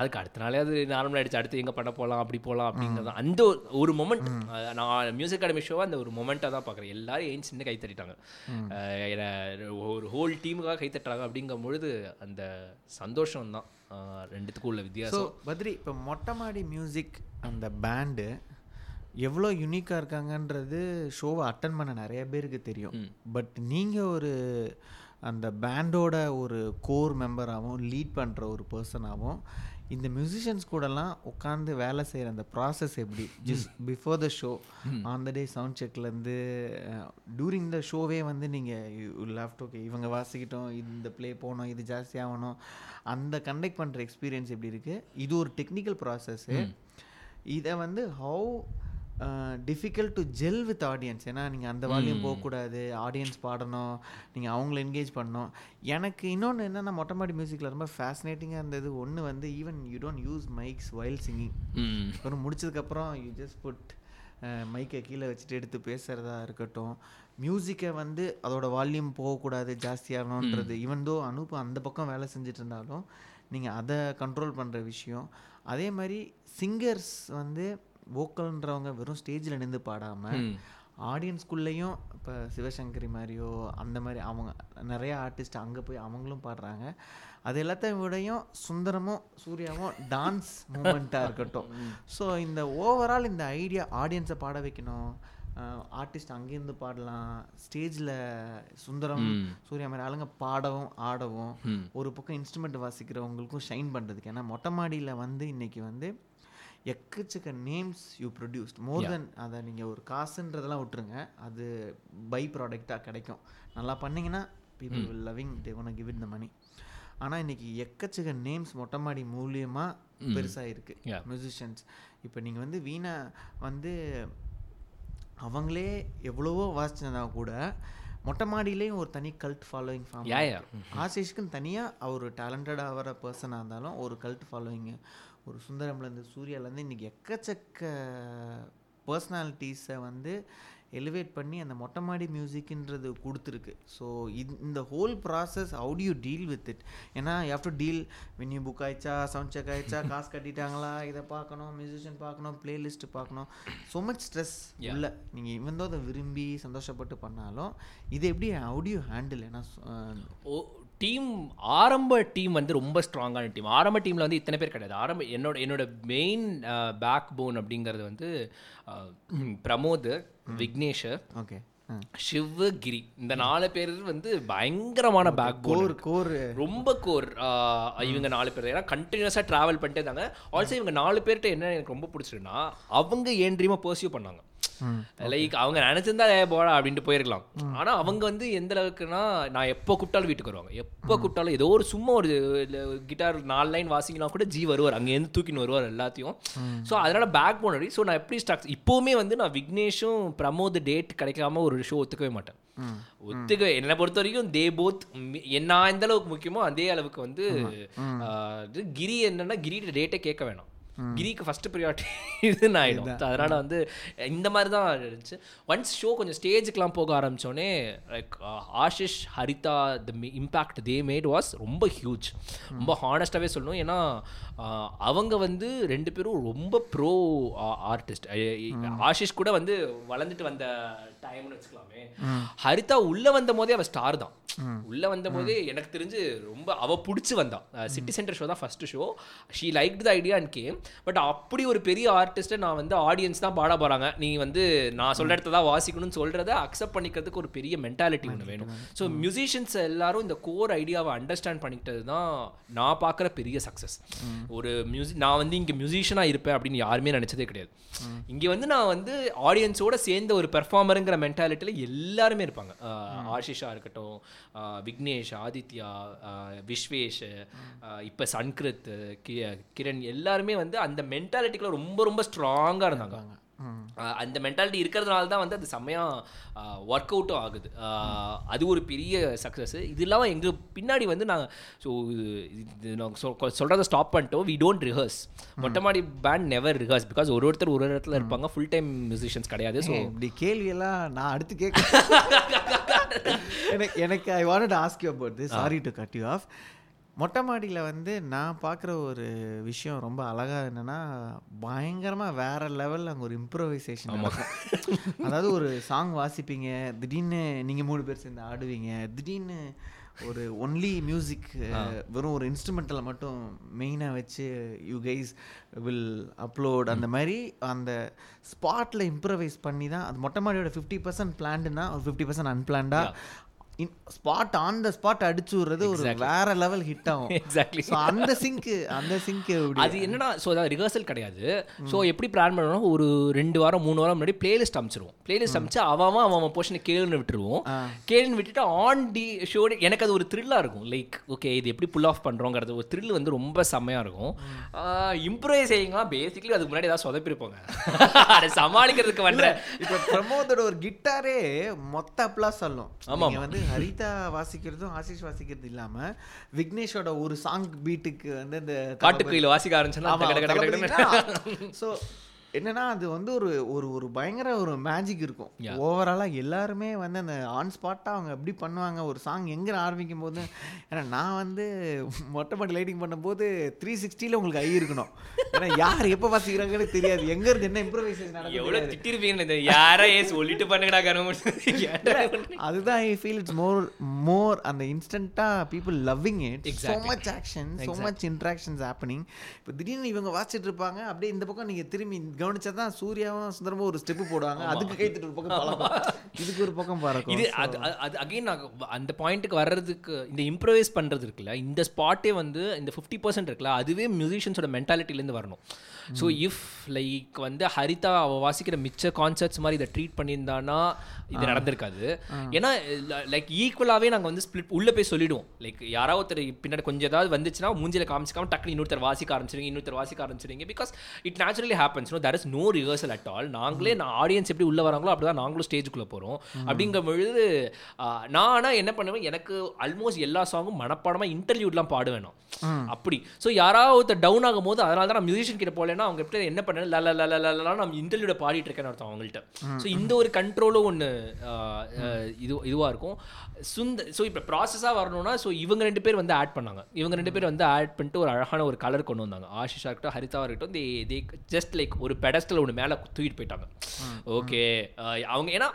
அதுக்கு அடுத்த நாளே அது நார்மல் ஆகிடுச்சு. அடுத்து எங்கே பண்ண போகலாம் அப்படி போகலாம் அப்படிங்கிறது அந்த ஒரு மொமெண்ட். நான் மியூசிக் அகாடமி ஷோவாக அந்த ஒரு மொமெண்ட்டாக தான் பார்க்குறேன். எல்லாரும் ஏன் சின்ன கை தட்டிட்டாங்க, என்னை ஒரு ஹோல் டீமுக்காக கை தட்டுறாங்க அப்படிங்கும் பொழுது அந்த சந்தோஷம்தான் ரெண்டுத்துக்கும் உள்ள வித்தியாசம். பத்ரி, இப்போ மொட்டமாடி மியூசிக் அந்த பேண்டு எவ்வளோ யூனிக்காக இருக்காங்கன்றது ஷோவை அட்டன் பண்ண நிறைய பேருக்கு தெரியும். பட் நீங்கள் ஒரு அந்த பேண்டோட ஒரு கோர் மெம்பராகவும் லீட் பண்ணுற ஒரு பர்சனாகவும் இந்த மியூசிஷியன்ஸ் கூடலாம் உட்காந்து வேலை செய்கிற அந்த ப்ராசஸ் எப்படி? Just before the show, on the day sound செக்லேருந்து டூரிங் த ஷோவே வந்து நீங்கள் லெஃப்ட் ஓகே இவங்க வாசிக்கிட்டோம், இந்த ப்ளே போகணும், இது ஜாஸ்தி ஆகணும், அந்த கண்டக்ட் பண்ணுற எக்ஸ்பீரியன்ஸ் எப்படி இருக்குது? இது ஒரு டெக்னிக்கல் ப்ராசஸ்ஸு. இதை வந்து how difficult to gel with audience. ஏன்னா நீங்கள் அந்த வால்யூம் போகக்கூடாது, ஆடியன்ஸ் பாடணும், நீங்கள் அவங்கள என்கேஜ் பண்ணணும். எனக்கு இன்னொன்று என்னென்னா மொட்டமாடி மியூசிக்கில் ரொம்ப ஃபேசினேட்டிங்காக இருந்தது ஒன்று வந்து even you don't use mics while singing. அப்புறம் முடிச்சதுக்கப்புறம் யூ ஜஸ்ட் புட் மைக்கை கீழே வச்சுட்டு எடுத்து பேசுகிறதா இருக்கட்டும், மியூசிக்கை வந்து அதோட வால்யூம் போகக்கூடாது ஜாஸ்தியாகணுன்றது. ஈவன் தோ அனுப்பு அந்த பக்கம் வேலை செஞ்சுட்டு இருந்தாலும் நீங்கள் அதை கண்ட்ரோல் பண்ணுற விஷயம். அதே மாதிரி சிங்கர்ஸ் வந்து வோக்கல்ன்றவங்க வெறும் ஸ்டேஜில் நின்று பாடாமல் ஆடியன்ஸ்குள்ளேயும் இப்போ சிவசங்கரி மாதிரியோ அந்த மாதிரி அவங்க நிறையா ஆர்டிஸ்ட் அங்கே போய் அவங்களும் பாடுறாங்க. அது எல்லாத்தையும் விடையும் சுந்தரமும் சூர்யாவும் டான்ஸ் மூமெண்ட்டாக இருக்கட்டும். ஸோ இந்த ஓவரால் இந்த ஐடியா ஆடியன்ஸை பாட வைக்கணும், ஆர்டிஸ்ட் அங்கேருந்து பாடலாம், ஸ்டேஜில் சுந்தரம் சூர்யா மாதிரி ஆளுங்க பாடவும் ஆடவும், ஒரு பக்கம் இன்ஸ்ட்ருமெண்ட் வாசிக்கிறவங்களுக்கும் ஷைன் பண்ணுறதுக்கு. ஏன்னா மொட்டை மாடியில் வந்து இன்றைக்கி வந்து எக்கச்சக்க names you produced more then. அதை நீங்கள் ஒரு காசுன்றதெல்லாம் விட்டுருங்க, அது பை ப்ராடக்டாக கிடைக்கும். நல்லா பண்ணிங்கன்னா people will loving they want to give it the money. ஆனால் இன்றைக்கி எக்கச்சக்க நேம்ஸ் மொட்டமாடி மூலியமாக பெருசாக இருக்குது மியூசிஷியன்ஸ். இப்போ நீங்கள் வந்து வீணா வந்து அவங்களே எவ்வளவோ வாசிச்சிருந்தா கூட மொட்டை மாடியிலேயும் ஒரு தனி கல்ட் ஃபாலோயிங் ஃபார்ம். ஆசிஷ்க்குன்னு தனியாக அவர் டேலண்டட் ஆகிற பர்சனாக இருந்தாலும் ஒரு கல்ட் ஃபாலோயிங்கு. ஒரு சுந்தரம்லேருந்து சூர்யாவிலேருந்து இன்றைக்கி எக்கச்சக்க பர்சனாலிட்டிஸை வந்து எலிவேட் பண்ணி அந்த மொட்டமாடி மியூசிக்ன்றது கொடுத்துருக்கு. ஸோ இந்த whole process how do you deal with it? ஏன்னா you have to deal when you book ஆகிடுச்சா, சவுண்ட் செக் ஆகிடுச்சா, காசு கட்டிட்டாங்களா, இதை பார்க்கணும், மியூசிஷியன் பார்க்கணும், பிளேலிஸ்ட் பார்க்கணும், ஸோ மச் ஸ்ட்ரெஸ் இல்லை. நீங்கள் இவந்தோ அதை விரும்பி சந்தோஷப்பட்டு பண்ணாலும் இது எப்படி ஹவு டு யூ ஹேண்டில்? ஏன்னா டீம் ஆரம்ப டீம் வந்து ரொம்ப ஸ்ட்ராங்கான டீம். ஆரம்ப டீமில் வந்து இத்தனை பேர் கிடையாது. என்னோட மெயின் பேக் போன் அப்படிங்கிறது வந்து பிரமோத், விக்னேஷ், ஓகே, சிவகிரி, இந்த 4 பேர் வந்து பயங்கரமான பேக் போன், கோர், ரொம்ப கோர். இவங்க 4 பேர் ஏன்னா கண்டினியூஸாக ட்ராவல் பண்ணிட்டே இருந்தாங்க. ஆல்சோ இவங்க 4 பேர்கிட்ட என்ன எனக்கு ரொம்ப பிடிச்சிருக்குன்னா அவங்க ஏன் ட்ரீமை பர்சியூ பண்ணாங்க. லைக் அவங்க நினைச்சிருந்தா போடா அப்படின்ட்டு போயிருக்கலாம். ஆனால் அவங்க வந்து எந்த அளவுக்குன்னா நான் எப்போ கூப்பிட்டாலும் வீட்டுக்கு வருவாங்க. எப்போ கூப்பிட்டாலும் ஏதோ ஒரு சும்மா ஒரு கிட்டார் 4 லைன் வாசிங்கன்னா கூட ஜி வருவார், அங்கேருந்து தூக்கின்னு வருவார் எல்லாத்தையும். ஸோ அதனால பேக் போன் அப்படி. ஸோ நான் எப்படி ஸ்டாக்ஸ் இப்போவுமே வந்து நான் விக்னேஷும் பிரமோத் டேட் கிடைக்காம ஒரு ஷோ ஒத்துக்கவே மாட்டேன். என்னை பொறுத்த வரைக்கும் தே போத் நான் எந்த அளவுக்கு முக்கியமோ அதே அளவுக்கு வந்து கிரி என்னன்னா கிரிட்ட டேட்டே கேட்க வேணாம். கிரிக்கு ஃபர்ஸ்ட் ப்ரியாரிட்டி இதுன்னு ஆகிடும். அதனால் வந்து இந்த மாதிரி தான் இருந்துச்சு. ஒன்ஸ் ஷோ கொஞ்சம் ஸ்டேஜுக்கெலாம் போக ஆரம்பித்தோடனே like Ashish, Haritha, the impact they made was ரொம்ப ஹியூஜ். ரொம்ப ஹானஸ்டாகவே சொல்லணும். ஏன்னா அவங்க வந்து 2 பேரும் ரொம்ப ப்ரோ ஆர்டிஸ்ட். ஆஷிஷ் கூட வந்து வளர்ந்துட்டு வந்த டைம்னு வச்சுக்கலாமே. ஹரிதா உள்ளே வந்த போதே அவள் ஸ்டார் தான். உள்ளே வந்த போதே எனக்கு தெரிஞ்சு ரொம்ப அவள் பிடிச்சி வந்தான். சிட்டி சென்டர் ஷோ தான் first show. She like the idea and came. But அப்படி ஒரு பெரிய ஆர்டிஸ்ட்டை நான் வந்து ஆடியன்ஸ் தான் பாட போகிறாங்க, நீ வந்து நான் சொல்கிற இடத்த தான் வாசிக்கணும்னு சொல்கிறத அக்செப்ட் பண்ணிக்கிறதுக்கு ஒரு பெரிய மென்டாலிட்டி ஒன்று வேணும். ஸோ மியூசிஷியன்ஸ் எல்லாரும் இந்த கோர் ஐடியாவை அண்டர்ஸ்டாண்ட் பண்ணிக்கிட்டது தான் நான் பார்க்குற பெரிய சக்ஸஸ். ஒரு நான் வந்து இங்கே மியூசிஷியனாக இருப்பேன் அப்படின்னு யாருமே நினச்சதே கிடையாது. இங்கே வந்து நான் வந்து ஆடியன்ஸோடு சேர்ந்த ஒரு பெர்ஃபார்மருங்கிற மென்டாலிட்டியில் எல்லாருமே இருப்பாங்க. ஆஷிஷா இருக்கட்டும், விக்னேஷ், ஆதித்யா, விஸ்வேஷ், இப்போ சன்கிருத், கிரண் எல்லாருமே வந்து அந்த மென்டாலிட்டிக்குள்ள ரொம்ப ரொம்ப ஸ்ட்ராங்காக இருந்தாங்க. அந்த மென்டாலிட்டி இருக்கிறதுனால தான் வந்து அது செம்மையாக ஒர்க் அவுட்டும் ஆகுது. அது ஒரு பெரிய சக்ஸஸ். இது இல்லாமல் எங்களுக்கு பின்னாடி வந்து நாங்கள் சொல்கிறத ஸ்டாப் பண்ணிட்டோம். We don't rehearse. Mottamaadi band never rehearse because ஒரு ஒருத்தர் ஒரு இடத்துல இருப்பாங்க, ஃபுல் டைம் மியூசிஷியன்ஸ் கிடையாது. ஸோ இப்படி கேள்வியெல்லாம் நான் அடுத்து கேட்க எனக்கு I want to ask you about this. Sorry to cut you off. மொட்டை மாடியில் வந்து நான் பார்க்குற ஒரு விஷயம் ரொம்ப அழகாக என்னென்னா, பயங்கரமாக வேறு லெவலில் அங்கே ஒரு இம்ப்ரோவைசேஷன். அதாவது ஒரு சாங் வாசிப்பீங்க, திடீர்னு நீங்கள் 3 பேர் சேர்ந்து ஆடுவீங்க, திடீர்னு ஒரு ஒன்லி மியூசிக் வெறும் ஒரு இன்ஸ்ட்ருமெண்ட்டில் மட்டும் மெயினாக வச்சு யூ கைஸ் வில் அப்லோட். அந்த மாதிரி அந்த ஸ்பாட்டில் இம்ப்ரோவைஸ் பண்ணி தான் அது. மொட்டை மாடியோட 50% பிளான்டுனா ஒரு 50% அன்பிளான்டாக ஸ்பாட் ஆன் த ஸ்பாட் அடிச்சு விடுறது ஒரு வேற லெவல் ஹிட் ஆகும். எக்ஸாக்ட்லி. ஸோ அந்த சிங்க் அது என்னன்னா, ஸோ அதாவது ரிஹர்சல் கிடையாது. ஸோ எப்படி பிளான் பண்ணணும், ஒரு 2 வாரம் 3 வாரம் முன்னாடி பிளேலிஸ்ட் அமைச்சிருவோம். பிளேலிஸ்ட் அமைச்சு அவன் போர்ஷனை கேளுன்னு விட்டுருவோம். கேளுன்னு விட்டுட்டு ஆன் டி ஷோ எனக்கு அது ஒரு த்ரில்லாக இருக்கும். லைக் ஓகே இது எப்படி புல் ஆஃப் பண்ணுறோங்கிறது ஒரு த்ரில் வந்து ரொம்ப செம்மையாக இருக்கும். இம்ப்ரோவைஸ் செய்யுங்களா பேசிக்லி அதுக்கு முன்னாடி ஏதாவது சொதப்பிருப்பாங்க, அதை சமாளிக்கிறதுக்கு வந்து இப்போ பிரமோதோட ஒரு கிட்டாரே மொத்த அப்படிலாம் சொல்லும். ஆமாம் வந்து ஹரிதா வாசிக்கிறதும் ஆசிஷ் வாசிக்கிறது இல்லாம விக்னேஷோட ஒரு சாங் பீட்டுக்கு வந்து இந்த காட்டுக்குயில் வாசிக்க ஆரம்பிச்சோன்னா ஸோ என்னன்னா அது வந்து ஒரு ஒரு ஒரு பயங்கர ஒரு மேஜிக் இருக்கும். ஓவராலாக எல்லாருமே வந்து அந்த ஆன் ஸ்பாட்டாக அவங்க எப்படி பண்ணுவாங்க. ஒரு சாங் எங்கே ஆரம்பிக்கும் போது ஏன்னா நான் வந்து மொட்டை மாடி லைட்டிங் பண்ணும்போது 360ல் உங்களுக்கு ஐ இருக்கணும். ஏன்னா யார் எப்போ வாசிக்கிறாங்கன்னு தெரியாது, எங்கேருந்து என்ன இம்ப்ரோவைசேஷன் நடக்குது யாரே சொல்லிட்டு பண்ணுங்கடா. அதுதான் ஐ ஃபீல் இட்ஸ் மோர் அந்த இன்ஸ்டண்ட்டாக people loving it. So much action, so much interactions happening. இப்போ திடீர்னு இவங்க வாசிச்சுட்டு இருப்பாங்க, அப்படியே இந்த பக்கம் நீங்கள் திரும்பி கவனிச்சா தான் சூர்யாவும் சுந்தரமும் ஒரு ஸ்டெப் போடுவாங்க, அதுக்கு கைத்துட்டு ஒரு பக்கம் இதுக்கு ஒரு பக்கம் பாருங்க. இது அது அகைன் நான் அந்த பாயிண்ட்டுக்கு வர்றதுக்கு இந்த இம்ப்ரோவைஸ் பண்ணுறது இருக்குல்ல, இந்த ஸ்பாட்டே வந்து இந்த 50% இருக்குல்ல அதுவே மியூசிஷியன்ஸோட மென்டாலிட்டிலேருந்து வரணும். ஸோ இஃப் லைக் வந்து ஹரிதா அவள் வாசிக்கிற மிச்ச கான்சர்ட்ஸ் மாதிரி இதை ட்ரீட் பண்ணியிருந்தானா இது நடந்திருக்காது. ஏன்னா லைக் ஈக்குவலாகவே நாங்கள் வந்து ஸ்பிளிட் உள்ளே போய் சொல்லிவிடுவோம். லைக் யாராவது ஒருத்தர் பின்னாடி கொஞ்சம் ஏதாவது வந்துச்சுன்னா மூஞ்சியில் காமிச்சிக்காமல் டக்குனு இன்னொருத்தர் வாசிக்க ஆரம்பிச்சிடுங்க because it naturally happens. No, there is no rehearsal at all. நாங்களே நான் ஆடியன்ஸ் எப்படி உள்ளே வராங்களோ அப்படி தான் நாங்களும் ஸ்டேஜுக்குள்ளே போகிறோம். அப்படிங்கும்பொழுது நான் ஆனால் என்ன பண்ணுவேன், எனக்கு ஆல்மோஸ்ட் எல்லா சாங்கும் மனப்பாடமாக இன்டர்வியூலாம் பாடு வேணும் அப்படி. ஸோ யாராவது ஒருத்தர் டவுன் ஆகும் போது அதனால தான் நான் மியூசிஷியன் கிட்ட போகலன்னா அவங்க எப்படி என்ன பண்ணேன் லலா நான் இன்டர்வியூட பாடிட்டு இருக்கேன்னு அர்த்தம் அவங்கள்ட்ட. ஸோ இந்த ஒரு கண்ட்ரோலும் ஒன்று இதுவாக இருக்கும். ஸோ இப்போ ப்ராசஸாக வரணும்னா ஸோ இவங்க 2 பேர் வந்து ஆட் பண்ணாங்க. இவங்க 2 பேர் வந்து ஆட் பண்ணிட்டு ஒரு அழகான ஒரு கலர் கொண்டு வந்தாங்க. ஆஷிஷா இருக்கட்டும், ஹரிதா இருக்கட்டும், தே ஜஸ்ட் லைக் ஒரு பெடஸ்டல் ஒன்று மேலே தூக்கிட்டு போயிட்டாங்க. ஓகே அவங்க ஏன்னா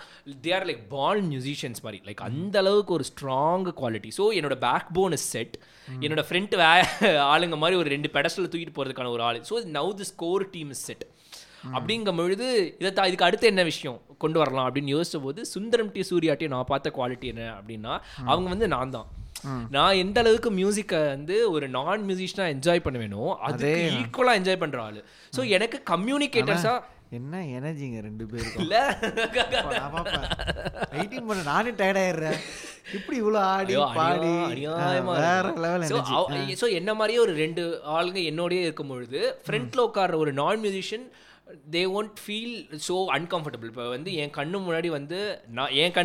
தே ஆர் லைக் பால் மியூசிஷியன்ஸ் மாதிரி, லைக் அந்த அளவுக்கு ஒரு ஸ்ட்ராங் குவாலிட்டி. ஸோ என்னோட பேக் போன் இஸ் செட். என்னோட ஃப்ரெண்ட் ஆளுங்க மாதிரி ஒரு 2 பெடஸ்டல் தூக்கிட்டு போகிறதுக்கான ஒரு ஆள். So now the score team is set. அப்படிங்கும் பொழுது இதுக்கு அடுத்து என்ன விஷயம் கொண்டு வரலாம் அப்படின்னு யோசிச்ச போது சுந்தரம் டி சூர்யாட்டி நான் பார்த்த குவாலிட்டி என்ன அப்படின்னா, அவங்க வந்து நான் எந்த அளவுக்கு மியூசிக்கை வந்து ஒரு நான் மியூசிஷியனாக என்ஜாய் பண்ணுவேனோ அது ஈக்குவலாக என்ஜாய் பண்ணுற ஆள். ஸோ எனக்கு கம்யூனிகேட்டர்ஸாக என்ன எனர்ஜிங்க 2 பேருக்கும் இல்லை வெயிட்டிங் பண்ண நானே டயர்ட் ஆயிடுறேன். இப்படி இவ்வளோ ஆடி பாடி ஸோ என்ன மாதிரியே ஒரு 2 ஆளுங்க என்னோடய இருக்கும் பொழுது ஃப்ரண்ட்டில் உட்கார்ற ஒரு நான் musician they won't feel so uncomfortable. இப்போ வந்து என் கண்ணு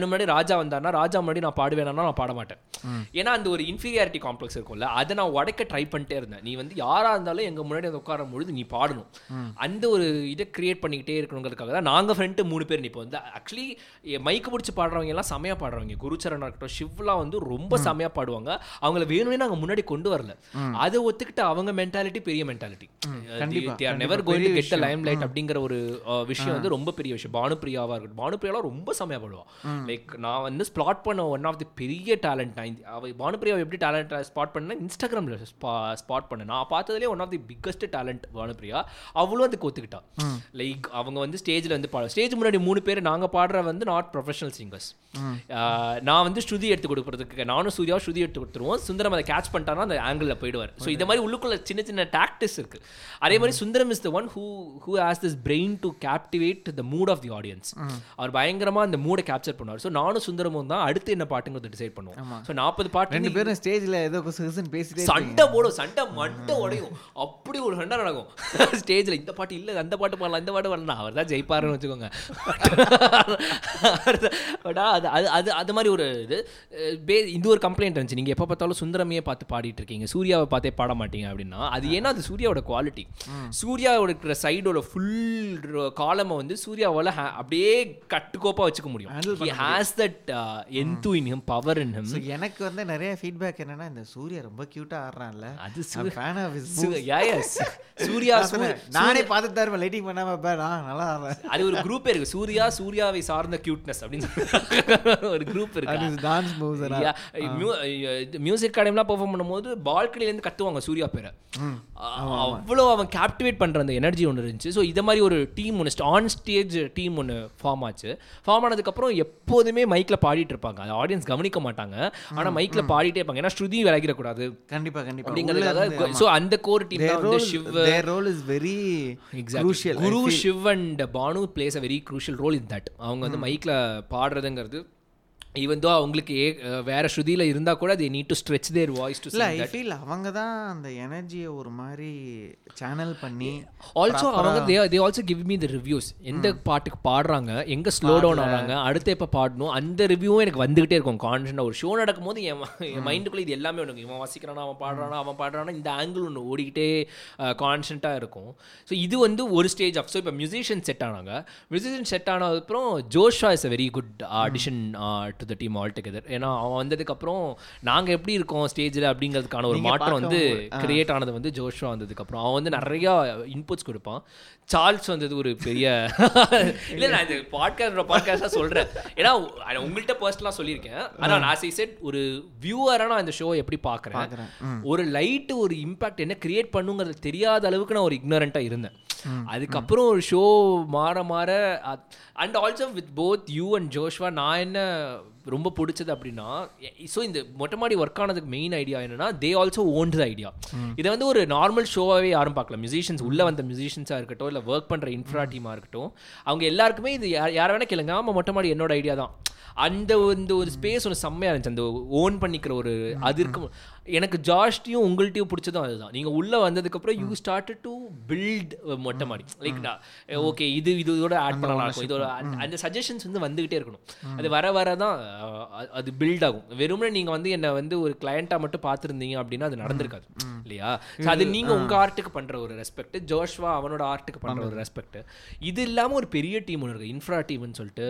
முன்னாடி ராஜா வந்தார்னா ராஜா முன்னாடி நான் பாடுவேனா நான் பாட மாட்டேன். ஏன்னா அந்த ஒரு இன்ஃபீரியாரிட்டி காம்ப்ளெக்ஸ் இருக்கும்ல, அதை நான் உடைக்க ட்ரை பண்ணிட்டே இருந்தேன். நீ வந்து யாராக இருந்தாலும் எங்கள் முன்னாடி அதை உட்காரும் பொழுது நீ பாடணும், அந்த ஒரு இதை கிரியேட் பண்ணிக்கிட்டே இருக்கணுங்கிறதுக்காக தான் நாங்கள் ஃப்ரெண்டு 3 பேர் இப்போ வந்து ஆக்சுவலி மைக்கு பிடிச்சி பாடுறவங்க எல்லாம் செமையாக பாடுறவங்க. குருச்சரனாக இருக்கட்டும், ஷிவ்லாம் வந்து ரொம்ப செமையாக பாடுவாங்க. அவங்கள வேணும்னே நாங்கள் முன்னாடி கொண்டு வரல. அதை ஒத்துக்கிட்ட அவங்க மென்டாலிட்டி பெரிய mentality. they are never going to get the limelight. அப்படிங்கிற ஒரு விஷயம் வந்து ரொம்ப பெரிய விஷயம். பானுப்பிரியாவாக இருக்கட்டும், பானுப்பிரியாலாம் ரொம்ப செமையாக பாடுவான். லைக் நான் வந்து ஸ்பாட் பண்ண ஒன் ஆஃப் தி பெரிய டேலண்ட் நான் அவள் பானுப்பிரியாவை எப்படி டேலண்ட் ஸ்பாட் பண்ணேன்னா இன்ஸ்டாகிராமில் ஸ்பாட் பண்ணேன். நான் பார்த்ததுலேயே one of the biggest talent Bhanupriya. அவளும் அதுக்கு ஒத்துக்கிட்டான். லைக் அவங்க வந்து ஸ்டேஜில் வந்து பாட ஸ்டேஜ் முன்னாடி மூணு பேர் நாங்கள் பாடுற வந்து நாட் ப்ரொஃபஷனல் சிங்கர்ஸ். நான் வந்து ஸ்ருதி எடுத்து கொடுக்குறதுக்கு நானும் சூர்யா ஸ்ருதி எடுத்து கொடுத்துருவோம். சுந்தரம் அதை கேட்ச் பண்ணிட்டானா அந்த ஆங்கிளில் போயிடுவார். ஸோ இந்த மாதிரி உள்ளுக்குள்ள சின்ன சின்ன டாக்டிஸ் இருக்குது. அதே மாதிரி Sundaram is the one who has this brain to captivate the mood of the audience. அவர் பயங்கரமாக அந்த மூடை கேப்சர் பண்ணுவார். ஸோ நானும் சுந்தரமும் தான் அடுத்து என்ன பாட்டுங்கிறது டிசைட் பண்ணுவோம். ஸோ 40 பாட்டு ரெண்டு பேரும் ஸ்டேஜில் ஏதோ பேசிட்டு சண்டை போடும், சண்டை மண்டை உடையும், அப்படி ஒரு சண்டை நடக்கும் ஸ்டேஜில். இந்த பாட்டு இல்லை, அந்த பாட்டு பாடலாம், இந்த பாட்டு பாடலாம், அவர் தான் ஜெயிப்பாருன்னு வச்சுக்கோங்க. அது மாதிரி ஒரு இது இந்த ஒரு கம்ப்ளைண்ட் இருந்துச்சு, நீங்கள் எப்போ பார்த்தாலும் சுந்தரமையே பார்த்து பாடிட்டு இருக்கீங்க, சூர்யாவை பார்த்தே பாட மாட்டீங்க அப்படின்னா. அது ஏன்னா அது சூர்யாவோட குவாலிட்டி. சூர்யாவோட இருக்கிற சைடோட ஃபுல் காலமை வந்து சூர்யாவால் அப்படியே கட்டுக்கோப்பாக வச்சுக்க முடியும். ஹி ஹேஸ் தட் என்து in him, power in him. எனக்கு வந்து நிறைய ஃபீட்பேக் என்னன்னா, இந்த சூர்யா ரொம்ப க்யூட்டாக ஆடுறான்ல, அது ஃபேன் ஆஃப் ஹிஸ் சூர்யா. நானே பார்த்துட்டு தான் இருப்பேன், லைட்டிங் பண்ணாமல் நான் நல்லா ஆடுறேன். அது ஒரு குரூப் இருக்கு, சூர்யா சூர்யாவை சார்ந்த க்யூட்னஸ் அப்படின்னு ஒரு குரூப் இருக்கு. மியூசிக் அகாடமிலாம் பெர்ஃபார்ம் பண்ணும்போது பால்கனிலேருந்து கத்துவாங்க சூர்யா பேரை, அவ்வளோ அவன் கேப்டிவேட் பண்ணுற அந்த எனர்ஜி ஒன்று இருந்துச்சு. ஸோ இதை மாதிரி ஒரு டீம் ஒன்று ஆன் ஸ்டேஜ் டீம் ஒன்று ஃபார்ம் ஆச்சு. ஃபார்ம் ஆனதுக்கப்புறம் எப்போதுமே மைக்கில் பாடிட்டு இருப்பாங்க, அது ஆடியன்ஸ் கவனிக்க மாட்டாங்க, ஆனால் மைக்கில் பாடிட்டே இருப்பாங்க. ஏன்னா ஸ்ருதி விலகிடக்கூடாது கண்டிப்பாக கண்டிப்பாக அப்படிங்கிறதுக்காக. ஸோ அந்த கோர் டீம் வந்து Shiv role is very exactly Guru Shiv and Bhanu plays a very crucial role in that. அவங்க வந்து மைக்கில் பாடுறதுங்கிறது ஈவன் தோ அவங்களுக்கு வேற ஸ்ருதியில் இருந்தால் கூட they need to stretch their voice to say that. அவங்க தான் அந்த எனர்ஜியை ஒரு மாதிரி சேனல் பண்ணி ஆல்சோ அவங்க they also give me the reviews. எந்த பாட்டுக்கு பாடுறாங்க, எங்கே ஸ்லோ டவுன் ஆகிறாங்க, அடுத்து எப்போ பாடணும், அந்த ரிவ்யூவும் எனக்கு வந்துகிட்டே இருக்கும் கான்ஸ்டன்ட்டாக. ஒரு ஷோ நடக்கும்போது என் மைண்டுக்குள்ளே இது எல்லாமே ஒன்று, இவன் வாசிக்கிறானா, அவன் பாடுறானா இந்த ஆங்கிள் ஒன்று ஓடிக்கிட்டே கான்ஸ்டன்ட்டாக இருக்கும். ஸோ இது வந்து ஒரு ஸ்டேஜ் ஆஃப். ஸோ இப்போ மியூசிஷியன் செட் ஆனதுக்கப்புறம் Joshua is a very good audition to the team altogether. ஏன்னா அவன் வந்ததுக்கப்புறம் நாங்கள் எப்படி இருக்கோம் ஸ்டேஜில் அப்படிங்கிறதுக்கான ஒரு மாற்றம் வந்து கிரியேட் ஆனது வந்து ஜோஷுவா வந்ததுக்கப்புறம். அவன் வந்து நிறையா இன்புட்ஸ் கொடுப்பான். சார்ல்ஸ் வந்தது ஒரு பெரிய இல்லை, நான் இது பாட்காஸ்டாக சொல்கிறேன், ஏன்னா உங்கள்கிட்ட பர்ஸ்னலாக சொல்லியிருக்கேன். ஆனால் ஆஸ் ஐ செட் ஒரு வியூவராக நான் இந்த ஷோவை எப்படி பார்க்குறேன், ஒரு லைட்டு ஒரு இம்பாக்ட் என்ன கிரியேட் பண்ணுங்கிறது தெரியாத அளவுக்கு நான் ஒரு இக்னோரண்ட்டாக இருந்தேன். அதுக்கப்புறம் ஒரு ஷோ மாற and also with both you and Joshua நான் என்ன ரொம்ப பிடிச்சது அப்படின்னா, ஸோ இந்த மொட்டமாடி ஒர்க் ஆனதுக்கு மெயின் ஐடியா என்னன்னா they also owned the idea. இதை வந்து ஒரு நார்மல் ஷோவாகவே யாரும் பார்க்கல. மியூசிஷியன்ஸ் உள்ளே வந்த மியூசிஷியன்ஸாக இருக்கட்டும், இல்லை ஒர்க் பண்ணுற இன்ஃப்ரா டீமாக இருக்கட்டும், அவங்க எல்லாருக்குமே இது யார் வேணா கேளுங்க, ஆமாம் மொட்டமாடி என்னோட ஐடியா தான். அந்த இந்த ஒரு ஸ்பேஸ் ஒன்று செம்மையாக இருந்துச்சு, அந்த ஓன் பண்ணிக்கிற ஒரு அது இருக்கும். எனக்கு ஜாஸ்டியும் உங்கள்கிட்டையும் பிடிச்சதும் அதுதான். நீங்கள் உள்ளே வந்ததுக்கப்புறம் you started to build Mottamaadi. லைக்டா ஓகே இது இதோட ஆட் பண்ணலாம் இருக்கும், இதோட அந்த சஜஷன்ஸ் வந்து வந்துக்கிட்டே இருக்கணும். அது வர வரதான் அது பில்ட் ஆகும். வெறுமனே நீங்கள் வந்து என்னை வந்து ஒரு கிளையண்ட்டாக மட்டும் பார்த்துருந்தீங்க அப்படின்னா அது நடந்திருக்காது இல்லையா. ஸோ அது நீங்கள் உங்கள் ஆர்ட்டுக்கு பண்ணுற ஒரு ரெஸ்பெக்ட், ஜோஷ்வா அவனோட ஆர்ட்டுக்கு பண்ணுற ஒரு ரெஸ்பெக்ட். இது இல்லாமல் ஒரு பெரிய டீம் ஒன்று இருக்குது, இன்ஃப்ரா டீம்னு சொல்லிட்டு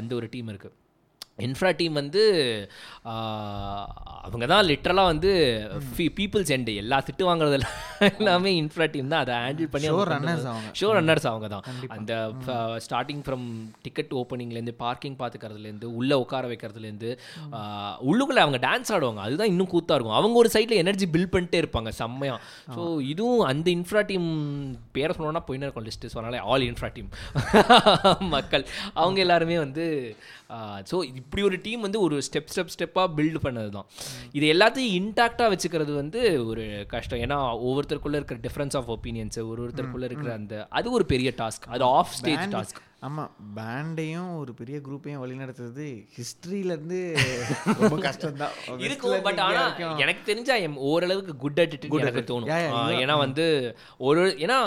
அந்த ஒரு டீம் இருக்குது. இன்ஃப்ரா டீம் வந்து அவங்க தான் லிட்ரலாக வந்து பீப்புள்ஸ் எண்டு எல்லா திட்டு வாங்குறதெல்லாம் எல்லாமே இன்ஃப்ரா டீம் தான் அதை ஹேண்டில் பண்ணி ஷோ ரன்னர்ஸ் அவங்க தான். அந்த ஸ்டார்டிங் ஃப்ரம் டிக்கெட் ஓப்பனிங்லேருந்து, பார்க்கிங் பார்த்துக்கிறதுலேருந்து, உள்ளே உட்கார வைக்கிறதுலேருந்து, உள்ளுக்குள்ளே அவங்க டான்ஸ் ஆடுவாங்க, அதுதான் இன்னும் கூத்தாக இருக்கும். அவங்க ஒரு சைடில் எனர்ஜி பில்ட் பண்ணிட்டே இருப்பாங்க செம்மையாக. ஸோ இதுவும் அந்த இன்ஃப்ரா டீம் பேரை சொன்னோன்னா போயின்னு இருக்கும் லிஸ்ட்டு. ஸோ அதனால் ஆல் இன்ஃப்ரா டீம் மக்கள் அவங்க எல்லாருமே வந்து ஸோ இப்படி ஒரு டீம் வந்து ஒரு ஸ்டெப்பாக பில்டு பண்ணது தான். இது எல்லாத்தையும் இன்டாக்டாக வச்சுக்கிறது வந்து ஒரு கஷ்டம். ஏன்னா ஒவ்வொருத்தருக்குள்ளே இருக்கிற டிஃப்ரென்ஸ் ஆஃப் ஒப்பீனியன்ஸ், ஒருத்தருக்குள்ளே இருக்கிற அந்த அது ஒரு பெரிய டாஸ்க், அது ஆஃப் ஸ்டேஜ் டாஸ்க். ஆமாம், பேண்டையும் ஒரு பெரிய குரூப்பையும் வழிநடத்துறது ஹிஸ்ட்ரியிலேருந்து ரொம்ப கஷ்டம்தான் இருக்கும். பட் ஆனால் எனக்கு தெரிஞ்சா ஓரளவுக்கு குட் அட் இட் எனக்கு தோணும். ஏன்னா வந்து ஏன்னா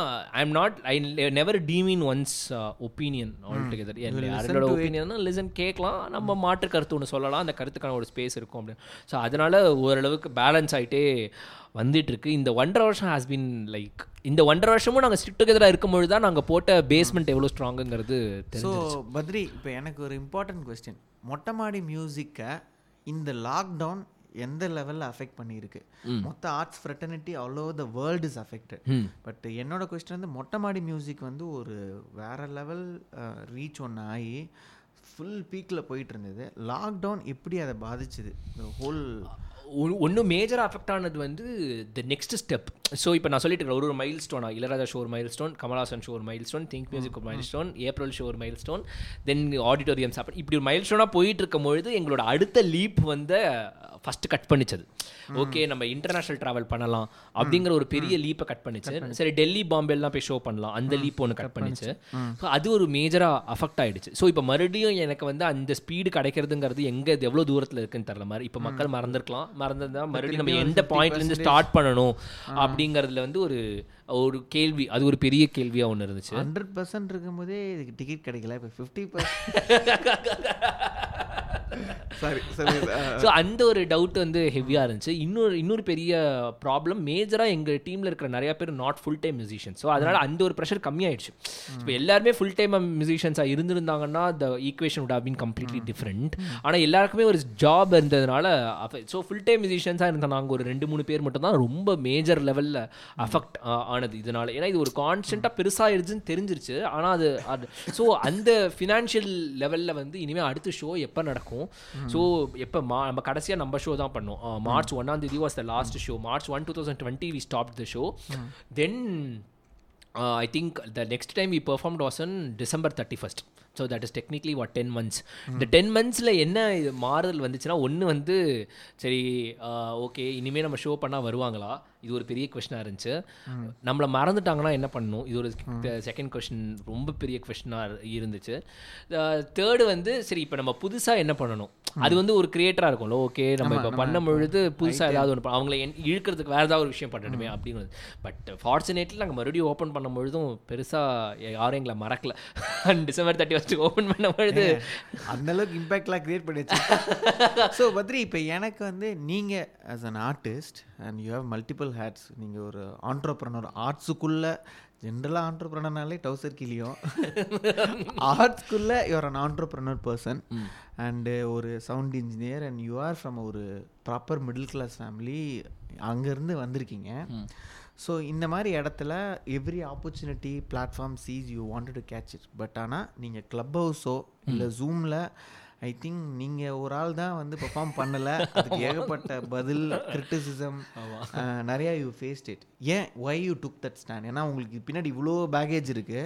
I never demean one's opinion all together. யாரோட ஒப்பீனியன்னா லிசன் கேட்கலாம், நம்ம மாற்று கருத்து ஒன்று சொல்லலாம், அந்த கருத்துக்கான ஒரு ஸ்பேஸ் இருக்கும் அப்படின்னு. ஸோ அதனால் ஓரளவுக்கு பேலன்ஸ் ஆகிட்டே வந்துட்டுருக்கு. இந்த 1.5 வருஷம் ஹாஸ் பீன் லைக் இந்த 1.5 வருஷமும் நாங்கள் ஸ்டிக் டுகெதராக இருக்கும்பொழுது தான் நாங்கள் போட்ட பேஸ்மெண்ட் எவ்வளோ ஸ்ட்ராங்குங்கிறது தெரிஞ்சிருச்சு. பத்ரி, இப்போ எனக்கு ஒரு இம்பார்ட்டன்ட் கொஸ்டின், மொட்டமாடி மியூசிக்கை இந்த லாக்டவுன் எந்த லெவலில் அஃபெக்ட் பண்ணியிருக்கு. மொத்த ஆர்ட்ஸ் ஃப்ரெட்டர்னிட்டி அவ்வளோ the world is affected. But என்னோட கொஸ்டின் வந்து மொட்டைமாடி மியூசிக் வந்து ஒரு வேறு லெவல் ரீச் ஒன்று ஆகி ஃபுல் பீக்கில் போயிட்டு இருந்தது. லாக்டவுன் எப்படி அதை பாதிச்சுது? ஹோல் ஒன்றும் மேஜராக அஃபெக்ட் ஆனது வந்து த நெக்ஸ்ட் ஸ்டெப். ஸோ இப்போ நான் சொல்லிட்டு இருக்கிற ஒரு மைல் ஸ்டோனா, இளையராஜா ஷோ ஒரு milestone, Kamal Haasan show ஒரு மைல் ஸ்டோன், திங்க் மியூசிக் ஒரு மைல் ஸ்டோன், ஏப்ரல் ஷோ ஒரு மைல் ஸ்டோன், தென் ஆடிட்டோரியம் சாப்பிட், இப்படி ஒரு மைல் ஸ்டோனாக போயிட்டு இருக்கும் பொழுது எங்களோட அடுத்த லீப் வந்து ஃபஸ்ட்டு கட் பண்ணிச்சது. ஓகே, நம்ம இன்டர்நேஷ்னல் ட்ராவல் பண்ணலாம் அப்படிங்கிற ஒரு பெரிய லீப்பை கட் பண்ணிச்சு. சரி, டெல்லி பாம்பேலாம் போய் ஷோ பண்ணலாம், அந்த லீப் ஒன்று கட் பண்ணிச்சு. ஸோ அது ஒரு மேஜராக அஃபெக்ட் ஆகிடுச்சு. ஸோ இப்போ மறுபடியும் எனக்கு வந்து அந்த ஸ்பீடு கிடைக்கிறதுங்கிறது எங்கே இது எவ்வளோ தூரத்தில் இருக்குன்னு தெரியல. மாதிரி இப்போ மக்கள் மறந்துருக்கலாம், மறந்துருந்தா மறுபடியும் நம்ம எந்த பாயிண்ட்லேருந்து ஸ்டார்ட் பண்ணணும் அப்படிங்கிறதுல வந்து ஒரு ஒரு கேள்வி, அது ஒரு பெரிய கேள்வியாக ஒன்று இருந்துச்சு. 100% இருக்கும்போதே இதுக்கு டிக்கெட் கிடைக்கல, இப்போ 50%. ஸோ அந்த ஒரு டவுட் வந்து ஹெவியாக இருந்துச்சு. இன்னொரு பெரிய ப்ராப்ளம் மேஜராக எங்கள் டீமில் இருக்கிற நிறையா பேர் not full time musicians. So அதனால் அந்த ஒரு ப்ரெஷர் கம்மியாயிடுச்சு. இப்போ எல்லாருமே ஃபுல் டைம் மியூசிஷியன்ஸாக இருந்திருந்தாங்கன்னா the equation would have been completely different. ஆனால் எல்லாருக்குமே ஒரு ஜாப் இருந்ததுனால ஸோ ஃபுல் டைம் மியூசிஷியன்ஸாக இருந்த நாங்கள் ஒரு 2-3 பேர் மட்டும்தான் ரொம்ப மேஜர் லெவலில் அஃபெக்ட் ஆனது இதனால். ஏன்னா இது ஒரு கான்ஸ்டண்ட்டாக பெருசாகிடுச்சுன்னு தெரிஞ்சிருச்சு. ஆனால் அது ஸோ அந்த ஃபினான்ஷியல் லெவலில் வந்து இனிமேல் அடுத்த ஷோ எப்போ நடக்கும்? ஸோ எப்போ நம்ம கடைசியாக நம்ம ஷோ தான் பண்ணோம். March 1 was the last show. March 1, 2020 we stopped the show. Then I think the next time we performed was on December 31st. So that is technically what 10 months. The 10 monthsல என்ன மாறுதல் வந்துச்சுன்னா, ஒன்று வந்து சரி ஓகே இனிமேல் நம்ம ஷோ பண்ணால் வருவாங்களா, இது ஒரு பெரிய கொஸ்டினாக இருந்துச்சு. நம்மளை மறந்துட்டாங்கன்னா என்ன பண்ணணும், இது ஒரு செகண்ட் கொஸ்டின், ரொம்ப பெரிய கொஸ்டினாக இருந்துச்சு. தேர்டு வந்து சரி இப்போ நம்ம புதுசாக என்ன பண்ணணும், அது வந்து ஒரு கிரியேட்டராக இருக்கும்ல. ஓகே நம்ம இப்போ பண்ணும் பொழுது புதுசாக ஏதாவது ஒன்று அவங்களை இழுக்கிறதுக்கு வேறு ஏதாவது ஒரு விஷயம் பண்ணணுமே அப்படின்னு. பட் ஃபார்ச்சுனேட்லி நாங்கள் மறுபடியும் ஓப்பன் பண்ணும் பொழுதும் பெருசாக யாரும் எங்களை மறக்கல. அண்ட் December 31st ஓப்பன் பண்ணும் பொழுது அந்தளவுக்கு இம்பேக்ட்லாம் கிரியேட் பண்ணிடுச்சு. ஸோ பத்ரி, இப்போ எனக்கு வந்து நீங்கள் as an artist and you have multiple hats, நீங்கள் ஒரு ஆண்டர்ப்ரனர். ஆர்ட்ஸுக்குள்ளே ஜென்ரலாக ஆண்டர்ப்ரனர்னாலே டவுசர் கிளியும், ஆர்ட்ஸ்குள்ளே you are an entrepreneur person and ஒரு sound engineer and you are from ஒரு ப்ராப்பர் மிடில் கிளாஸ் ஃபேமிலி, அங்கேருந்து வந்திருக்கீங்க. ஸோ இந்த மாதிரி இடத்துல every opportunity platform sees you wanted to catch it. But ஆனால் நீங்கள் க்ளப் ஹவுஸோ இல்லை ஜூமில் ஐ திங்க் நீங்கள் ஒரு ஆள் தான் வந்து பெர்ஃபார்ம் பண்ணலை, அதுக்கு ஏகப்பட்ட பதில் கிரிட்டிசிசம் நிறையா யூ ஃபேஸ்ட் இட். ஏன் why you took that stand? ஏன்னா உங்களுக்கு பின்னாடி இவ்வளோ பேகேஜ் இருக்குது,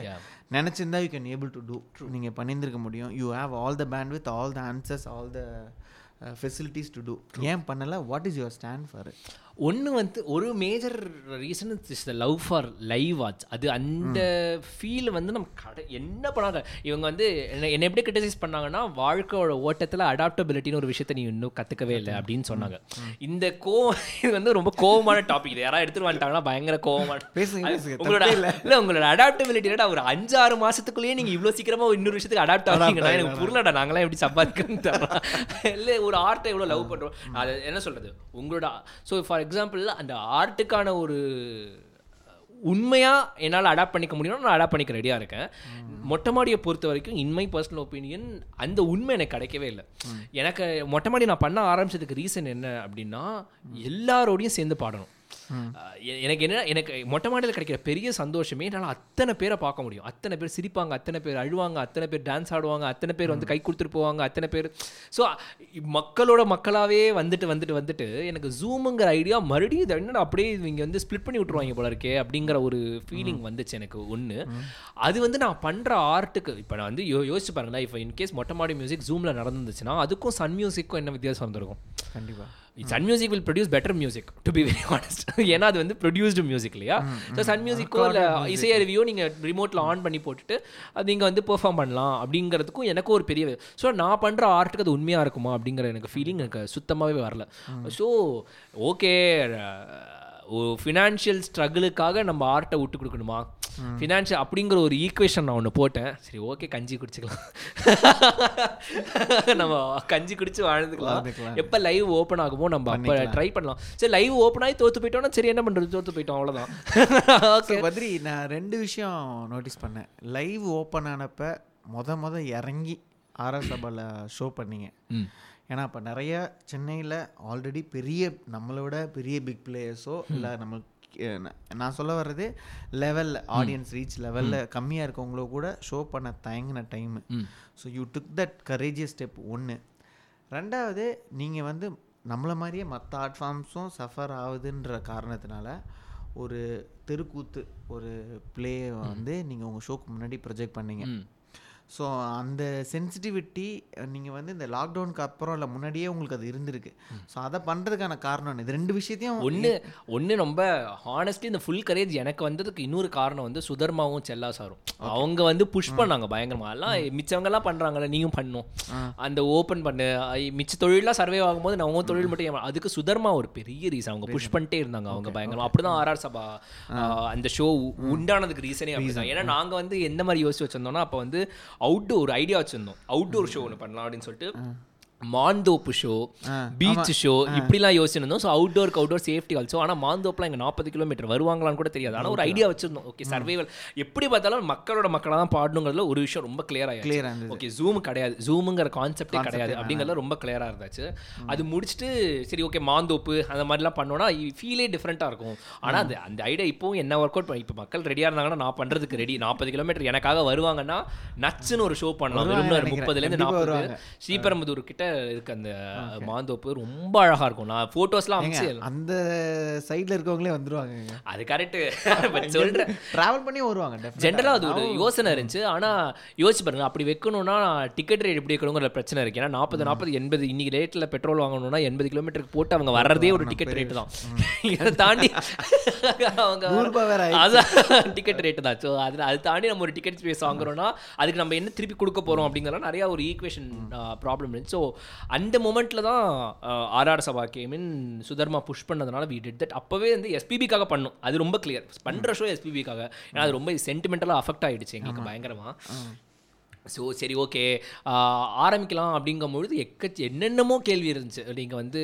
நினச்சிருந்தா you can able to do, நீங்கள் பண்ணியிருந்திருக்க முடியும். You have all the pant with, all the answers, all the facilities to do. ஏன் பண்ணலை? What is your stand for? ஒன்று வந்து ஒரு major reason is the love for live arts. அது அந்த ஃபீல் வந்து நம்ம என்ன பண்ணாங்க இவங்க வந்து என்னை எப்படி கிரிட்டிசைஸ் பண்ணாங்கன்னா, வாழ்க்கையோட ஓட்டத்தில் அடாப்டபிலிட்டின்னு ஒரு விஷயத்தை நீ இன்னும் கற்றுக்கவே இல்லை அப்படின்னு சொன்னாங்க. இந்த இது வந்து ரொம்ப கோவமான டாபிக். இது யாராவது எடுத்துகிட்டு வந்துட்டாங்கன்னா பயங்கர கோவமான உங்களோட இல்லை உங்களோட அடாப்டபிலிட்டியோட ஒரு 5-6 மாதத்துக்குள்ளேயே நீங்கள் இவ்வளோ சீக்கிரமாக இன்னொரு விஷயத்துக்கு அடாப்ட் ஆகிங்கன்னா எனக்கு புரியலடா, நாங்களாம் எப்படி சம்பாதிக்கணும்னு தரோம் இல்லை ஒரு ஆர்ட்டை எவ்வளோ லவ் பண்ணுறோம். அது என்ன சொல்கிறது உங்களோட ஸோ ஃபார் எக்ஸாம்பிள் அந்த ஆர்ட்டுக்கான ஒரு உண்மையாக என்னால் அடாப்ட் பண்ணிக்க முடியும்னா நான் அடாப்ட் பண்ணிக்க ரெடியாக இருக்கேன். மொட்டைமாடியை பொறுத்த வரைக்கும் இன் மை பர்சனல் ஒப்பீனியன் அந்த உண்மை எனக்கு கிடைக்கவே இல்லை. எனக்கு மொட்டைமாடி நான் பண்ண ஆரம்பித்ததுக்கு ரீசன் என்ன அப்படின்னா, எல்லாரோடையும் சேர்ந்து பாடணும். எனக்கு என்ன எனக்கு மொட்டை மாடியில் கிடைக்கிற பெரிய சந்தோஷமே என்னால் அத்தனை பேரை பார்க்க முடியும். அத்தனை பேர் சிரிப்பாங்க, அத்தனை பேர் அழுவாங்க, அத்தனை பேர் டான்ஸ் ஆடுவாங்க, அத்தனை பேர் வந்து கை கொடுத்துட்டு போவாங்க, அத்தனை பேர் ஸோ மக்களோட மக்களாகவே வந்துட்டு எனக்கு ஜூமுங்கிற ஐடியா மறுபடியும் இது என்னடா அப்படியே இவங்க வந்து ஸ்பிளிட் பண்ணி விட்டுருவாங்க போல இருக்கே அப்படிங்கிற ஒரு ஃபீலிங் வந்துச்சு எனக்கு. ஒன்று அது வந்து நான் பண்ணுற ஆர்ட்டுக்கு இப்போ நான் வந்து யோசிச்சு பாருங்களேன், இப்போ இன்கேஸ் மொட்டை மாடி மியூசிக் ஜூமில் நடந்துச்சுன்னா அதுக்கும் சன் மியூசிக்கும் என்ன வித்தியாசம் வந்திருக்கும்? கண்டிப்பாக Sun music will produce better music to be very honest. ஏன்னா அது வந்து ப்ரொடியூஸ்டு மியூசிக் இல்லையா? ஸோ சன் மியூசிக்கோ இல்லை இசையருவியோ நீங்கள் ரிமோட்டில் ஆன் பண்ணி போட்டுட்டு அது நீங்கள் வந்து பெர்ஃபார்ம் பண்ணலாம் அப்படிங்கிறதுக்கும் எனக்கும் ஒரு பெரிய ஸோ நான் பண்ணுற ஆர்ட்டுக்கு அது உண்மையாக இருக்குமா அப்படிங்கிற எனக்கு ஃபீலிங் எனக்கு சுத்தமாகவே வரல. ஸோ ஓகே ஃபினான்ஷியல் ஸ்ட்ரகிளுக்காக நம்ம ஆர்ட்டை விட்டு கொடுக்கணுமா ஃபினான்ஷியல் அப்படிங்கிற ஒரு ஈக்குவேஷன் நான் ஒன்று போட்டேன். சரி ஓகே கஞ்சி குடிச்சிக்கலாம், நம்ம கஞ்சி குடிச்சு வாழ்ந்துக்கலாம், எப்போ லைவ் ஓப்பன் ஆகுமோ நம்ம அப்போ ட்ரை பண்ணலாம். சரி லைவ் ஓப்பன் ஆகி தோற்று போயிட்டோம்னா சரி என்ன பண்ணுறது, தோற்று போயிட்டோம் அவ்வளோதான். ஓகே பத்ரி, நான் 2 விஷயம் நோட்டீஸ் பண்ணேன். லைவ் ஓப்பன் ஆனப்போ மொத இறங்கி ஆர்எஸ் சபாவில் ஷோ பண்ணிங்க, ஏன்னா அப்போ நிறைய சென்னையில் ஆல்ரெடி பெரிய நம்மளோட பெரிய பிக் பிளேயர்ஸோ இல்லை நம்மளுக்கு நான் சொல்ல வர்றது லெவலில் ஆடியன்ஸ் ரீச் லெவலில் கம்மியாக இருக்கவங்களோ கூட ஷோ பண்ண தயங்கின time. So you took that courageous step ஒன்று. ரெண்டாவது நீங்கள் வந்து நம்மளை மாதிரியே மற்ற ஆர்ட் ஃபார்ம்ஸும் சஃபர் ஆகுதுன்ற காரணத்தினால ஒரு தெருக்கூத்து ஒரு பிளேயை வந்து நீங்கள் உங்கள் ஷோக்கு முன்னாடி ப்ரொஜெக்ட் பண்ணீங்க. ஸோ அந்த சென்சிட்டிவிட்டி நீங்கள் வந்து இந்த லாக்டவுனுக்கு அப்புறம் இல்லை முன்னாடியே உங்களுக்கு அது இருந்திருக்கு. ஸோ அதை பண்ணுறதுக்கான காரணம் இது ரெண்டு விஷயத்தையும் ஒன்று ரொம்ப ஹானஸ்ட்லி இந்த ஃபுல் கரேஜ் எனக்கு வந்ததுக்கு இன்னொரு காரணம் வந்து சுதர்மாவும் செல்லா சாரும் அவங்க வந்து புஷ் பண்ணாங்க பயங்கரமாக. எல்லாம் மிச்சவங்கெல்லாம் பண்ணுறாங்கல்ல நீயும் பண்ணணும் அந்த ஓப்பன் பண்ணு மிச்ச தொழிலெலாம் சர்வே ஆகும்போது நான் அவங்க தொழில் மட்டும் அதுக்கு சுதர்மா ஒரு பெரிய ரீசன். அவங்க புஷ் பண்ணிட்டே இருந்தாங்க அவங்க பயங்கரமாக. அப்படி தான் ஆர்ஆர் சபா அந்த ஷோ உண்டானதுக்கு ரீசனே அப்படிதான். ஏன்னா நாங்கள் வந்து எந்த மாதிரி யோசிச்சு வச்சுருந்தோம்னா அப்போ வந்து அவுட்டோர் ஐடியா வச்சுருந்தோம் அவுட்டோர் ஷோ ஒன்று பண்ணலாம் அப்படின்னு சொல்லிட்டு மாந்தோப்பு ஷோ பீச் ஷோ இப்படிலாம் யோசிச்சிருந்தோம். ஸோ அவுட்டோருக்கு அவுட்டோர் சேஃப்டி ஆல்சோ. ஆனால் மாந்தோப்புலாம் இங்கே 40 கிலோமீட்டர் வருவாங்களான்னு கூட தெரியாது. ஆனால் ஒரு ஐடியா வச்சுருந்தோம் ஓகே சர்வைவல் எப்படி பார்த்தாலும் மக்களோட மக்களாக தான் பாடணுங்கிறதுல ஒரு விஷயம் ரொம்ப கிளியராக ஓகே ஜூம் கிடையாது ஜூமுங்கிற கான்செப்டே கிடையாது அப்படிங்கிறத ரொம்ப கிளியராக இருந்தாச்சு. அது முடிச்சுட்டு சரி ஓகே மாந்தோப்பு அந்த மாதிரிலாம் பண்ணோன்னா ஃபீலே டிஃப்ரெண்ட்டாக இருக்கும். ஆனால் அது அந்த ஐடியா இப்போவும் என்ன ஒர்க் அவுட் இப்போ மக்கள் ரெடியாக இருந்தாங்கன்னா நான் பண்ணுறதுக்கு ரெடி. 40 கிலோமீட்டர் எனக்காக வருவாங்கன்னா நச்சுன்னு ஒரு ஷோ பண்ணலாம். 30லேருந்து 40 ஸ்ரீபெரும்புதூர் கிட்ட இருக்கு அந்த மாந்தோப்பு ரொம்ப அழகா இருக்கும். நான் போட்டோஸ்லாம் அந்த சைடுல இருக்கவங்களே வந்துருவாங்க. அது கரெக்ட் சொல்றேன் டிராவல் பண்ணி வருவாங்க. ஜென்ரலா அது ஒரு யோசனை இருந்துச்சு. ஆனா யோசிச்சு பாருங்க அப்படி வைக்கணும்னா டிக்கெட் ரேட் எப்படி வைக்கணுங்கிற பிரச்சனை இருக்கு. ஏன்னா 40 80 இன்னைக்கு ரேட்ல பெட்ரோல் வாங்கணும்னா 80 கிலோமீட்டருக்கு போட்டு அவங்க வர்றதே ஒரு டிக்கெட் ரேட் தான். இதை தாண்டி அவங்க டிக்கெட் ரேட் தான். ஸோ அது தாண்டி நம்ம ஒரு டிக்கெட் ஸ்பேஸ் வாங்குறோம்னா அதுக்கு நம்ம என்ன திருப்பி கொடுக்க போறோம் அப்படிங்கிறத நிறைய ஒரு ஈக்குவேஷன் ப்ராப்ளம் இருந்துச்சு. ஸோ அந்த மொமெண்ட்டில் தான் ஆர்ஆர் சபா கேமின் சுதர்மா புஷ் பண்ணதுனால வி டிட் தட். அப்போவே வந்து எஸ்பிபிக்காக பண்ணோம் அது ரொம்ப கிளியர் பண்ணுற ஷோ எஸ்பிபிக்காக. ஏன்னா அது ரொம்ப சென்டிமெண்டலாக அஃபெக்ட் ஆகிடுச்சு எங்களுக்கு பயங்கரமாக. ஸோ சரி ஓகே ஆரம்பிக்கலாம் அப்படிங்கும்பொழுது என்னென்னமோ கேள்வி இருந்துச்சு. நீங்கள் வந்து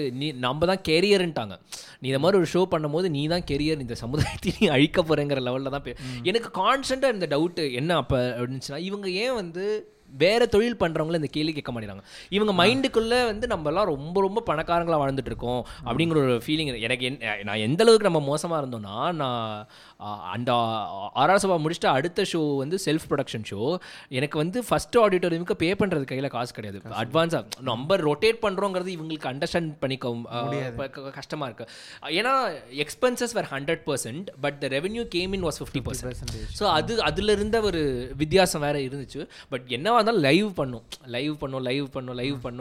நம்ம தான் கேரியர்ன்ட்டாங்க. நீ இந்த மாதிரி ஒரு ஷோ பண்ணும்போது நீ தான் கேரியர் இந்த சமுதாயத்தை நீ அழிக்க போகிறேங்கிற லெவலில் தான் எனக்கு கான்ஸ்டண்ட்டாக இருந்த டவுட்டு என்ன அப்போ இருந்துச்சுன்னா இவங்க ஏன் வந்து வேறு தொழில் பண்ணுறவங்கள இந்த கேள்வி கேட்க மாட்டேறாங்க. இவங்க மைண்டுக்குள்ளே வந்து நம்மலாம் ரொம்ப ரொம்ப பணக்காரங்களாக வாழ்ந்துட்டு இருக்கோம் அப்படிங்கிற ஒரு ஃபீலிங் எனக்கு. நான் எந்த அளவுக்கு நம்ம மோசமாக இருந்தோம்னா நான் அந்த ஆர்ஆர் சபா முடிச்சுட்டு அடுத்த ஷோ வந்து செல்ஃப் ப்ரொடக்ஷன் ஷோ. எனக்கு வந்து ஃபஸ்ட்டு ஆடிட்டோரியமுக்கு பே பண்ணுறது கையில் காசு கிடையாது. அட்வான்ஸாக நம்ம ரொட்டேட் பண்ணுறோங்கிறது இவங்களுக்கு அண்டர்ஸ்டாண்ட் பண்ணிக்க கஷ்டமாக இருக்குது. ஏன்னா எக்ஸ்பென்சஸ் வேறு 100% but the revenue came in was 50%. So அதில் இருந்த ஒரு வித்தியாசம் வேறு இருந்துச்சு. பட் என்ன அதனால லைவ் பண்ணோம்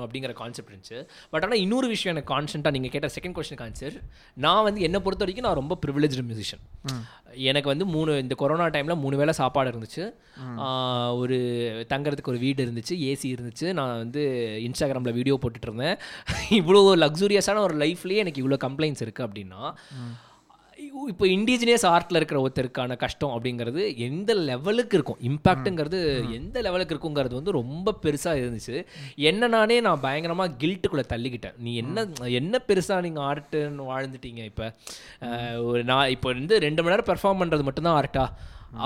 அப்படிங்கிற கான்செப்ட் இருந்துச்சு. பட் ஆனால் இன்னொரு விஷயம் எனக்கு கான்ஸ்டன்ட்டாக நீங்கள் கேட்ட செகண்ட் கொஸ்டினுக்கு ஆன்சர் நான் வந்து என்னை பொறுத்த வரைக்கும் நான் ரொம்ப ப்ரிவிலேஜ்டு மியூசிஷியன். எனக்கு வந்து இந்த கொரோனா டைமில் 3 வேளை சாப்பாடு இருந்துச்சு. ஒரு தங்குறதுக்கு ஒரு வீடு இருந்துச்சு, ஏசி இருந்துச்சு. நான் வந்து இன்ஸ்டாகிராமில் வீடியோ போட்டுட்டு இருந்தேன். இவ்வளோ லக்ஸூரியஸான ஒரு லைஃப்லேயே எனக்கு இவ்வளோ கம்ப்ளைண்ட்ஸ் இருக்குது அப்படின்னா இப்போ இண்டிஜினியஸ் ஆர்ட்டில் இருக்கிற ஒருத்தருக்கான கஷ்டம் அப்படிங்கிறது எந்த லெவலுக்கு இருக்கும், இம்பேக்ட்டுங்கிறது எந்த லெவலுக்கு இருக்குங்கிறது வந்து ரொம்ப பெருசாக இருந்துச்சு. என்னன்னானே நான் பயங்கரமாக கில்ட்டுக்குள்ளே தள்ளிக்கிட்டேன். நீ என்ன பெருசாக நீங்கள் ஆர்ட்டுன்னு வாழ்ந்துட்டீங்க. இப்போ இப்போ வந்து 2 மணி நேரம் பெர்ஃபார்ம் பண்ணுறது மட்டும்தான் ஆர்ட்டா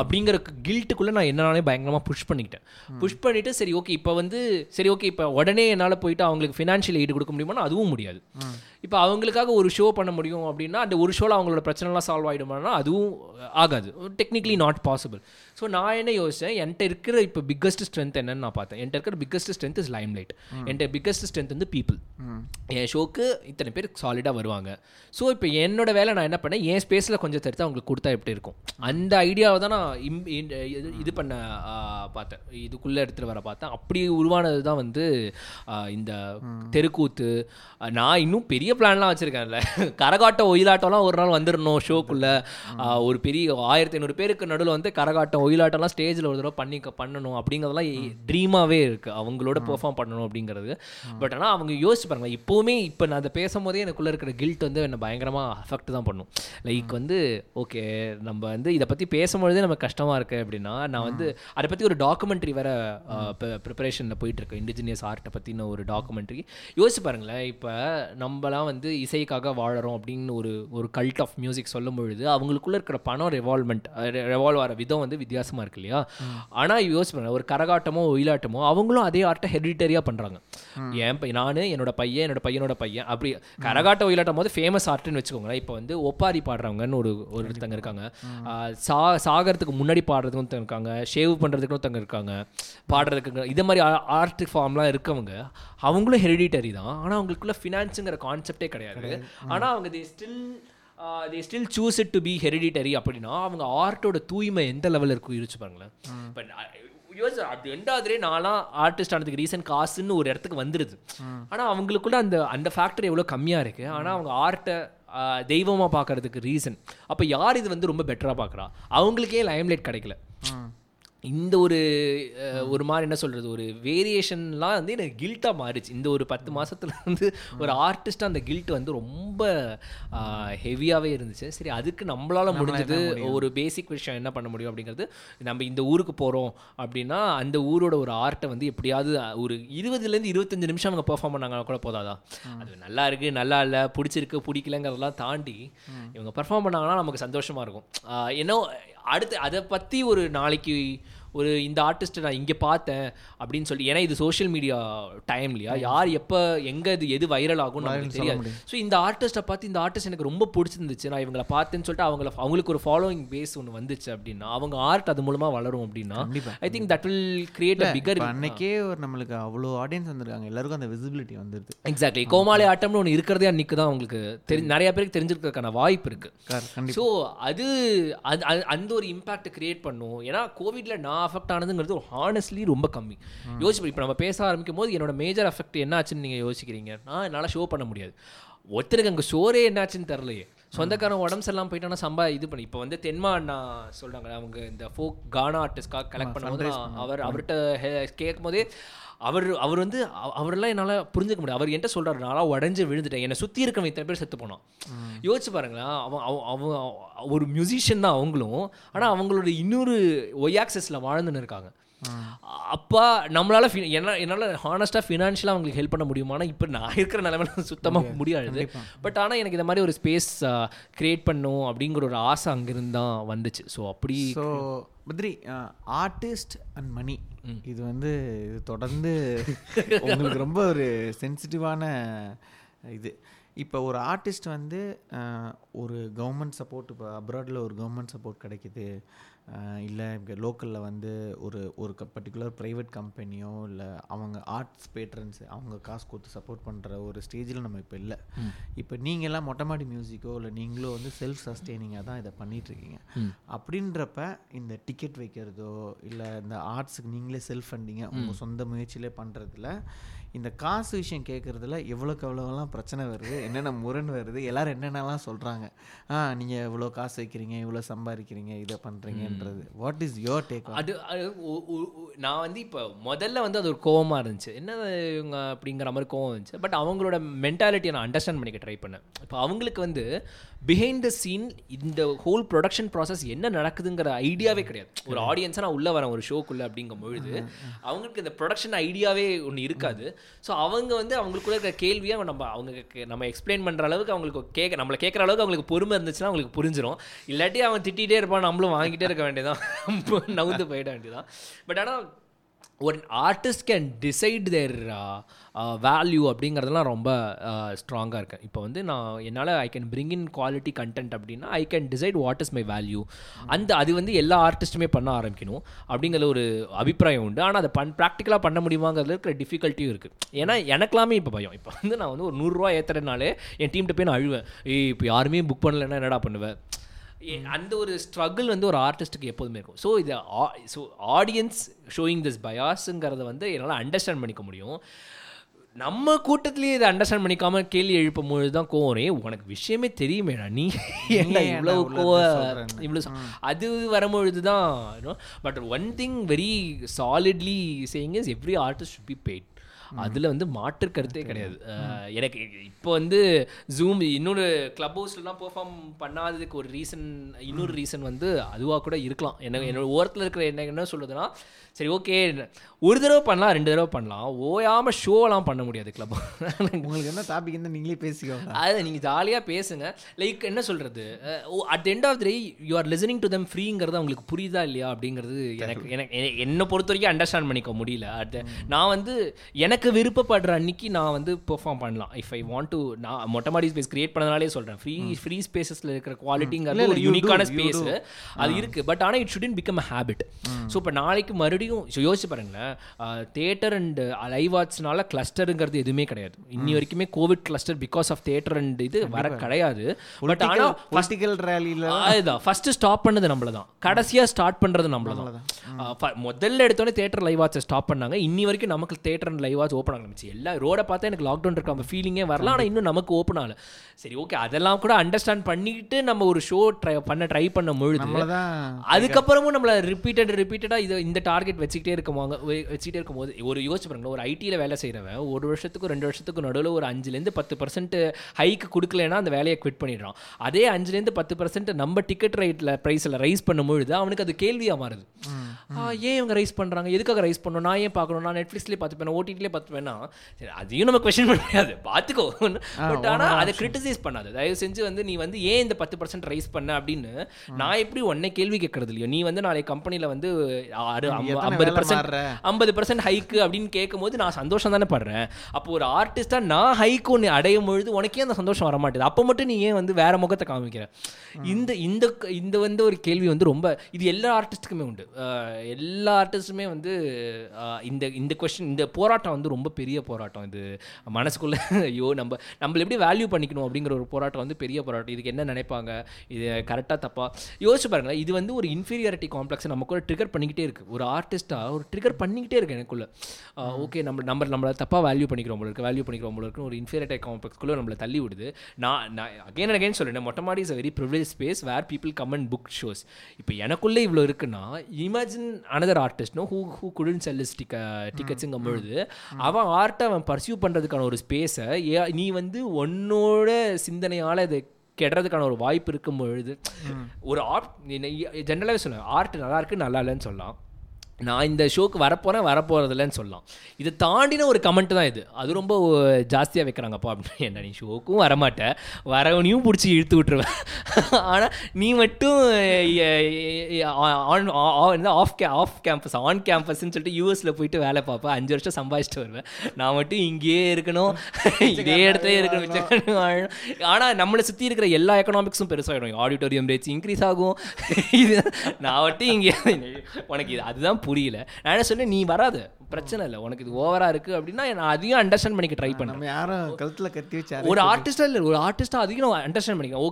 அப்படிங்கிற கில்ட்டுக்குள்ளே நான் என்னாலே பயங்கரமாக புஷ் பண்ணிவிட்டு சரி ஓகே இப்போ வந்து சரி ஓகே இப்போ உடனே என்னால் போயிட்டு அவங்களுக்கு ஃபினான்ஷியல் எய்டு கொடுக்க முடியுமானா அதுவும் முடியாது. இப்போ அவங்களுக்காக ஒரு ஷோ பண்ண முடியும் அப்படின்னா அந்த ஒரு ஷோவில் அவங்களோட பிரச்சனைலாம் சால்வ் ஆகிடுமானா அதுவும் ஆகாது. Technically not possible. ஸோ நான் என்ன யோசித்தேன், என்கிட்ட இருக்கிற இப்போ பிக்கஸ்ட் ஸ்ட்ரென்த் என்னன்னு நான் பார்த்தேன். என்கிட்ட இருக்கிற biggest strength is limelight. என்கிட்ட பிக்கஸ்ட் ஸ்ட்ரென்த் வந்து பீப்புள். என் ஷோக்கு இத்தனை பேர் சாலிடாக வருவாங்க. ஸோ இப்போ என்னோட வேலை நான் என்ன பண்ணேன், என் ஸ்பேஸில் கொஞ்சம் தடுத்து அவங்களுக்கு கொடுத்தா எப்படி இருக்கும் அந்த ஐடியாவை தான் இது பண்ண பார்த்தேன், இதுக்குள்ளே எடுத்துகிட்டு வர பார்த்தேன். அப்படி உருவானது தான் வந்து இந்த தெருக்கூத்து. நான் இன்னும் பெரிய பிளான்லாம் வச்சுருக்கேன்ல, கரகாட்டம் ஒயிலாட்டம்லாம் ஒரு நாள் வந்துடணும் ஷோக்குள்ளே. ஒரு பெரிய 1500 பேருக்கு நடுவில் வந்து கரகாட்டம் ஒயிலாட்டம்லாம் ஸ்டேஜில் ஒரு தடவை பண்ணணும் அப்படிங்கிறதெல்லாம் ட்ரீமாகவே இருக்குது, அவங்களோட பெர்ஃபார்ம் பண்ணணும் அப்படிங்கிறது. பட் ஆனால் அவங்க யோசிச்சு பாருங்கள், இப்போவுமே இப்போ நான் அதை பேசும்போதே எனக்குள்ளே இருக்கிற கில்ட் வந்து என்னை பயங்கரமாக அஃபெக்ட் தான் பண்ணும். லைக் வந்து ஓகே நம்ம வந்து இதை பற்றி பேசும்பொழுதே நமக்கு கஷ்டமாக இருக்குது அப்படின்னா, நான் வந்து அதை பற்றி ஒரு டாக்குமெண்ட்ரி வேறு ப்ரிப்பரேஷனில் போயிட்டுருக்கேன். இண்டிஜினியஸ் ஆர்ட்டை பற்றின ஒரு டாக்குமெண்ட்ரி. யோசிச்சு பாருங்களேன், இப்போ நம்மளாம் வந்து இசைக்காக வாழறோம் அப்படின்னு ஒரு கல்ட் ஆஃப் மியூசிக் சொல்லும் பொழுது அவங்களுக்குள்ளே இருக்கிற பணம் ரெவால்வ் ஆகிற விதம் வந்து வித்தியாசமாக இருக்கு இல்லையா. ஆனால் யோசிச்சு பாருங்கள், ஒரு கரகாட்டமோ ஒயிலாட்டமோ அவங்களும் அதே ஆர்ட்டை ஹெரிடிட்டரியாக பண்ணுறாங்க. ஏன் நான் என்னோட பையனோட பையன் அப்படி கரகாட்ட ஒயிலாட்டம் போது ஃபேமஸ் ஆர்ட்னு வச்சுக்கோங்களேன். இப்போ வந்து ஒப்பாரி பாடுறவங்கன்னு ஒருத்தங்க இருக்காங்க, சாகிறதுக்கு முன்னாடி பாடுறதுக்கு ஒருத்தங்க இருக்காங்க, ஷேவ் பண்ணுறதுக்கு ஒருத்தங்க இருக்காங்க, பாடுறதுக்கு இதே மாதிரி ஆர்ட் ஃபார்ம்லாம் இருக்கவங்க அவங்களும் ஹெரிடிட்டரி தான். ஆனால் அவங்களுக்குள்ள ஃபினான்ஸுங்கிற கான்செப்டே கிடையாது. ஆனால் அவங்க they still choose it to be hereditary அப்படின்னா அவங்க ஆர்ட்டோட தூய்மை எந்த லெவலில் இருக்கும் யோசிச்சு பாருங்களேன். பட் அப்படி ரெண்டாவது நான்லாம் ஆர்டிஸ்ட் ஆனதுக்கு ரீசன் காசுன்னு ஒரு இடத்துக்கு வந்துடுது. ஆனால் அவங்களுக்குள்ள அந்த அந்த ஃபேக்டர் எவ்வளோ கம்மியாக இருக்குது. ஆனால் அவங்க ஆர்ட்டை தெய்வமாக பார்க்கறதுக்கு ரீசன். அப்போ யார் இது வந்து ரொம்ப பெட்டராக பார்க்குறா, அவங்களுக்கே லைம்லைட் கிடைக்கல. இந்த ஒரு மாதிரி என்ன சொல்கிறது, ஒரு வேரியேஷன்லாம் வந்து எனக்கு கில்ட்டாக மாறிச்சு. இந்த ஒரு 10 மாதத்துல வந்து ஒரு ஆர்டிஸ்ட்டாக அந்த கில்ட் வந்து ரொம்ப ஹெவியாகவே இருந்துச்சு. சரி, அதுக்கு நம்மளால் முடிஞ்சது ஒரு பேசிக் விஷயம் என்ன பண்ண முடியும் அப்படிங்கிறது, நம்ம இந்த ஊருக்கு போகிறோம் அப்படின்னா அந்த ஊரோட ஒரு ஆர்ட்டை வந்து எப்படியாவது ஒரு 20-25 நிமிஷம் அவங்க பெர்ஃபார்ம் பண்ணாங்க கூட போதாதா. அது நல்லா இருக்குது, நல்லா இல்லை, பிடிச்சிருக்கு, பிடிக்கலங்கிறதெல்லாம் தாண்டி இவங்க பெர்ஃபார்ம் பண்ணாங்கன்னா நமக்கு சந்தோஷமாக இருக்கும். ஏன்னா அடுத்து அதை பற்றி ஒரு நாளைக்கு ஒரு இந்த ஆர்டிஸ்ட்டை நான் இங்கே பார்த்தேன் அப்படின்னு சொல்லி, ஏன்னா இது சோஷியல் மீடியா டைம் இல்லையா, யார் எப்போ எங்கே இது எது வைரல் ஆகும்னு எனக்கு தெரியாது. ஸோ இந்த ஆர்டிஸ்ட்டை பார்த்து இந்த ஆர்டிஸ்ட் எனக்கு ரொம்ப பிடிச்சிருந்துச்சு, நான் இவங்களை பார்த்தேன்னு சொல்லிட்டு அவங்களுக்கு ஒரு ஃபாலோயிங் பேஸ் ஒன்று வந்துச்சு அப்படின்னா அவங்க ஆர்ட் அது மூலமாக வளரும் அப்படின்னா I think that will create a figure. அன்னைக்கே ஒரு நம்மளுக்கு அவ்வளோ ஆடியன்ஸ் வந்திருக்காங்க, எல்லாருக்கும் அந்த விசிபிலிட்டி வந்துருது. எக்ஸாக்ட்லி, கோமாளி ஆட்டம்னு ஒன்று இருக்கிறதே அன்னைக்கு தான் அவங்களுக்கு நிறைய பேருக்கு தெரிஞ்சிருக்கிறதுக்கான வாய்ப்பு இருக்குது. ஸோ அது அந்த ஒரு இம்பாக்ட் கிரியேட் பண்ணும். ஏன்னா கோவிடில் நான் அஃபெக்ட் ஆனதுங்கிறது ஹானஸ்ட்லி ரொம்ப கம்மி. யோசிப்போம், இப்போ நம்ம பேச ஆரம்பிக்கும் போது என்னோட மேஜர் அஃபெக்ட் என்ன ஆச்சுன்னு நீங்கள் யோசிக்கிறீங்க. நான் என்னால் ஷோ பண்ண முடியாது, ஒருத்தருக்கு அங்கே ஷோரே என்னாச்சுன்னு தெரிலையே, சொந்தக்காரன் உடம்புலாம் போயிட்டானா இது பண்ணி. இப்போ வந்து தென்மா அண்ணா சொல்கிறாங்க, அவங்க இந்த ஃபோக் கானா ஆர்டிஸ்ட்காக கலெக்ட் பண்ணும்போது அவர்கிட்ட கேட்கும் போதே அவர் வந்து அவரெல்லாம் என்னால் புரிஞ்சுக்க முடியாது. அவர் என்கிட்ட சொல்கிறாரு, நான்லாம் உடஞ்சி விழுந்துட்டேன், என்னை சுற்றி இருக்கவன் இத்தனை பேர் செத்து போனான். யோசிச்சு பாருங்களேன், அவன் ஒரு மியூசிஷியன் தான் அவங்களும், ஆனால் அவங்களோட இன்னொரு ஒய்ஆக்சஸில் வாழ்ந்துன்னு இருக்காங்க. அப்பா நம்மளால் என்னால் ஹானஸ்ட்டாக ஃபினான்ஷியலாக அவங்களுக்கு ஹெல்ப் பண்ண முடியுமானா இப்போ நான் இருக்கிற நிலைமையில சுத்தமாக முடியாது. பட் ஆனால் எனக்கு இந்த மாதிரி ஒரு ஸ்பேஸ் க்ரியேட் பண்ணும் அப்படிங்கிற ஒரு ஆசை அங்கிருந்தான் வந்துச்சு. ஸோ அப்படி பத்ரி, ஆர்டிஸ்ட் அண்ட் மணி இது வந்து இது தொடர்ந்து உங்களுக்கு ரொம்ப ஒரு சென்சிட்டிவான இது. இப்போ ஒரு ஆர்டிஸ்ட் வந்து ஒரு கவர்மெண்ட் சப்போர்ட், இப்போ அப்ராடில் ஒரு கவர்மெண்ட் சப்போர்ட் கிடைக்கிது, இல்லை இங்கே லோக்கலில் வந்து ஒரு ஒரு பர்டிகுலர் ப்ரைவேட் கம்பெனியோ இல்லை அவங்க ஆர்ட்ஸ் பேட்ரன்ஸ் அவங்க காசு கொடுத்து சப்போர்ட் பண்ணுற ஒரு ஸ்டேஜில் நம்ம இப்போ இல்லை. இப்போ நீங்கள்லாம் மொட்டமாடி மியூசிக்கோ இல்லை நீங்களோ வந்து செல்ஃப் சஸ்டெய்னிங்காக தான் இதை பண்ணிகிட்ருக்கீங்க. அப்படின்றப்ப இந்த டிக்கெட் வைக்கிறதோ இல்லை இந்த ஆர்ட்ஸுக்கு நீங்களே செல்ஃப் ஃபண்டிங்காக உங்கள் சொந்த முயற்சியிலே பண்ணுறதுல இந்த காசு விஷயம் கேட்குறதுல எவ்வளோக்கு எவ்வளோலாம் பிரச்சனை வருது, என்னென்ன முரண் வருது, எல்லோரும் என்னென்னலாம் சொல்கிறாங்க, நீங்கள் இவ்வளோ காசு வைக்கிறீங்க, இவ்வளோ சம்பாதிக்கிறீங்க, இதை பண்ணுறீங்கன்றது, வாட் இஸ் யோர் டேக்? அது நான் வந்து இப்போ முதல்ல வந்து அது ஒரு கோவமாக இருந்துச்சு, என்ன இவங்க அப்படிங்கிற மாதிரி கோவம் இருந்துச்சு. பட் அவங்களோட மென்டாலிட்டியை நான் அண்டர்ஸ்டாண்ட் பண்ணிக்க ட்ரை பண்ணேன். இப்போ அவங்களுக்கு வந்து பிஹைண்ட் த சீன் இந்த ஹோல் ப்ரொடக்ஷன் ப்ராசஸ் என்ன நடக்குதுங்கிற ஐடியாவே கிடையாது. ஒரு ஆடியன்ஸாக நான் உள்ளே வரேன் ஒரு ஷோக்குள்ளே அப்படிங்கும் பொழுது அவங்களுக்கு இந்த ப்ரொடக்ஷன் ஐடியாவே ஒன்று இருக்காது. ஸோ அவங்க வந்து அவங்களுக்குள்ள இருக்கிற கேள்வியை நம்ம எக்ஸ்பிளைன் பண்ணுற அளவுக்கு அவங்களுக்கு நம்மளை கேட்குற அளவுக்கு அவங்களுக்கு பொறுமை இருந்துச்சுன்னா அவங்களுக்கு புரிஞ்சிடும். இல்லாட்டி அவன் திட்டிகிட்டே இருப்பான், நம்மளும் வாங்கிட்டே இருக்க வேண்டியதான், நவுந்து போயிட வேண்டியதான். பட் ஆனால் ஒரு artist can decide their value அப்படிங்கிறதுலாம் ரொம்ப ஸ்ட்ராங்காக இருக்கேன். இப்போ வந்து நான் என்னால் I can bring in quality content அப்படின்னா I can decide what is my value. அது வந்து எல்லா ஆர்டிஸ்ட்டுமே பண்ண ஆரம்பிக்கணும் அப்படிங்கிற ஒரு அபிப்பிராயம் உண்டு. ஆனால் அதை ப்ராக்டிக்கலாக பண்ண முடியுமாங்கிறது இருக்கிற டிஃபிகல்ட்டியும் இருக்குது. ஏன்னா எனக்குலாமே இப்போ பயம். இப்போ வந்து நான் வந்து ஒரு 100 ரூபா ஏற்றுறதுனாலே என் டீம்கிட்ட போய் நான் அழுவேன், இப்போ யாருமே புக் பண்ணலைன்னா என்னடா பண்ணுவேன். அந்த ஒரு ஸ்ட்ரகிள் வந்து ஒரு ஆர்டிஸ்ட்டுக்கு எப்போதுமே இருக்கும். ஸோ இது ஆடியன்ஸ் ஷோயிங் திஸ் பயாஸுங்கிறத வந்து என்னால் அண்டர்ஸ்டாண்ட் பண்ணிக்க முடியும். நம்ம கூட்டத்துலேயே இதை அண்டர்ஸ்டாண்ட் பண்ணிக்காமல் கேள்வி எழுப்பும் பொழுது தான் கோவரே, உனக்கு விஷயமே தெரியுமேடா, நீ என்ன இவ்வளோ அது வரும்பொழுது தான். But one thing very solidly saying is every artist should be paid. அதில் வந்து மாற்று கருத்தே கிடையாது. எனக்கு இப்போ வந்து ஜூம் இன்னொரு கிளப் ஹவுஸ்லாம் பெர்ஃபார்ம் பண்ணாததுக்கு ஒரு ரீசன் இன்னொரு ரீசன் வந்து அதுவாக கூட இருக்கலாம். எனக்கு என்னோடய ஓரத்தில் இருக்கிற என்ன சொல்லுதுன்னா சரி ஓகே ஒரு தடவை பண்ணலாம் ரெண்டு தடவை பண்ணலாம், ஓயாமல் ஷோலாம் பண்ண முடியாது கிளப். உங்களுக்கு என்ன டாபிக் இருந்தால் நீங்களே பேசிக்கோங்க, அது நீங்கள் ஜாலியாக பேசுங்க. லைக் என்ன சொல்கிறது, at the end of the day you are listening to them ஃப்ரீங்கிறது அவங்களுக்கு புரியுதா இல்லையா அப்படிங்கிறது எனக்கு என்னை பொறுத்த வரைக்கும் அண்டர்ஸ்டாண்ட் பண்ணிக்க முடியல. அது நான் வந்து எனக்கு விருப்பப்படுற அன்னைக்கு நான் வந்து பெர்ஃபார்ம் பண்ணலாம். இஃப் ஐ வாண்ட் டு, நான் மொட்டமாடி ஸ்பேஸ் கிரியேட் பண்ணனாலே சொல்கிறேன், ஃப்ரீ ஸ்பேஸஸில் இருக்கிற குவாலிட்டிங்கிறது ஒரு யூனிக்கான ஸ்பேஸ் அது இருக்குது. பட் ஆனால் it shouldn't become a habit. So இப்போ நாளைக்கு மறுபடியும் யோசிச்சு பாருங்களேன், தியேட்டர் அண்ட் லைவ் ஆர்ட்ஸ்னால கிளஸ்டருங்கிறது எதுவுமே கிடையாது இன்னி வரைக்குமே. Covid cluster because of theatre and இது வர கிடையாது. பட் ஆனால் அதுதான் ஃபர்ஸ்ட் ஸ்டாப் பண்ணது நம்மள தான், கடைசியாக ஸ்டார்ட் பண்ணுறது நம்மள தான். முதல்ல எடுத்தோடனே தியேட்டர் லைவ் ஆர்ட்ஸை ஸ்டாப் பண்ணாங்க. இன்னி வரைக்கும் நமக்கு theatre and live arts open ஆகிச்சு. எல்லா ரோடை பார்த்தா எனக்கு லாக்டவுன் இருக்க அந்த ஃபீலிங்கே வரலாம், ஆனால் இன்னும் நமக்கு ஓப்பன் ஆகலை. சரி ஓகே அதெல்லாம் கூட அண்டர்ஸ்டாண்ட் பண்ணிக்கிட்டு நம்ம ஒரு ஷோ ட்ரை பண்ண முழுது, அதுக்கப்புறமும் நம்மளை ரிப்பீட்டடாக இதை இந்த டார்கெட் வச்சுக்கிட்டே இருக்கும்போது ஒரு யோசிச்சு பாருங்களேன். ஒரு ஐடியில் வேலை செய்கிறவன் ஒரு வருஷத்துக்கு 2 வருஷத்துக்கு நடுவில் ஒரு 5-10% ஹைக்கு கொடுக்கலன்னா அந்த வேலையை குவிட் பண்ணிடுறான். அதே 5-10% நம்ம டிக்கெட் ரேட்டில் ப்ரைஸில் ரைஸ் பண்ணும்பொழுது அவனுக்கு அது கேள்வியாக மாறுது. ஏன் இவங்க ரைஸ் பண்ணுறாங்க, எதுக்காக ரைஸ் பண்ணணும், நான் ஏன் பார்க்கணும், நான் நெட்ஃப்ளிக்ஸ்லேயே பார்த்துப்பேன், ஓடிடிலே பார்த்துப்பேன்னா சரி அதையும் நம்ம கொஸ்டின் பண்ணாது, பார்த்துக்கோ. பட் ஆனால் அதை கிரிட்டிசைஸ் பண்ணாது. தயவு செஞ்சு வந்து நீ வந்து ஏன் இந்த 10% ரைஸ் பண்ண அப்படின்னு நான் எப்படி உடனே கேள்வி கேட்கறது இல்லையோ. நீ வந்து நாளைக்கு கம்பெனியில் வந்து 50% ஹைக்கு அப்படின்னு கேட்கும் போது நான் சந்தோஷம் தானே படுறேன். அப்போ ஒரு ஆர்டிஸ்டா நான் ஹைக்கு ஒன்று அடையும் பொழுது உனக்கே அந்த சந்தோஷம் வரமாட்டேது, அப்போ மட்டும் நீ ஏன் வந்து வேற முகத்தை காமிக்கிற? இந்த இந்த வந்து ஒரு கேள்வி வந்து ரொம்ப, இது எல்லா ஆர்டிஸ்டுக்குமே உண்டு. எல்லா ஆர்டிஸ்டுமே வந்து இந்த இந்த கொஸ்டின், இந்த போராட்டம் வந்து ரொம்ப பெரிய போராட்டம். இது மனசுக்குள்ள ஐயோ நம்மள எப்படி வேல்யூ பண்ணிக்கணும் அப்படிங்கிற ஒரு போராட்டம் வந்து பெரிய போராட்டம். இதுக்கு என்ன நினைப்பாங்க, இது கரெக்டாக தப்பா யோசிச்சு பாருங்களேன். இது வந்து ஒரு இன்ஃபீரியாரிட்டி காம்ப்ளெக்ஸ் நமக்குள்ள ட்ரிகர் பண்ணிக்கிட்டே இருக்கு. ஒரு ஆர்டிஸ்டாக ஒரு ட்ரிகர் பண்ணிக்கிட்டே இருக்கு எனக்குள்ள, ஓகே நம்மளை தப்பாக வேல்யூ பண்ணிக்கிறோம் போல இருக்கு, வேல்யூ பண்ணிக்கிறோம் போல இருக்குன்னு ஒரு இன்ஃபீரியாரிட்டி காம்ப்ளெக்ஸ்குள்ளே நம்மளை தள்ளி விடுது. நான் அகைன் அண்ட் அகைன் சொல்கிறேன், Mottamaadi is a very privilege space where people come and book shows. இப்போ எனக்குள்ளே இவ்வளோ இருக்குன்னா இமேஜின் அனதர் ஆர்டிஸ்ட்னோ ஹூ குடன் செல் இஸ் டிக்கெட்ஸுங்கும் பொழுது அவன் ஆர்ட்டை அவன் பர்சியூ பண்ணுறதுக்கான ஒரு ஸ்பேஸை நீ வந்து உன்னோட சிந்தனையால் இதை கெடுறதுக்கான ஒரு வாய்ப்பு இருக்கும் பொழுது ஒரு ஆர்ட் ஜென்ரலாகவே சொல்லுவேன், ஆர்ட் நல்லா இருக்குது நல்லா இல்லைன்னு சொல்லலாம், நான் இந்த ஷோக்கு வரப்போகிறேன் வரப்போகிறதில்லன்னு சொல்லலாம். இதை தாண்டின ஒரு கமெண்ட் தான் இது, அது ரொம்ப ஜாஸ்தியாக வைக்கிறாங்கப்பா அப்படின்னு. என்ன நீ ஷோக்கும் வரமாட்டேன், வரவனையும் பிடிச்சி இழுத்து விட்டுருவேன், ஆனால் நீ மட்டும் ஆஃப் கேம்பஸ் ஆன் கேம்பஸ்ன்னு சொல்லிட்டு யூஎஸில் போயிட்டு வேலை பார்ப்பேன், 5 வருஷம் சம்பாதிச்சுட்டு வருவேன், நான் மட்டும் இங்கேயே இருக்கணும், இதே இடத்துல இருக்கணும். ஆனால் நம்மளை சுற்றி இருக்கிற எல்லா எக்கனாமிக்ஸும் பெருசாகிடும், ஆடிட்டோரியம் ரேட்ஸ் இன்க்ரீஸ் ஆகும், இது நான் மட்டும் இங்கே உனக்கு இது அதுதான் புரியல. நான் என்ன சொல்ல, நீ வராது பிரச்சனை இல்லை, உனக்கு இது ஓவரா இருக்கு அப்படின்னா நான் அதையும் அண்டர்ஸ்டாண்ட் பண்ணிக்க ட்ரை பண்ணுவேன். யாரும் கழுத்தில் கத்தி வச்சா ஒரு ஆர்டிஸ்டா இல்லை, ஒரு ஆர்டிஸ்டா அதையும் நான் அண்டர்ஸ்டாண்ட் பண்ணிக்கிறேன்.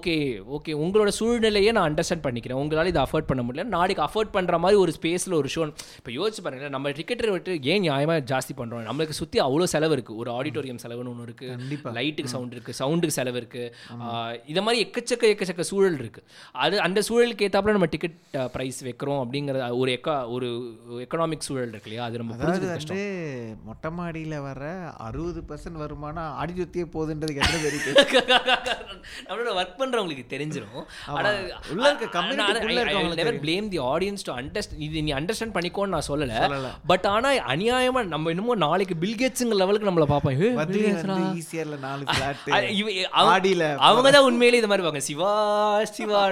ஓகே உங்களோட சூழ்நிலையை நான் அண்டர்ஸ்டாண்ட் பண்ணிக்கிறேன், உங்களால் இதை அஃபோர்ட் பண்ண முடியல, நாளைக்கு அஃபோர்ட் பண்ணுற மாதிரி ஒரு ஸ்பேஸில் ஒரு ஷோ. இப்போ யோசிச்சு பாருங்க, நம்ம டிக்கெட் விட்டு ஏன் நியாயமாக ஜாஸ்தி பண்ணுறோம், நம்மளுக்கு சுற்றி அவ்வளோ செலவு இருக்குது. ஒரு ஆடிட்டோரியம் செலவுன்னு ஒன்று இருக்குது, லைட்டுக்கு சவுண்ட் இருக்குது, சவுண்டுக்கு செலவு இருக்குது, இதை மாதிரி எக்கச்சக்க சூழல் இருக்குது. அது அந்த சூழலுக்கு ஏற்றாப்புல நம்ம டிக்கெட் ப்ரைஸ் வைக்கிறோம் அப்படிங்கிற ஒரு எக்கனாமிக் சூழல் இருக்கு இல்லையா, அது நம்ம வந்து மொட்டை மாடியில் வர 60% வருமானம் ஆடிஜொத்தியே போகுதுன்றது எவ்வளோ பெரிய நம்மளோட ஒர்க் பண்ணுறவங்களுக்கு தெரிஞ்சிடும். ஆனால் உள்ள இருக்க community never blame the audience to understand, இது நீ அண்டர்ஸ்டாண்ட் பண்ணிக்கோன்னு நான் சொல்லலை. பட் ஆனால் அநியாயமாக நம்ம இன்னமும் நாளைக்கு பில்கேட்ஸுங்கிற லெவலுக்கு நம்மளை பார்ப்போம். ஈஸியரில் 4 அவங்க தான் உண்மையிலே இது மாதிரி பார்க்க சிவா சிவா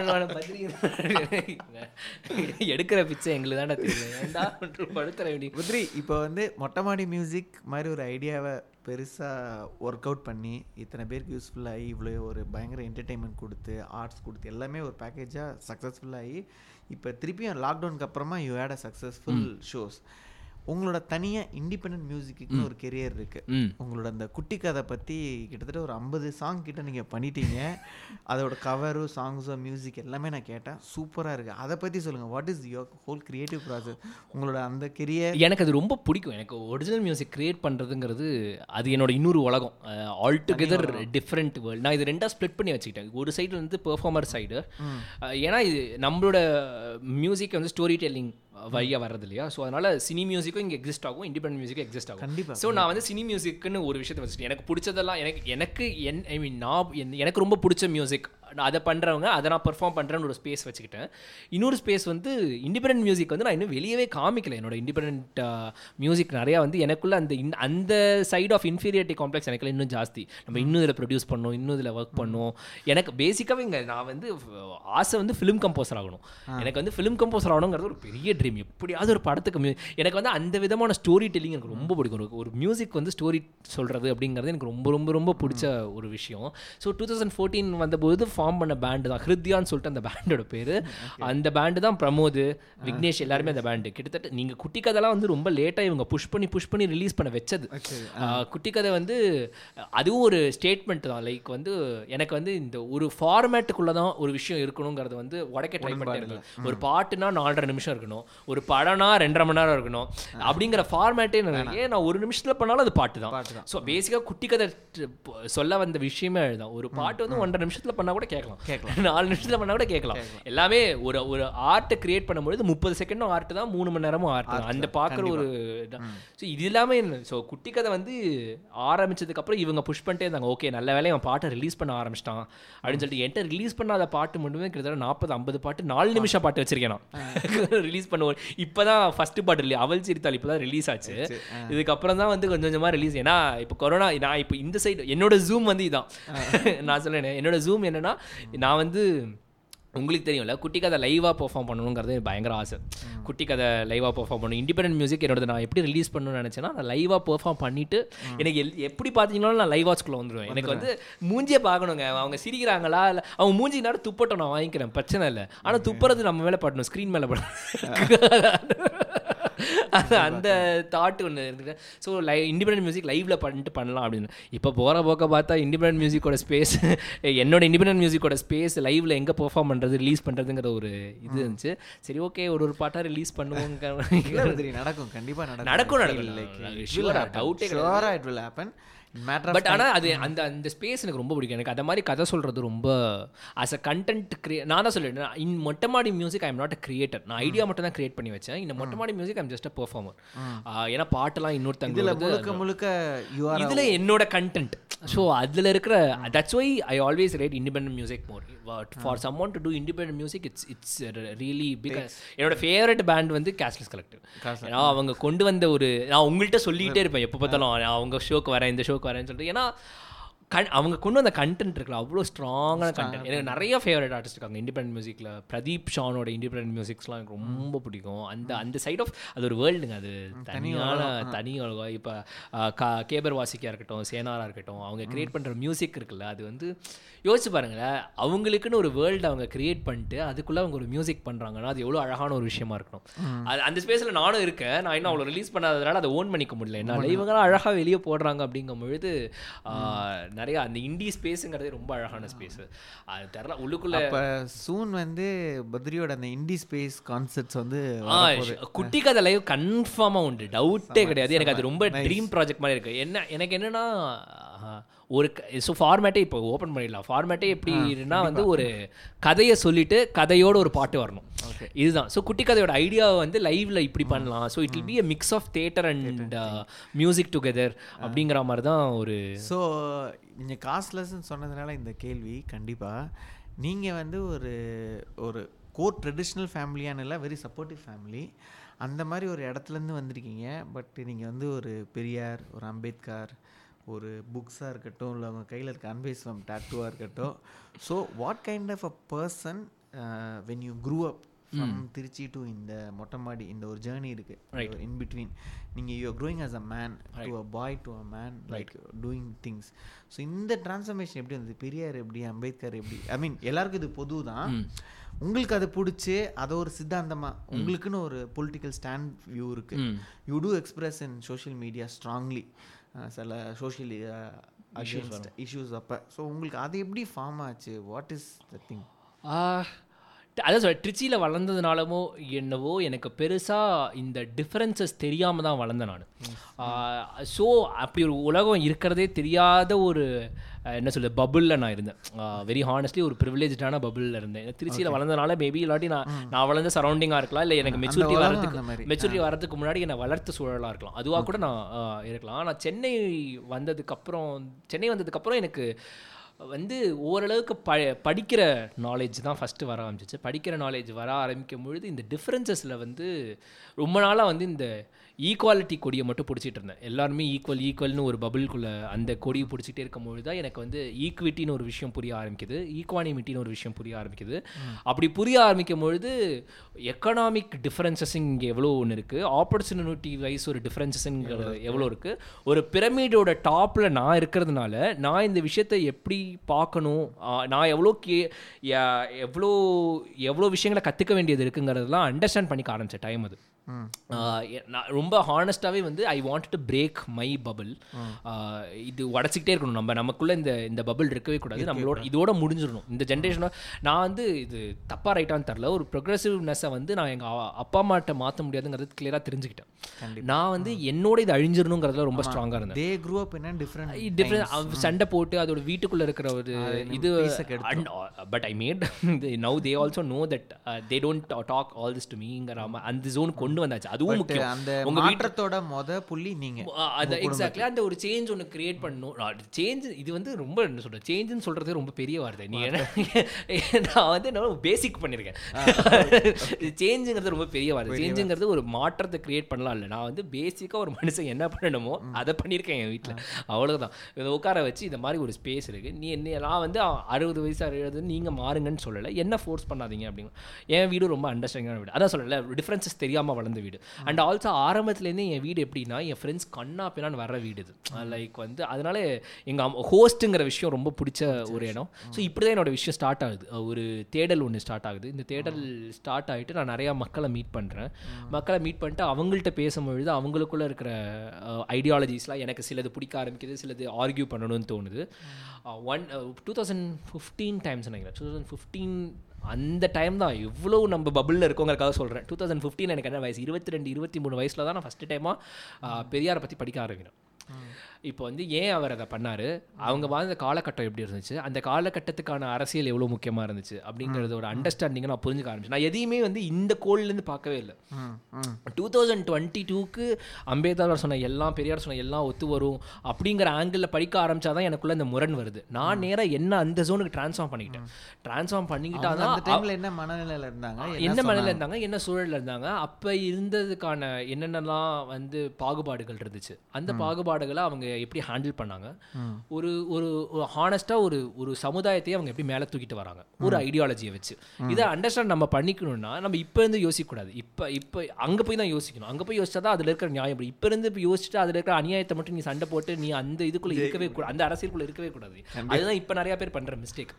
எடுக்கிற பிச்சை எங்களுக்கு தானே தெரியும் படுத்துற வேண்டிய புதிரி. இப்போ வந்து மொட்டமாடி மியூசிக் மாதிரி ஒரு ஐடியாவை பெருசாக ஒர்க் அவுட் பண்ணி இத்தனை பேருக்கு யூஸ்ஃபுல்லாகி இவ்வளோ ஒரு பயங்கர என்டர்டெயின்மெண்ட் கொடுத்து ஆர்ட்ஸ் கொடுத்து எல்லாமே ஒரு பேக்கேஜாக சக்ஸஸ்ஃபுல்லாகி இப்போ திருப்பியும் லாக்டவுனுக்கு அப்புறமா you had a successful shows. உங்களோட தனியாக இண்டிபெண்ட் மியூசிக்குன்னு ஒரு கெரியர் இருக்குது. உங்களோட அந்த குட்டி கதை பற்றி கிட்டத்தட்ட ஒரு 50 சாங் கிட்ட நீங்கள் பண்ணிட்டீங்க. அதோட கவரும் சாங்ஸோ மியூசிக் எல்லாமே நான் கேட்டேன், சூப்பராக இருக்குது. அதை பற்றி சொல்லுங்கள், what is your whole creative process, உங்களோட அந்த கெரியர்? எனக்கு அது ரொம்ப பிடிக்கும். எனக்கு ஒரிஜினல் மியூசிக் க்ரியேட் பண்ணுறதுங்கிறது அது என்னோட இன்னொரு உலகம், ஆல் டுகெதர் டிஃப்ரெண்ட் வேர்ல்டு. நான் இது ரெண்டாக ஸ்ப்ளிட் பண்ணி வச்சுக்கிட்டேன். ஒரு சைடு வந்து பெர்ஃபார்மர் சைடு, ஏன்னா இது நம்மளோட மியூசிக் வந்து ஸ்டோரி டெல்லிங் வழியாக வர்றது இல்லையா. ஸோ அதனால் சினி மியூசிக்கும் இங்கே எக்ஸிஸ்ட் ஆகும், இண்டிபெண்டன்ட் மியூசிக்கும் எக்ஸிஸ்ட் ஆகும். கண்டிப்பாக. ஸோ நான் வந்து சினி மியூசிக்குன்னு ஒரு விஷயத்தை வச்சுட்டேன். எனக்கு பிடிச்சதெல்லாம் எனக்கு ஐ மீன் நான் எனக்கு ரொம்ப பிடிச்ச மியூசிக் நான் அதை பண்ணுறவங்க அதை நான் பெர்ஃபார்ம் பண்ணுறேன்னு ஒரு ஸ்பேஸ் வச்சுக்கிட்டேன். இன்னொரு ஸ்பேஸ் வந்து இண்டிபெண்டன்ட் மியூசிக் வந்து நான் இன்னும் வெளியவே காமிக்கல. என்னோட இண்டிபெண்டன்ட் மியூசிக் நிறையா வந்து எனக்குள்ளே அந்த அந்த சைட் ஆஃப் இன்ஃபீரியாரிட்டி காம்ப்ளெக்ஸ் எனக்குள்ள இன்னும் ஜாஸ்தி. நம்ம இன்னும் இதில் ப்ரொடியூஸ் பண்ணணும், இன்னும் இதில் ஒர்க் பண்ணும். எனக்கு பேசிக்காகவே இங்கே நான் வந்து ஆசை வந்து ஃபிலிம் கம்போசர் ஆகணும். எனக்கு வந்து ஃபிலிம் கம்போசர் ஆகணுங்கிறது ஒரு பெரிய ட்ரீம். எப்படியாவது ஒரு படத்துக்கு எனக்கு வந்து அந்த விதமான ஸ்டோரி டெல்லிங் எனக்கு ரொம்ப பிடிக்கும். ஒரு மியூசிக் வந்து ஸ்டோரி சொல்கிறது அப்படிங்கிறது எனக்கு ரொம்ப ரொம்ப ரொம்ப பிடிச்ச ஒரு விஷயம். ஸோ 2014 வந்தபோது ஃபார்ம் பண்ண பேண்டு தான் ஹிருத்யான்னு சொல்லிட்டு அந்த பேண்டோட பேர். அந்த பேண்டு தான் பிரமோத், விக்னேஷ் எல்லாருமே அந்த பேண்டு. கிட்டத்தட்ட நீங்கள் குட்டி கதைலாம் வந்து ரொம்ப லேட்டாக இவங்க புஷ் பண்ணி ரிலீஸ் பண்ண வச்சது. குட்டி கதை வந்து அதுவும் ஒரு ஸ்டேட்மெண்ட் தான். லைக் வந்து எனக்கு வந்து இந்த ஒரு ஃபார்மேட்டுக்குள்ளே தான் ஒரு விஷயம் இருக்கணுங்கிறது வந்து உடைக்க ட்ரை பண்ணிட்டு ஒரு பாட்டுனா 4.5 நிமிஷம் இருக்கணும், ஒரு படம்னா 2.5 மணி நேரம் இருக்கணும் அப்படிங்கிற ஃபார்மேட்டே ஏன் நான் 1 நிமிஷத்தில் பண்ணாலும் அது பாட்டு தான். ஸோ பேசிக்காக குட்டி கதை சொல்ல வந்த விஷயமே அதுதான். ஒரு பாட்டு வந்து 1.5 நிமிஷத்தில் பண்ணால் கூட கேட்கலாம், 4 நிமிஷத்தில் பண்ணால் கூட கேட்கலாம். எல்லாமே ஒரு ஒரு ஆர்ட்டை கிரியேட் பண்ணும்போது 30 செகண்டும் ஆர்ட்டு தான், 3 மணி நேரமும் ஆர்ட்டு தான். அந்த பார்க்குற ஒரு இதான். ஸோ இது எல்லாமே ஸோ குட்டி கதை வந்து ஆரம்பித்ததுக்கப்புறம் இவங்க புஷ் பண்ணிட்டே இருந்தாங்க. ஓகே, நல்ல வேலை அவன் பாட்டை ரிலீஸ் பண்ண ஆரம்பிச்சிட்டான் அப்படின்னு சொல்லிட்டு என்கிட்ட ரிலீஸ் பண்ணாத பாட்டு மட்டுமே கிட்டத்தட்ட 40-50 பாட்டு 4 நிமிஷம் பாட்டு வச்சிருக்கேன் நான் ரிலீஸ் பண்ணுவோம். இப்போதான் ஃபர்ஸ்ட் பாட்டு இல்லையா அவள் சிரித்தாள் இப்போதான் ரிலீஸ் ஆச்சு. இதுக்கப்புறம் தான் வந்து கொஞ்சம் கொஞ்சமாக ரிலீஸ். ஏன்னா இப்போ கொரோனா நான் இப்போ இந்த சைடு என்னோட ஜூம் வந்து இதான் நான் சொல்லேன். என்னோட ஜூம் என்னன்னா நான் வந்து உங்களுக்கு தெரியும்ல குட்டி கதை லைவாக பெர்ஃபார்ம் பண்ணணுங்கிறது பயங்கர ஆசை. குட்டி கதை லைவாக பெர்ஃபார்ம் பண்ணணும். இண்டிபெண்டன்ட் மியூசிக் என்னோட நான் எப்படி ரிலீஸ் பண்ணணும்னு நினச்சேன்னா நான் லைவாக பெர்ஃபார்ம் பண்ணிவிட்டு எனக்கு எப்படி பார்த்தீங்கன்னாலும் நான் லைவ் வாட்ச்குள்ளே வந்துடுவேன். எனக்கு வந்து மூஞ்சியே பார்க்கணுங்க, அவங்க சிரிக்கிறாங்களா இல்லை அவங்க மூஞ்சி நேரம் துப்பட்டும் நான் வாங்கிக்கிறேன், பிரச்சனை இல்லை. ஆனால் துப்புறது நம்ம மேலே பட்டணும், ஸ்க்ரீன் மேலே பட்டணும். அந்த தாட் ஒன்று இருந்துக்கிட்டேன். ஸோ இண்டிபெண்டன்ட் மியூசிக் லைவ்ல பண்ணிட்டு பண்ணலாம் அப்படின்னு. இப்போ போகிற போக்க பார்த்தா இண்டிபெண்டன்ட் மியூசிக்கோட ஸ்பேஸ் என்னோட இண்டிபெண்டன்ட் மியூசிக்கோட ஸ்பேஸ் லைவ்ல எங்கே பெர்ஃபார்ம் பண்ணுறது ரிலீஸ் பண்ணுறதுங்கிற ஒரு இது இருந்துச்சு. சரி ஓகே ஒரு பாட்டாக ரிலீஸ் பண்ணுவோம். நடக்கும், கண்டிப்பாக நடக்கும். பட் ஆனால் அது அந்த அந்த ஸ்பேஸ் எனக்கு ரொம்ப பிடிக்கும். எனக்கு அதை மாதிரி கதை சொல்கிறது ரொம்ப ஆஸ் அ கண்டென்ட் நான் தான் சொல்லிட்டேன். In Mottamaadi music I am not a creator. நான் ஐடியா மட்டும் தான் கிரியேட் பண்ணி வச்சேன். இந்த Mottamaadi music I'm just a performer. ஏன்னா பாட்டெல்லாம் இன்னொருத்தங்க இதில் என்னோட கண்டென்ட். ஸோ அதில் இருக்கிற that's why I always rate independent music more. For someone to do independent music it's it's really big. என்னோட ஃபேவரட் பேண்ட் வந்து கேஷ்லெஸ் கலெக்டிவ். ஏன்னா அவங்க கொண்டு வந்த ஒரு நான் உங்கள்கிட்ட சொல்லிகிட்டே இருப்பேன் எப்போ பார்த்தாலும் அவங்க ஷோக்கு வரேன், இந்த ஷோக்கு வரேன்னு சொல்லிட்டு. ஏன்னா அவங்க கொண்டு வந்த கண்டென்ட் இருக்குல்ல அவ்வளோ ஸ்ட்ராங்கான கண்டென்ட். எனக்கு நிறைய ஃபேவரட் ஆர்டிஸ்ட் இருக்காங்க இண்டிபெண்டன்ட் மியூசிக்கில். பிரதீப் ஷானோட இண்டிபெண்டன்ட் மியூசிக்ஸ்லாம் எனக்கு ரொம்ப பிடிக்கும். அந்த அந்த சைட் ஆஃப் அது ஒரு வேர்ல்டுங்க, அது தனியான தனி உலகம். இப்போ கேபர் வாசிக்காக இருக்கட்டும், சேனாராக இருக்கட்டும், அவங்க கிரியேட் பண்ணுற மியூசிக் இருக்குல்ல அது வந்து யோசிச்சு பாருங்களேன். அவங்களுக்குன்னு ஒரு வேர்ல்டு அவங்க கிரியேட் பண்ணிட்டு அதுக்குள்ளே அவங்க ஒரு மியூசிக் பண்ணுறாங்கன்னா அது எவ்வளோ அழகான ஒரு விஷயமா இருக்கணும். அது அந்த ஸ்பேஸில் நானும் இருக்கேன். நான் இன்னும் அவ்வளோ ரிலீஸ் பண்ணாததுனால அதை ஓன் பண்ணிக்க முடியல என்னால். இவங்களாம் அழகாக வெளியே போடுறாங்க அப்படிங்கும்பொழுது நிறையா அந்த இண்டி ஸ்பேஸுங்கிறதே ரொம்ப அழகான ஸ்பேஸ். அது தெரில உள்ளுக்குள்ளே. இப்போ சூன் வந்து பத்ரியோட அந்த இண்டி ஸ்பேஸ் கான்செப்ட்ஸ் வந்து குட்டி கதை லைவ் கன்ஃபார்மாக உண்டு, டவுட்டே கிடையாது. எனக்கு அது ரொம்ப ட்ரீம் ப்ராஜெக்ட் மாதிரி இருக்குது. என்ன எனக்கு என்னென்னா ஒரு ஸோ ஃபார்மேட்டே இப்போ ஓப்பன் பண்ணிடலாம். ஃபார்மேட்டே எப்படின்னா வந்து ஒரு கதையை சொல்லிவிட்டு கதையோட ஒரு பாட்டு வரணும், இதுதான். ஸோ குட்டி கதையோட ஐடியாவை வந்து லைவ்ல இப்படி பண்ணலாம். So it will be a mix of theatre and music together அப்படிங்கிற மாதிரி தான் ஒரு. ஸோ நீங்கள் காஸ்ட்லெஸ்ன்னு சொன்னதுனால இந்த கேள்வி கண்டிப்பாக. நீங்கள் வந்து ஒரு ஒரு கோர் ட்ரெடிஷ்னல் ஃபேமிலியானல வெரி சப்போர்ட்டிவ் ஃபேமிலி, அந்த மாதிரி ஒரு இடத்துலேருந்து வந்திருக்கீங்க. பட் நீங்கள் வந்து ஒரு பெரியார், ஒரு அம்பேத்கர், ஒரு புக்ஸாக இருக்கட்டும், இல்லை அவங்க கையில் இருக்க அன்பேஸ்வம் டேட்டூவாக இருக்கட்டும். So what kind of a person when you grew up from Trichy to இந்த மொட்டமாடி இந்த ஒரு ஜேர்னி இருக்குது இன் பிட்வீன். நீங்கள் you are growing as a man to a boy to a man like doing things. So இந்த டிரான்ஸ்ஃபர்மேஷன் எப்படி வந்தது? பெரியார் எப்படி, அம்பேத்கர் எப்படி? ஐ மீன் எல்லாருக்கும் இது பொது தான். உங்களுக்கு அதை பிடிச்சி அதை ஒரு சித்தாந்தமாக உங்களுக்குன்னு ஒரு பொலிட்டிக்கல் ஸ்டாண்ட் வியூ இருக்குது. You do express in social media strongly சில சோஷியல் இஷ்யூஸ் அப்போ. ஸோ உங்களுக்கு அது எப்படி ஃபார்ம் ஆச்சு? What is the thing? அதான் சொல்ல ட்ரிச்சியில் வளர்ந்ததுனாலமோ என்னவோ எனக்கு பெருசாக இந்த டிஃப்ரென்சஸ் தெரியாமல் தான் வளர்ந்தேன் நான். ஸோ அப்படி ஒரு உலகம் இருக்கிறதே தெரியாத ஒரு என்ன சொல்கிறது பபுளில் நான் இருந்தேன். வெரி ஹானஸ்ட்லி ஒரு ப்ரிவிலேஜான பபுளில் இருந்தேன். திருச்சியில் வளர்ந்ததுனால மேபி இல்லாட்டி நான் வளர்ந்த சரௌண்டிங்காக இருக்கலாம், இல்லை எனக்கு மெச்சூரிட்டி வரதுக்கு முன்னாடி என்னை வளர்த்த சூழலாக இருக்கலாம், அதுவாக கூட நான் இருக்கலாம். ஆனால் சென்னை வந்ததுக்கப்புறம் எனக்கு வந்து ஓரளவுக்கு படிக்கிற நாலேஜ் தான் ஃபஸ்ட்டு வர ஆரம்பிச்சிச்சு. படிக்கிற நாலேஜ் வர ஆரம்பிக்கும் பொழுது இந்த டிஃப்ரென்சஸில் வந்து ரொம்ப நாளாக வந்து இந்த ஈக்குவாலிட்டி கொடியை மட்டும் பிடிச்சிட்டு இருந்தேன். எல்லாருமே ஈக்குவல்னு ஒரு பபுள்குள்ளே அந்த கொடியை பிடிச்சிட்டே இருக்கும்பொழுது தான் எனக்கு வந்து ஈக்விட்டின்னு ஒரு விஷயம் புரிய ஆரம்பிக்குது, ஈக்வானிமிட்டின்னு ஒரு விஷயம் புரிய ஆரம்பிக்குது. அப்படி புரிய ஆரம்பிக்கும் பொழுது எக்கனாமிக் டிஃப்ரென்சஸிங் இங்கே எவ்வளோ ஒன்று இருக்குது, ஆப்பர்ச்சுனிட்டி வைஸ் ஒரு டிஃப்ரென்சஸுங்கிறது எவ்வளோ இருக்குது, ஒரு பிரமிடோட டாப்பில் நான் இருக்கிறதுனால நான் இந்த விஷயத்தை எப்படி பார்க்கணும், நான் எவ்வளோ விஷயங்களை கற்றுக்க வேண்டியது இருக்குங்கிறதுலாம் அண்டர்ஸ்டாண்ட் பண்ணிக்க ஆரம்பித்தேன் டைம். அது நான் ரொம்ப ஹானஸ்டாகவே வந்து I want to break my bubble. இது உடச்சிக்கிட்டே இருக்கணும், நமக்குள்ளே இந்த பபுள் இருக்கவே கூடாது, நம்மளோட இதோட முடிஞ்சிடணும் இந்த ஜென்ரேஷனோட. நான் வந்து இது தப்பாக ரைட்டான்னு தெரில, ஒரு ப்ரொக்ரெசிவ்னஸை வந்து நான் எங்கள் அப்பா அம்மாட்ட மாற்ற முடியாதுங்கிறது கிளியராக தெரிஞ்சுக்கிட்டேன். நான் வந்து என்னோட இது அழிஞ்சிடணுங்கிறதுல ரொம்ப ஸ்ட்ராங்காக இருந்தேன். டிஃப்ரெண்ட் சண்டை போட்டு அதோட வீட்டுக்குள்ளே இருக்கிற ஒரு இது. But I made now they also know that they don't talk all this to மீங்கிற அந்த ஜோன் கொண்டு வந்தாச்சு. அதுவும் முக்கியம், உங்க மாற்றத்தோட முத புள்ளி நீங்க அது எக்ஸாக்ட்லி அந்த ஒரு சேஞ்ச் ஒன்று கிரியேட் பண்ணணும். சேஞ்ச் இது வந்து ரொம்ப என்ன சொல்ற, சேஞ்சுன்னு சொல்றதே ரொம்ப பெரிய வார்த்தை. நீ நான் வந்து நான் பேசிக் பண்ணியிருக்கேன், சேஞ்சுங்கிறது ரொம்ப பெரிய வார்த்தை. சேஞ்சுங்கிறது ஒரு மாற்றத்தை கிரியேட் பண்ணலாம் இல்லை, நான் வந்து பேசிக்காக ஒரு மனுஷன் என்ன பண்ணணுமோ அதை பண்ணியிருக்கேன் என் வீட்டில், அவ்வளோதான். இதை உட்கார வச்சு இந்த மாதிரி ஒரு ஸ்பேஸ் இருக்குது, நீ என்ன நான் வந்து 60 வயசு நீங்கள் மாறுங்கன்னு சொல்லலை, என்ன ஃபோர்ஸ் பண்ணாதீங்க அப்படிங்க. என் வீடு ரொம்ப அண்டர்ஸ்டாண்டிங்கான வீடு, அதான் சொல்லலை டிஃப்ரென்சஸ் தெரியாமல் வளர்ந்த வீடு. அண்ட் ஆல்சோ ஆரம்பத்துலேருந்து என் வீடு எப்படின்னா என் ஃப்ரெண்ட்ஸ் கண்ணா பின்னான்னு வர வீடு இது, லைக் வந்து அதனால எங்கள் ஹோஸ்ட்டுங்கிற விஷயம் ரொம்ப பிடிச்ச ஒரு இடம். ஸோ இப்படி தான் என்னோடய விஷயம் ஸ்டார்ட் ஆகுது, ஒரு தேடல் ஒன்று ஸ்டார்ட் ஆகுது. இந்த தேடல் ஸ்டார்ட் ஆகிட்டு நான் நிறையா மக்களை மீட் பண்ணிட்டு அவங்கள்ட்ட பேசும்பொழுது அவங்களுக்குள்ளே இருக்கிற ஐடியாலஜிஸ்லாம் எனக்கு சிலது பிடிக்க ஆரம்பிக்குது, சிலது ஆர்கியூ பண்ணணும்னு தோணுது. 2015 டைம்ஸ் நினைக்கிறேன், 2015 அந்த டைம் தான் எவ்வளோ நம்ம பபுளில் இருக்கோங்கிறக்காக சொல்கிறேன். 2015 எனக்கு என்ன வயசு, 22-23 வயசில் தான் நான் ஃபஸ்ட்டு டைமாக பெரியாரை பற்றி படிக்க ஆரம்பிக்கிறேன். இப்போ வந்து ஏன் அவர் அதை பண்ணார், அவங்க வாழ்ந்த காலகட்டம் எப்படி இருந்துச்சு, அந்த காலகட்டத்துக்கான அரசியல் எவ்வளோ முக்கியமாக இருந்துச்சு அப்படிங்கிறது ஒரு அண்டர்ஸ்டாண்டிங்கை நான் புரிஞ்சுக்க ஆரம்பிச்சேன். நான் எதையுமே வந்து இந்த கோல்லேருந்து பார்க்கவே இல்லை. 2022க்கு அம்பேத்கர் சொன்ன எல்லாம், பெரியார் சொன்ன எல்லாம் ஒத்து வரும் அப்படிங்கிற ஆங்கிளில் படிக்க ஆரம்பித்தாதான் எனக்குள்ளே இந்த முரண் வருது. நான் நேராக என்ன அந்த ஜோனுக்கு ட்ரான்ஸ்ஃபார்ம் பண்ணிக்கிட்டேன். என்ன மனநிலையில் இருந்தாங்க, என்ன சூழலில் இருந்தாங்க, அப்போ இருந்ததுக்கான என்னென்னலாம் வந்து பாகுபாடுகள் இருந்துச்சு, அந்த பாகுபாடுகளை அவங்க எப்படி ஹேண்டில் பண்ணாங்க, ஒரு ஒரு ஹானஸ்டா ஒரு சமுதாயத்தையே அவங்க எப்படி மேலே தூக்கிட்டு வராங்க ஒரு ஐடியாலஜியை வச்சு. இதை அண்டர்ஸ்டாண்ட் நம்ம பண்ணிக்கணும்னா நம்ம இப்போ இருந்து யோசிக்கக்கூடாது, இப்போ அங்கே போய் தான் யோசிக்கணும். அங்கே போய் யோசிச்சா தான் அதில் இருக்கிற நியாயம். இப்படி இப்போ இருந்து இப்போ யோசிச்சுட்டு அதில் இருக்கிற அநியாயத்தை மட்டும் நீ சண்டை போட்டு நீ அந்த இதுக்குள்ளே இருக்கவே கூடாது, அந்த அரசியலுக்குள்ளே இருக்கவே கூடாது. அதுதான் இப்போ நிறைய பேர் பண்ணுற மிஸ்டேக்,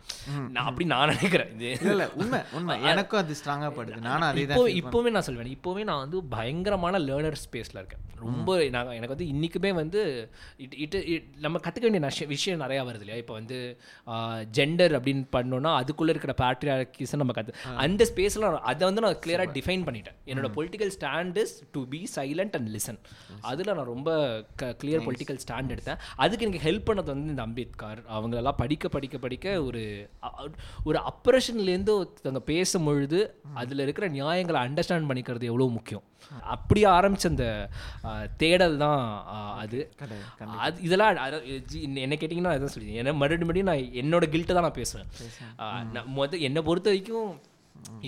நான் அப்படி நான் நினைக்கிறேன். இது உண்மை, எனக்கும் அது ஸ்ட்ராங்காக படுது. இப்போவே நான் சொல்வேன், இப்போவே நான் வந்து பயங்கரமான லேர்னர் ஸ்பேஸில் இருக்கேன். ரொம்ப எனக்கு வந்து இன்றைக்குமே வந்து நம்ம கற்றுக்க வேண்டிய விஷயம் நிறையா வருது இல்லையா. இப்போ வந்து ஜெண்டர் அப்படின்னு பண்ணோன்னா அதுக்குள்ளே இருக்கிற பேட்ரியார்கிஸை நம்ம அந்த ஸ்பேஸில் அதை வந்து நான் கிளியராக டிஃபைன் பண்ணிட்டேன். என்னோட political stand is to be silent and listen. அதில் நான் ரொம்ப கிளியர் பொலிட்டிக்கல் ஸ்டாண்ட் எடுத்தேன். அதுக்கு எனக்கு ஹெல்ப் பண்ணது வந்து இந்த அம்பேத்கர் அவங்களெல்லாம் படிக்க ஒரு அப்ரேஷன்லேருந்து அவங்க பேசும்பொழுது அதில் இருக்கிற நியாயங்களை அண்டர்ஸ்டாண்ட் பண்ணிக்கிறது எவ்வளோ முக்கியம். அப்படி ஆரம்பித்த அந்த தேடல் தான் அது. அது இதெல்லாம் என்ன கேட்டிங்கன்னா அதான் சொல்லிடுது. ஏன்னா மறுபடியும் நான் என்னோட கில்ட்டை தான் நான் பேசுவேன். என்னை பொறுத்த வரைக்கும்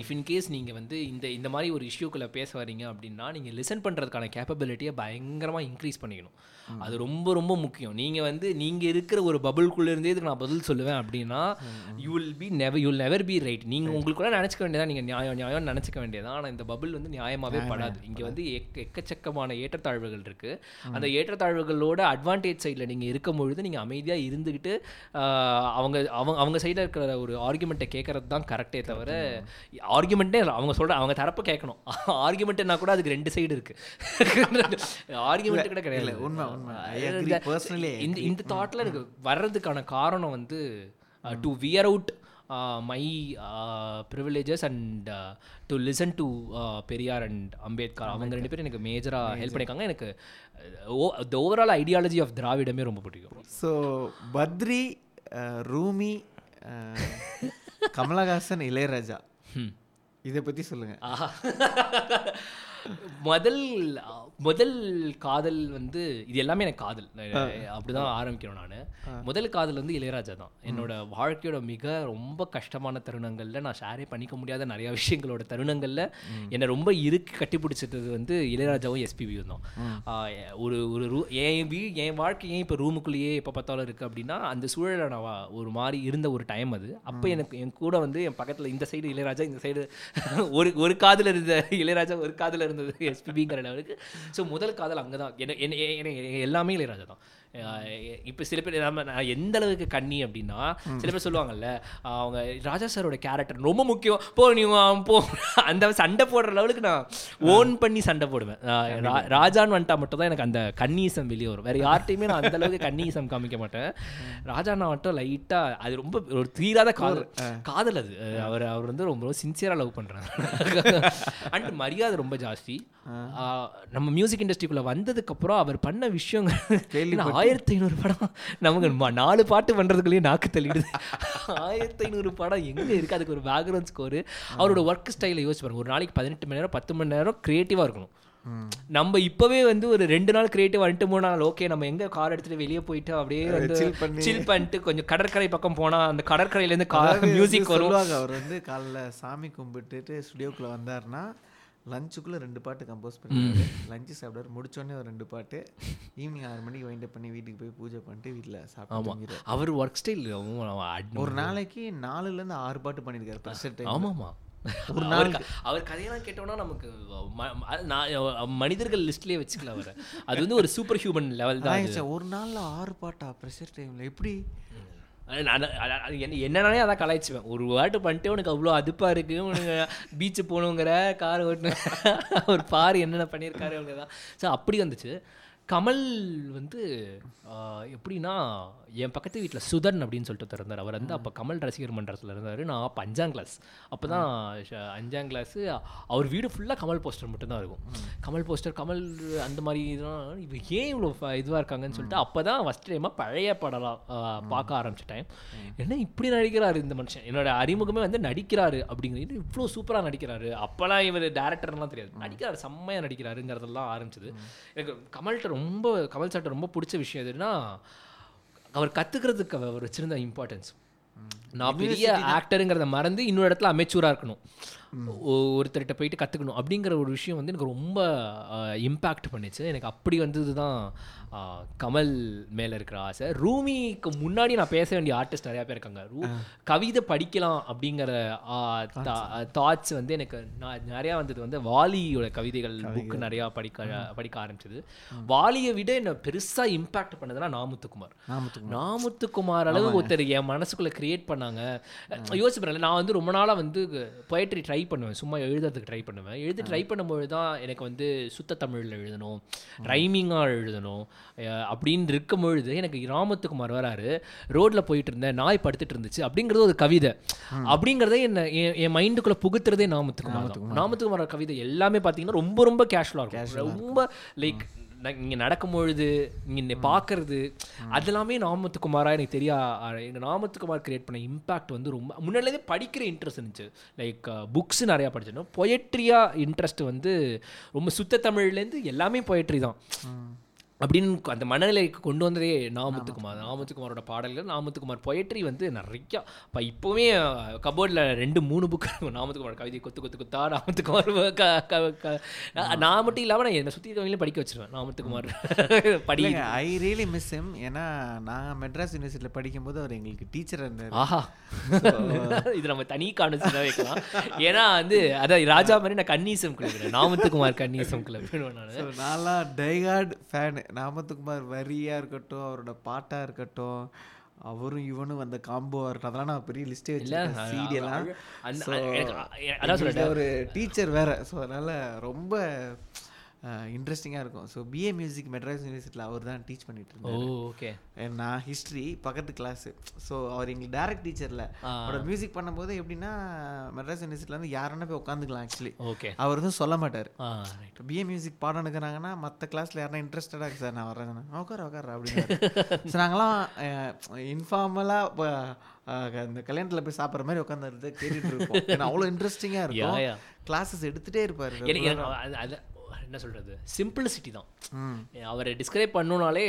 இஃப் இன்கேஸ் நீங்கள் வந்து இந்த மாதிரி ஒரு இஷ்யூக்குள்ளே பேச வரீங்க அப்படின்னா நீங்கள் லிசன் பண்ணுறதுக்கான கேப்பபிலிட்டியை பயங்கரமாக இன்க்ரீஸ் பண்ணிக்கணும். அது ரொம்ப ரொம்ப முக்கியம். நீங்கள் வந்து நீங்கள் இருக்கிற ஒரு பபுள்குள்ளே இருந்தே இதுக்கு நான் பதில் சொல்லுவேன் அப்படின்னா you will never be right. நீங்கள் உங்களுக்குள்ள நினச்சிக்க வேண்டியதான், நீங்கள் நியாயம்னு நினச்சிக்க வேண்டியதான். ஆனால் இந்த பபுள் வந்து நியாயமாகவே படாது. இங்கே வந்து எக்கச்சக்கமான ஏற்றத்தாழ்வுகள் இருக்குது. அந்த ஏற்றத்தாழ்வுகளோட அட்வான்டேஜ் சைடில் நீங்கள் இருக்கும் பொழுது நீங்கள் அமைதியாக இருந்துக்கிட்டு அவங்க சைடில் இருக்கிற ஒரு ஆர்குமெண்ட்டை கேட்குறது தான் கரெக்டே தவிர ஆர்குமெண்ட்டே அவங்க தரப்ப கேட்கணும். ஆர்குமெண்ட்னா கூட அதுக்கு ரெண்டு சைடு இருக்கு, ஆர்குமெண்ட் கூட கிடையாது. இந்த தாட்ல இருக்கு வர்றதுக்கான காரணம் வந்து to wear out my privileges and to listen to Periyar and Ambedkar. அவங்க ரெண்டு பேரும் எனக்கு மேஜராக ஹெல்ப் பண்ணியிருக்காங்க. எனக்கு the overall ideology of திராவிடமே ரொம்ப பிடிக்கும். ஸோ பத்ரி, ரூமி, கமலஹாசன், இளையராஜா, இதை பற்றி சொல்லுங்கள். முதல் காதல் வந்து இது எல்லாமே எனக்கு காதல் அப்படிதான் ஆரம்பிக்கிறோம். நான் முதல் காதல் வந்து இளையராஜா தான். என்னோட வாழ்க்கையோட மிக ரொம்ப கஷ்டமான தருணங்களில், நான் ஷேரே பண்ணிக்க முடியாத நிறையா விஷயங்களோட தருணங்களில் என்னை ரொம்ப இறுக்கி கட்டிப்பிடிச்சது வந்து இளையராஜாவும் எஸ்பிபியும் தான். ஒரு ஒரு என் வாழ்க்கையே இப்போ ரூமுக்குள்ளேயே எப்போ பார்த்தாலும் இருக்குது அப்படின்னா அந்த சூழலை நான் ஒரு மாதிரி இருந்த ஒரு டைம் அது. அப்போ எனக்கு என் கூட வந்து என் பக்கத்தில் இந்த சைடு இளையராஜா, இந்த சைடு ஒரு காதில் இருந்த இளையராஜா, ஒரு காதில் இருந்தது எஸ்பிபிங்கிற அளவுக்கு. ஸோ முதல் காதல் அங்கே தான். எல்லாமே இளையராஜா தான். இப்போ சில பேர் நான் எந்த அளவுக்கு கண்ணி அப்படின்னா, சில பேர் சொல்லுவாங்கல்ல, அவங்க ராஜா சாரோட கேரக்டர் ரொம்ப முக்கியம், போ நீ போ, அந்த சண்டை போடுற அளவுக்கு நான் ஓன் பண்ணி சண்டை போடுவேன். ராஜான்னு வந்துட்டா மட்டும் தான் எனக்கு அந்த கன்னிசம் வெளியே வரும். வேறு யார்ட்டையுமே நான் அந்த அளவுக்கு கன்னிசம் காமிக்க மாட்டேன். ராஜானா மட்டும் லைட்டாக அது ரொம்ப ஒரு தீராத காதல் அது. அவர் வந்து ரொம்ப சின்சியராக லவ் பண்ணுறாங்க. அண்ட் மரியாதை ரொம்ப ஜாஸ்தி. நம்ம மியூசிக் இண்டஸ்ட்ரிக்குள்ளே வந்ததுக்கப்புறம் அவர் பண்ண விஷயங்கள் கேள்வி. 1500 படம் நமக்கு 4 பாட்டு பண்ணுறதுக்குள்ளேயே நாக்கு தள்ளிடுது. 1500 படம் எங்கே இருக்குது? அதுக்கு ஒரு பேக்ரவுண்ட் ஸ்கோரு, அவரோட ஒர்க் ஸ்டைலை யோசிச்சு பாருங்கள். ஒரு நாளைக்கு 18 மணி நேரம் 10 மணி நேரம் க்ரியேட்டிவாக இருக்கணும். நம்ம இப்போவே வந்து ஒரு 2 நாள் கிரியேட்டிவ் வந்துட்டு 3 நாள் ஓகே, நம்ம எங்கே கார் எடுத்துகிட்டு வெளியே போயிட்டு அப்படியே வந்து சில் பண்ணிட்டு கொஞ்சம் கடற்கரை பக்கம் போனால் அந்த கடற்கரையிலேருந்து மியூசிக் வரும். அவர் வந்து காலைல சாமி கும்பிட்டுட்டு ஸ்டுடியோக்குள்ளே வந்தார்னா லஞ்சுக்குள்ளே 2 பாட்டு கம்போஸ் பண்ணுவாங்க. லஞ்சு சாப்பிடுவார், முடிச்சோடனே ஒரு 2 பாட்டு, ஈவினிங் 6 மணிக்கு வைண்ட் அப் பண்ணி வீட்டுக்கு போய் பூஜை பண்ணிட்டு வீட்டில் சாப்பிடுவாங்க. அவர் ஒர்க் ஸ்டைல் ஒரு நாளைக்கு 4லேருந்து 6 பாட்டு பண்ணியிருக்காரு ஃபர்ஸ்ட் டைம். ஆமாமா, ஒரு நாளைக்கு. அவர் கதையெல்லாம் கேட்டோன்னா நமக்கு மனிதர்கள் லிஸ்ட்லேயே வச்சுக்கல அவரை. அது வந்து ஒரு சூப்பர் ஹியூமன் லெவல் தான். ஒரு நாளில் 6 பாட்டா ப்ரெஷர் டைமில் எப்படி என்னன்னாலே அதான் கலாய்ச்சிவேன். ஒரு வாட்டு பண்ணிட்டு உனக்கு அவ்வளோ அதுப்பாக இருக்குது, உனக்கு பீச்சு போகணுங்கிற, கார் ஓட்டுனுங்கிற, ஒரு பாரு என்னென்ன பண்ணியிருக்காரு அவங்க தான். ஸோ அப்படி வந்துச்சு. கமல் வந்து எப்படின்னா, என் பக்கத்து வீட்டில் சுதன் அப்படின்னு சொல்லிட்டு திறந்தார். அவர் வந்து அப்போ கமல் ரசிகர் மன்றத்தில் இருந்தார். நான் அப்போ 5ஆம் கிளாஸ், அப்போ தான் 5ஆம் கிளாஸு. அவர் வீடு ஃபுல்லாக கமல் போஸ்டர் மட்டும்தான் இருக்கும். கமல் போஸ்டர், கமல் அந்த மாதிரி இதெல்லாம். இப்போ ஏன் இவ்வளோ இதுவாக இருக்காங்கன்னு சொல்லிட்டு அப்போ தான் ஃபஸ்ட் டைமாக பழைய படலாம் பார்க்க ஆரம்பிச்சிட்டேன். ஏன்னா இப்படி நடிக்கிறாரு இந்த மனுஷன், என்னோட அறிமுகமே வந்து நடிக்கிறாரு அப்படிங்கிறது. இவ்வளோ சூப்பராக நடிக்கிறாரு. அப்போலாம் இவர் டேரக்டர்லாம் தெரியாது, நடிக்கிறாரு, செம்மையாக நடிக்கிறாருங்கிறதெல்லாம் ஆரம்பிச்சது. எனக்கு கமல்கிட்ட ரொம்ப, கமல் சார்ட்ட ரொம்ப பிடிச்ச விஷயம் எதுன்னா, அவர் கற்றுக்கிறதுக்கு அவர் வச்சுருந்த இம்பார்ட்டன்ஸ். நான் பெரிய ஆக்டருங்கிறத மறந்து இன்னொரு இடத்துல அமெச்சூராக இருக்கணும், ஒருத்தர்கிட்ட போயிட்டு கற்றுக்கணும் அப்படிங்கிற ஒரு விஷயம் வந்து எனக்கு ரொம்ப இம்பேக்ட் பண்ணிச்சு. எனக்கு அப்படி வந்தது தான் கமல் மேலே இருக்கிற ஆசை. ரூமிக்கு முன்னாடி நான் பேச வேண்டிய ஆர்டிஸ்ட் நிறையா பேர் இருக்காங்க. கவிதை படிக்கலாம் அப்படிங்கிற தாட்ஸ் வந்து எனக்கு நிறையா வந்தது. வந்து வாலியோட கவிதைகள் புக்கு நிறையா படிக்க ஆரம்பிச்சது. வாலியை விட என்னை பெருசாக இம்பேக்ட் பண்ணதுன்னா நாமுத்துக்குமார் அளவு ஒருத்தர் என் மனசுக்குள்ளே கிரியேட் பண்ணாங்க. யோசிப்பேன், நான் வந்து ரொம்ப நாளாக வந்து போயட்ரி ட்ரை பண்ணுவேன், சும்மா எழுதுறதுக்கு ட்ரை பண்ணுவேன். ட்ரை பண்ணும்போது தான் எனக்கு வந்து சுத்த தமிழில் எழுதணும், ரைமிங்காக எழுதணும் அப்படின்னு இருக்கும் பொழுது எனக்கு ராமத்துக்குமார் வராரு. ரோட்டில் போயிட்டு இருந்தேன், நாய் படுத்துட்டு இருந்துச்சு அப்படிங்கிறது ஒரு கவிதை. அப்படிங்கிறதே என்ன என் மைண்டுக்குள்ளே புகுத்துறதே நாமத்துக்குமார் கவிதை. எல்லாமே பார்த்தீங்கன்னா ரொம்ப ரொம்ப கேஷுவலாக இருக்கும். ரொம்ப லைக் இங்கே நடக்கும்பொழுது இங்கே பார்க்குறது அதெல்லாமே நாமத்துக்குமாராக எனக்கு தெரியா. எங்கள் நாமத்துக்குமார் கிரியேட் பண்ண இம்பேக்ட் வந்து ரொம்ப முன்னாடிலேருந்து படிக்கிற இன்ட்ரெஸ்ட் இருந்துச்சு. லைக் புக்ஸ் நிறையா படிச்சிடணும், பொயட்ரியாக இன்ட்ரெஸ்ட் வந்து ரொம்ப சுத்த தமிழ்லேருந்து எல்லாமே பொயட்ரி தான் அப்படின்னு அந்த மனநிலைக்கு கொண்டு வந்ததே நாமத்துக்குமார். நாமத்துக்குமாரோட பாடல்கள், நாமத்துக்குமார் பொயட்ரி வந்து நிறையா. இப்போ இப்போவே கபோர்டில் 2-3 புக்கு இருக்கும் நாமத்துக்குமார் கவிதை. கொத்து கொத்தா நாமத்துக்குமார். நான் மட்டும் இல்லாமல் நான் என்னை சுற்றி இருக்கவங்களையும் படிக்க வச்சுருவேன் நாமத்துக்குமார் படி. I really miss him. ஏன்னா நான் மெட்ராஸ் யூனிவர்சிட்டியில் படிக்கும்போது அவர் எங்களுக்கு டீச்சர் இருந்தார். ஆஹா, இது நம்ம தனி கான்வெர்சேஷன் வைக்கலாம். ஏன்னா வந்து அதான் ராஜா மாதிரி நான் கன்னிசம் கிளப்பிடுவேன், நாமத்துக்குமார் கன்னிசம் கிளப்பிடுவேன். நல்லா டைஹார்ட் ஃபேனு. நாமத்துக்குமார் வரியாக இருக்கட்டும், அவரோட பாட்டாக இருக்கட்டும், அவரும் இவனும் அந்த காம்போவாக இருக்கட்டும், அதெல்லாம் நான் பெரிய லிஸ்ட்டே வச்சுருக்கேன் சீடியெல்லாம். ஒரு டீச்சர் வேறு, ஸோ அதனால் ரொம்ப இன்ட்ரெஸ்டிங்காக இருக்கும். ஸோ பிஏ மியூசிக் மெட்ராஸ் யூனிவர்சிட்டியில் அவர் தான் டீச் பண்ணிட்டு இருந்தார். ஓகே, நான் ஹிஸ்ட்ரி பக்கத்து கிளாஸு. ஸோ அவர் எங்களுக்கு டேரக்ட் டீச்சரில் அவரோட மியூசிக் பண்ணும்போது எப்படின்னா மெட்ராஸ் யூனிவர்சிட்டியில் வந்து யாருன்னா போய் உட்காந்துக்கலாம் ஆக்சுவலி. ஓகே, அவர் தான் சொல்ல மாட்டார். பிஏ மியூசிக் பாடம் எடுக்கிறாங்கன்னா மற்ற கிளாஸில் யாருன்னா இன்ட்ரெஸ்டடாக இருக்குது சார் நான் வர்றேன்னா உட்கார அப்படின்னு. ஸோ நாங்களாம் இன்ஃபார்மலாக அந்த கல்யாணத்தில் போய் சாப்பிட்ற மாதிரி உட்காந்துருந்தது கேட்டுட்டு இருக்கோம். ஏன்னா அவ்வளோ இன்ட்ரெஸ்டிங்காக இருக்கும், கிளாஸஸ் எடுத்துகிட்டே இருப்பார். என்ன சொல்கிறது, சிம்பிளிசிட்டி தான். அவரை டிஸ்கிரைப் பண்ணணுனாலே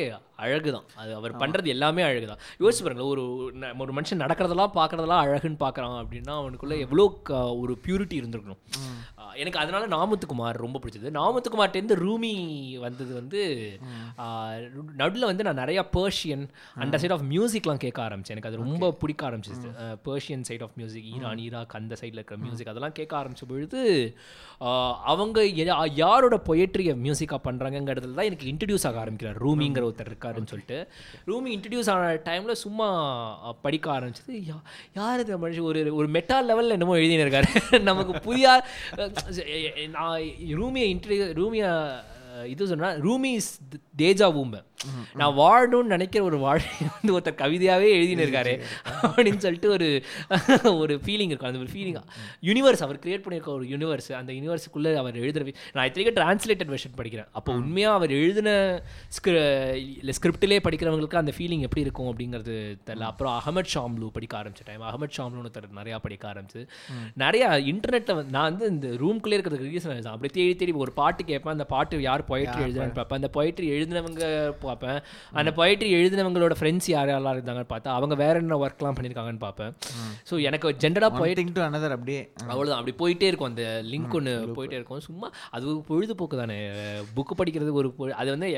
அழகு தான். அது அவர் பண்ணுறது எல்லாமே அழகு தான். யோசிச்சு பாருங்களேன், ஒரு மனுஷன் நடக்கிறதெல்லாம் பார்க்குறதெல்லாம் அழகுன்னு பார்க்குறான் அப்படின்னா அவனுக்குள்ளே எவ்வளோ ஒரு பியூரிட்டி இருந்திருக்கணும். எனக்கு அதனால நாமத்துக்குமார் ரொம்ப பிடிச்சது. நாமத்துக்குமார்ட்டேருந்து ரூமி வந்தது வந்து நடுவில் வந்து நான் நிறையா பர்ஷியன் அந்த சைட் ஆஃப் மியூசிக்லாம் கேட்க ஆரம்பித்தேன். எனக்கு அது ரொம்ப பிடிக்க ஆரம்பிச்சிச்சு. Persian side of music, Iran Iraq அந்த சைடில் இருக்கிற மியூசிக் அதெல்லாம் கேட்க ஆரம்பித்த பொழுது அவங்க யாரோட பொயட்ரியை மியூசிக்காக பண்ணுறாங்கிறதுல தான் எனக்கு இன்ட்ரடியூஸ் ஆக ஆரம்பிக்கிறார் ரூமிங்கிற ஒருத்தர் இருக்காருன்னு சொல்லிட்டு. ரூமி இன்ட்ரடியூஸ் ஆன டைமில் சும்மா படிக்க ஆரம்பிச்சது. யார் இது மனுஷன் ஒரு மெட்டா லெவலில் என்னமோ எழுதினு இருக்காரு, நமக்கு புரியா. நான் ரூமியை இது சொன்னால் ரூமி இஸ் தேஜா ஊம்பை நான் வாழணும்னு நினைக்கிற ஒரு வாழ்க்கை வந்து ஒருத்தர் கவிதையாகவே எழுதினு இருக்காரு அப்படின்னு சொல்லிட்டு ஒரு ஃபீலிங் இருக்கும். அந்த ஒரு ஃபீலிங்காக யூனிவர்ஸ் அவர் கிரியேட் பண்ணியிருக்க ஒரு யூனிவர்ஸ், அந்த யூனிவர்ஸுக்குள்ளே அவர் எழுதுகிற நான் இத்தனைக்கும் டிரான்ஸ்லேட்டட் வெர்ஷன் படிக்கிறேன். அப்போ உண்மையாக அவர் எழுதின ஸ்கிரிப்டிலே படிக்கிறவங்களுக்கு அந்த ஃபீலிங் எப்படி இருக்கும் அப்படிங்கிறது தெரியல. அப்புறம் அஹமத் ஷாம்லு படிக்க ஆரம்பிச்ச டைம் அஹமத் ஷாம்லுன்னு தர நிறையா படிக்க ஆரம்பிச்சு நிறையா இன்டர்நெட்டில் நான் வந்து இந்த ரூம்குள்ளே இருக்கிறதுக்கு ரீசன் எழுதுவேன். அப்படி தேடி தேடி ஒரு பாட்டு கேட்பேன், அந்த பாட்டு யார் பொயட்ரி எழுதுனேன்னு பார்ப்பேன், அந்த பொயட்ரி எழுதினவங்க பார்ப்பேன், அந்த பொயட்ரி எழுதினவங்களோட ஃப்ரெண்ட்ஸ் யார் யாரெல்லாம் இருந்தாங்கன்னு பார்த்தா அவங்க வேற என்ன ஒர்க்லாம் பண்ணியிருக்காங்கன்னு பார்ப்பேன். ஸோ எனக்கு ஜென்ரலாக பொயட்ரிங் டு அனதர் அப்படியே அவ்வளோதான், அப்படி போயிட்டே இருக்கும். அந்த லிங்க் ஒன்று போயிட்டே இருக்கும். சும்மா அது பொழுதுபோக்கு தானே புக்கு படிக்கிறது. ஒரு அது வந்து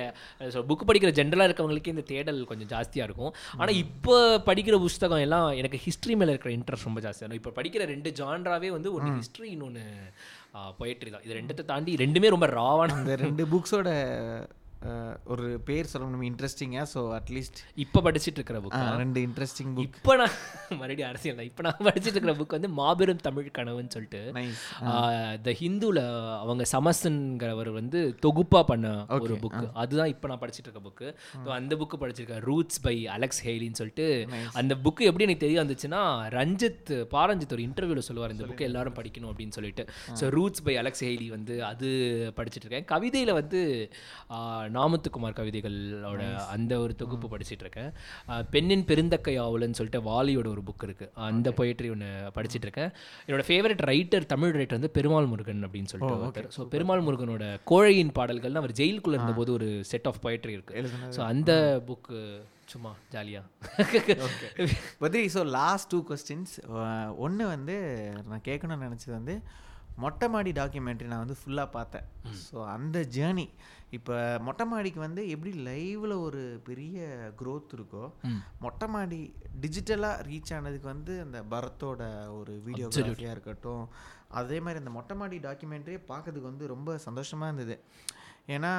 புக்கு படிக்கிற ஜென்ரலாக இருக்கவங்களுக்கு இந்த தேடல் கொஞ்சம் ஜாஸ்தியாக இருக்கும். ஆனால் இப்போ படிக்கிற புஸ்தகம் எல்லாம் எனக்கு ஹிஸ்ட்ரி மேலே இருக்கிற இன்ட்ரெஸ்ட் ரொம்ப ஜாஸ்தியாக இருக்கும். இப்போ படிக்கிற ரெண்டு ஜான்ராவே வந்து ஒன்று ஹிஸ்ட்ரி, இன்னொன்று பொயட்ரி தான். இது ரெண்டத்தை தாண்டி ரெண்டுமே ரொம்ப ராவான அந்த ரெண்டு புக்ஸோட ஒரு பேர் சொல்லணும் இன்ட்ரெஸ்டிங்காக. ஸோ அட்லீஸ்ட் இப்போ படிச்சுட்டு இருக்கிற புக் ரெண்டு இன்ட்ரெஸ்டிங் புக். இப்போ நான் மறுபடியும் அரசியல் தான். இப்போ நான் படிச்சுட்டு இருக்கிற புக் வந்து மாபெரும் தமிழ் கனவுன்னு சொல்லிட்டு த ஹிந்துவில் அவங்க சமசன்கிறவர் வந்து தொகுப்பாக பண்ண ஒரு புக்கு, அதுதான் இப்போ நான் படிச்சுட்டு இருக்க புக்கு. ஸோ அந்த புக்கு படிச்சிருக்கேன். ரூட்ஸ் பை அலெக்ஸ் ஹெய்லின்னு சொல்லிட்டு அந்த புக்கு எப்படி எனக்கு தெரிய வந்துச்சுன்னா ரஞ்சித் ஒரு இன்டர்வியூவில் சொல்லுவார் இந்த புக்கு எல்லாரும் படிக்கணும் அப்படின்னு சொல்லிட்டு. So Roots by Alex Haley வந்து அது படிச்சுட்டு இருக்கேன். கவிதையில் வந்து நாமத்துக்குமார் கவிதைகளோட அந்த ஒரு தொகுப்பு படிச்சுட்டு இருக்கேன். பெண்ணின் பெருந்தக்கை ஆவலன்னு சொல்லிட்டு வாலியோட ஒரு புக் இருக்குது, அந்த பொயட்ரி ஒன்று படிச்சுட்டு இருக்கேன். என்னோட ஃபேவரட் ரைட்டர் தமிழ் ரைட்டர் வந்து பெருமாள் முருகன் அப்படின்னு சொல்லிட்டு ஒருத்தர். ஸோ பெருமாள் முருகனோட கோழையின் பாடல்கள்னு அவர் ஜெயிலுக்குள்ளே இருந்தபோது ஒரு செட் ஆஃப் பொயட்ரி இருக்குது. ஸோ அந்த புக்கு சும்மா ஜாலியாக பத்ரி. So last 2 questions. ஒன்று வந்து நான் கேட்கணும்னு நினச்சது வந்து மொட்டைமாடி டாக்குமெண்ட்ரி நான் வந்து ஃபுல்லாக பார்த்தேன். ஸோ அந்த ஜேர்னி இப்போ மொட்டைமாடிக்கு வந்து எப்படி லைவில் ஒரு பெரிய க்ரோத் இருக்கோ மொட்டைமாடி டிஜிட்டலாக ரீச் ஆனதுக்கு வந்து அந்த பரத்தோட ஒரு வீடியோகிராஃபியாக இருக்கட்டும், அதே மாதிரி இந்த மொட்டைமாடி டாக்குமெண்ட்ரியே பார்க்கறதுக்கு வந்து ரொம்ப சந்தோஷமாக இருந்தது. ஏன்னா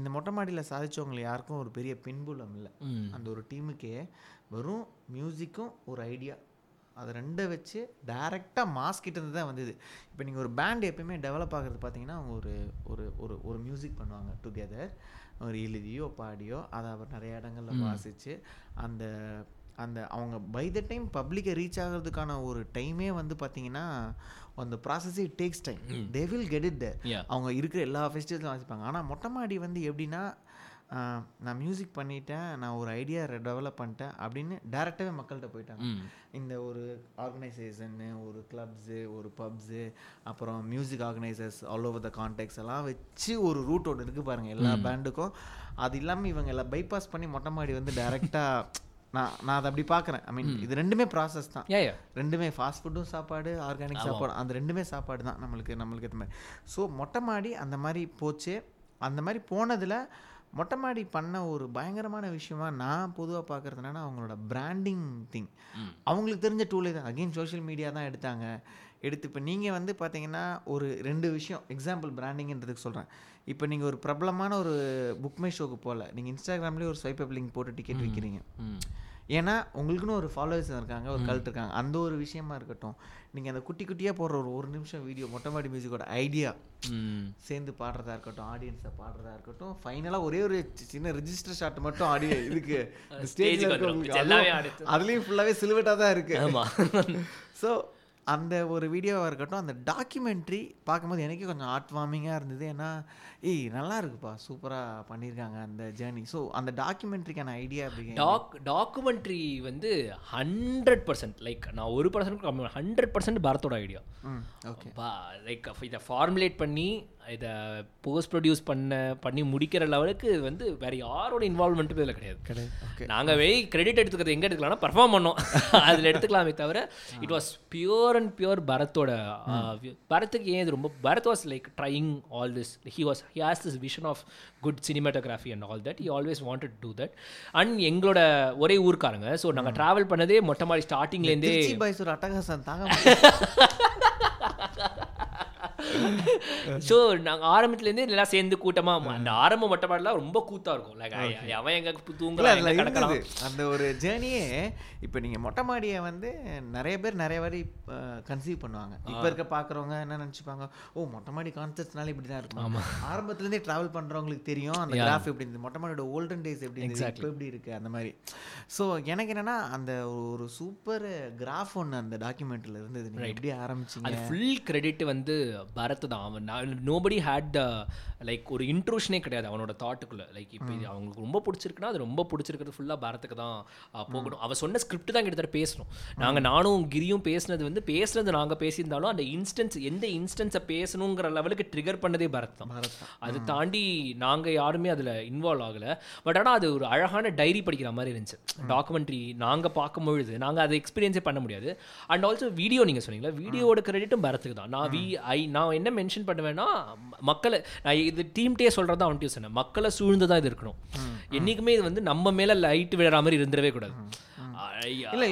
இந்த மொட்டைமாடியில் சாதித்தவங்களை யாருக்கும் ஒரு பெரிய பின்புலம் இல்லை. அந்த ஒரு டீமுக்கே வெறும் மியூசிக்கும் ஒரு ஐடியா, அதை ரெண்டை வச்சு டேரெக்டாக மாஸ்கிட்டேருந்து தான் வந்தது. இப்போ நீங்கள் ஒரு பேண்ட் எப்போயுமே டெவலப் ஆகிறது பார்த்தீங்கன்னா அவங்க ஒரு ஒரு ஒரு மியூசிக் பண்ணுவாங்க டுகெதர், ஒரு எழுதியோ பாடியோ அதை அவர் நிறைய இடங்களில் வாசித்து அந்த அந்த அவங்க பை த டைம் பப்ளிக்கை ரீச் ஆகிறதுக்கான ஒரு டைமே வந்து பார்த்தீங்கன்னா அந்த ப்ராசஸே takes time. They will get it there. அவங்க இருக்கிற எல்லா ஃபெஸ்டிவல்ஸும் வாசிப்பாங்க. ஆனால் மொட்டைமாடி வந்து எப்படின்னா நான் மியூசிக் பண்ணிட்டேன், நான் ஒரு ஐடியா டெவலப் பண்ணிட்டேன் அப்படின்னு டேரெக்டாகவே மக்கள்கிட்ட போயிட்டாங்க. இந்த ஒரு ஆர்கனைசேஷன்னு ஒரு கிளப்ஸு, ஒரு பப்ஸு, அப்புறம் music organisers all over the contacts எல்லாம் வச்சு ஒரு ரூட் ஒன்று இருக்குது பாருங்கள் எல்லா பேண்டுக்கும். அது இல்லாமல் இவங்க எல்லாம் பைபாஸ் பண்ணி மொட்டைமாடி வந்து டேரெக்டாக நான் அதை அப்படி பார்க்குறேன். ஐ மீன் இது ரெண்டுமே ப்ராசஸ் தான், ரெண்டுமே ஃபாஸ்ட் ஃபுட்டும் சாப்பாடு, ஆர்கானிக் சாப்பாடு, அந்த ரெண்டுமே சாப்பாடு தான் நம்மளுக்கு ஏற்ற மாதிரி. ஸோ மொட்டைமாடி அந்த மாதிரி போச்சு. அந்த மாதிரி போனதில் மொட்டைமாடி பண்ண ஒரு பயங்கரமான விஷயமா நான் பொதுவாக பார்க்குறது என்னன்னா அவங்களோட பிராண்டிங் திங். அவங்களுக்கு தெரிஞ்ச டூலே தான் அகெயின் சோஷியல் மீடியா தான் எடுத்து இப்போ நீங்கள் வந்து பார்த்தீங்கன்னா ஒரு 2 விஷயம் எக்ஸாம்பிள் பிராண்டிங்கிறதுக்கு சொல்கிறேன். இப்போ நீங்கள் ஒரு பிரபலமான ஒரு புக்மை ஷோக்கு போகல, நீங்கள் இன்ஸ்டாகிராம்லேயே ஒரு ஸ்வைப் அப் லிங்க் போட்டு டிக்கெட் விற்கிறீங்க. ஏன்னா உங்களுக்குன்னு ஒரு ஃபாலோவர்ஸ் இருக்காங்க, ஒரு கல்ட் இருக்காங்க. அந்த ஒரு விஷயமா இருக்கட்டும், நீங்கள் அந்த குட்டி குட்டியாக போடுற ஒரு நிமிஷம் வீடியோ மொட்டமாடி மியூசிக்கோட ஐடியா சேர்ந்து பாடுறதா இருக்கட்டும், ஆடியன்ஸை பாடுறதா இருக்கட்டும், ஃபைனலாக ஒரே ஒரு சின்ன ரெஜிஸ்டர் ஷாட் மட்டும் ஆடியோ இதுக்கு ஸ்டேஜில் இருக்கிறவங்களுக்கு அதுலேயும் ஃபுல்லாகவே சிலுவட்டாக தான் இருக்குது. ஸோ அந்த ஒரு வீடியோவாக இருக்கட்டும், அந்த டாக்குமெண்ட்ரி பார்க்கும்போது எனக்கே கொஞ்சம் ஹார்ட் வார்மிங்காக இருந்தது. ஏன்னா நல்லா இருக்குப்பா, சூப்பராக பண்ணியிருக்காங்க அந்த ஜேர்னி. ஸோ அந்த டாக்குமெண்ட்ரிக்கான ஐடியா அப்படிங்க டாக்குமெண்ட்ரி வந்து 100% லைக் நான் 1% 100% பாரத்தோட ஐடியா. ஓகேப்பா, லைக் இதை ஃபார்முலேட் பண்ணி இதை போஸ்ட் ப்ரொடியூஸ் பண்ணி முடிக்கிற லெவலுக்கு வந்து வேறு யாரோட இன்வால்மெண்ட்டுமே இதில் கிடையாது. நாங்கள் வே கிரெடிட் எடுத்துக்கிறது எங்கே எடுத்துக்கலாம்னா பர்ஃபார்ம் பண்ணோம், அதில் எடுத்துக்கலாமே தவிர it was pure and pure பரத்தோட. பரத்துக்கு ஏன் இது ரொம்ப Bharath was like trying all this. he has this vision of good cinematography and all that. He always wanted to do that. And எங்களோட ஒரே ஊர்க்காரங்க, ஸோ நாங்கள் ட்ராவல் பண்ணதே மொட்டமாடி ஸ்டார்டிங்லேருந்தே. ஸோ நாங்கள் ஆரம்பத்துலேருந்தே எல்லாம் சேர்ந்து கூட்டமாக அந்த ஆரம்ப மொட்டமாடிலாம் ரொம்ப கூத்தாக இருக்கும். லைக் அவன் எங்கே தூங்கலாம் கிடக்கலாம் அந்த ஒரு ஜேர்னியே. இப்போ நீங்கள் மொட்டமாடியை வந்து நிறைய பேர் நிறைய வாரி கன்சீவ் பண்ணுவாங்க. இப்போ இருக்க பார்க்குறவங்க என்ன நினச்சிப்பாங்க, ஓ மொட்டமாடி கான்செப்ட்னால இப்படி தான் இருக்கும். ஆமாம், ஆரம்பத்துலேருந்தே ட்ராவல் பண்ணுறவங்களுக்கு தெரியும் அந்த கிராஃப் எப்படி இருந்தது, மொட்டமாடியோட ஓல்டன் டேஸ் எப்படி இருந்துச்சு, இப்போ எப்படி இருக்குது அந்த மாதிரி. ஸோ எனக்கு என்னென்னா அந்த ஒரு சூப்பர் கிராஃப் ஒன்று அந்த டாக்குமெண்ட்டில் இருந்தது. நீங்கள் எப்படி ஆரம்பிச்சிங்க, அது ஃபுல் கிரெடிட் வந்து பரத் தான். அவன் நோபடி ஹேட் த லைக் ஒரு இன்ட்ரூஷனே கிடையாது அவனோட தாட்டுக்குள்ளே. லைக் இப்போ அவங்களுக்கு ரொம்ப பிடிச்சிருக்குன்னா அது ரொம்ப பிடிச்சிருக்கிறது ஃபுல்லாக பரத்துக்கு தான் போகணும். அவன் சொன்ன ஸ்கிரிப்ட் தான் கிட்டத்தட்ட பேசணும். நாங்கள் நானும் கிரியும் பேசினது நாங்கள் பேசியிருந்தாலும் அந்த இன்ஸ்டன்ஸ் எந்த இன்ஸ்டன்ஸை பேசணுங்கிற லெவலுக்கு ட்ரிகர் பண்ணதே பரத் தான். அது தாண்டி நாங்கள் யாருமே அதில் இன்வால்வ் ஆகலை. பட் ஆனால் அது ஒரு அழகான டைரி படிக்கிற மாதிரி இருந்துச்சு டாக்குமெண்ட்ரி. நாங்கள் பார்க்கும்பொழுது நாங்கள் அதை எக்ஸ்பீரியன்ஸே பண்ண முடியாது. அண்ட் ஆல்சோ வீடியோ நீங்கள் சொன்னீங்களா, வீடியோட கிரெடிட்டும் பரத்துக்கு தான். நான் என்ன மென்ஷன் பண்ணுவேன்னா, மக்களை நான் இது டீம்கிட்டே சொல்கிறது தான் அவன்கிட்ட சொன்னேன், மக்களை சூழ்ந்து தான் இது இருக்கணும். என்றைக்குமே இது வந்து நம்ம மேலே லைட் விழற மாதிரி இருந்துடவே கூடாது.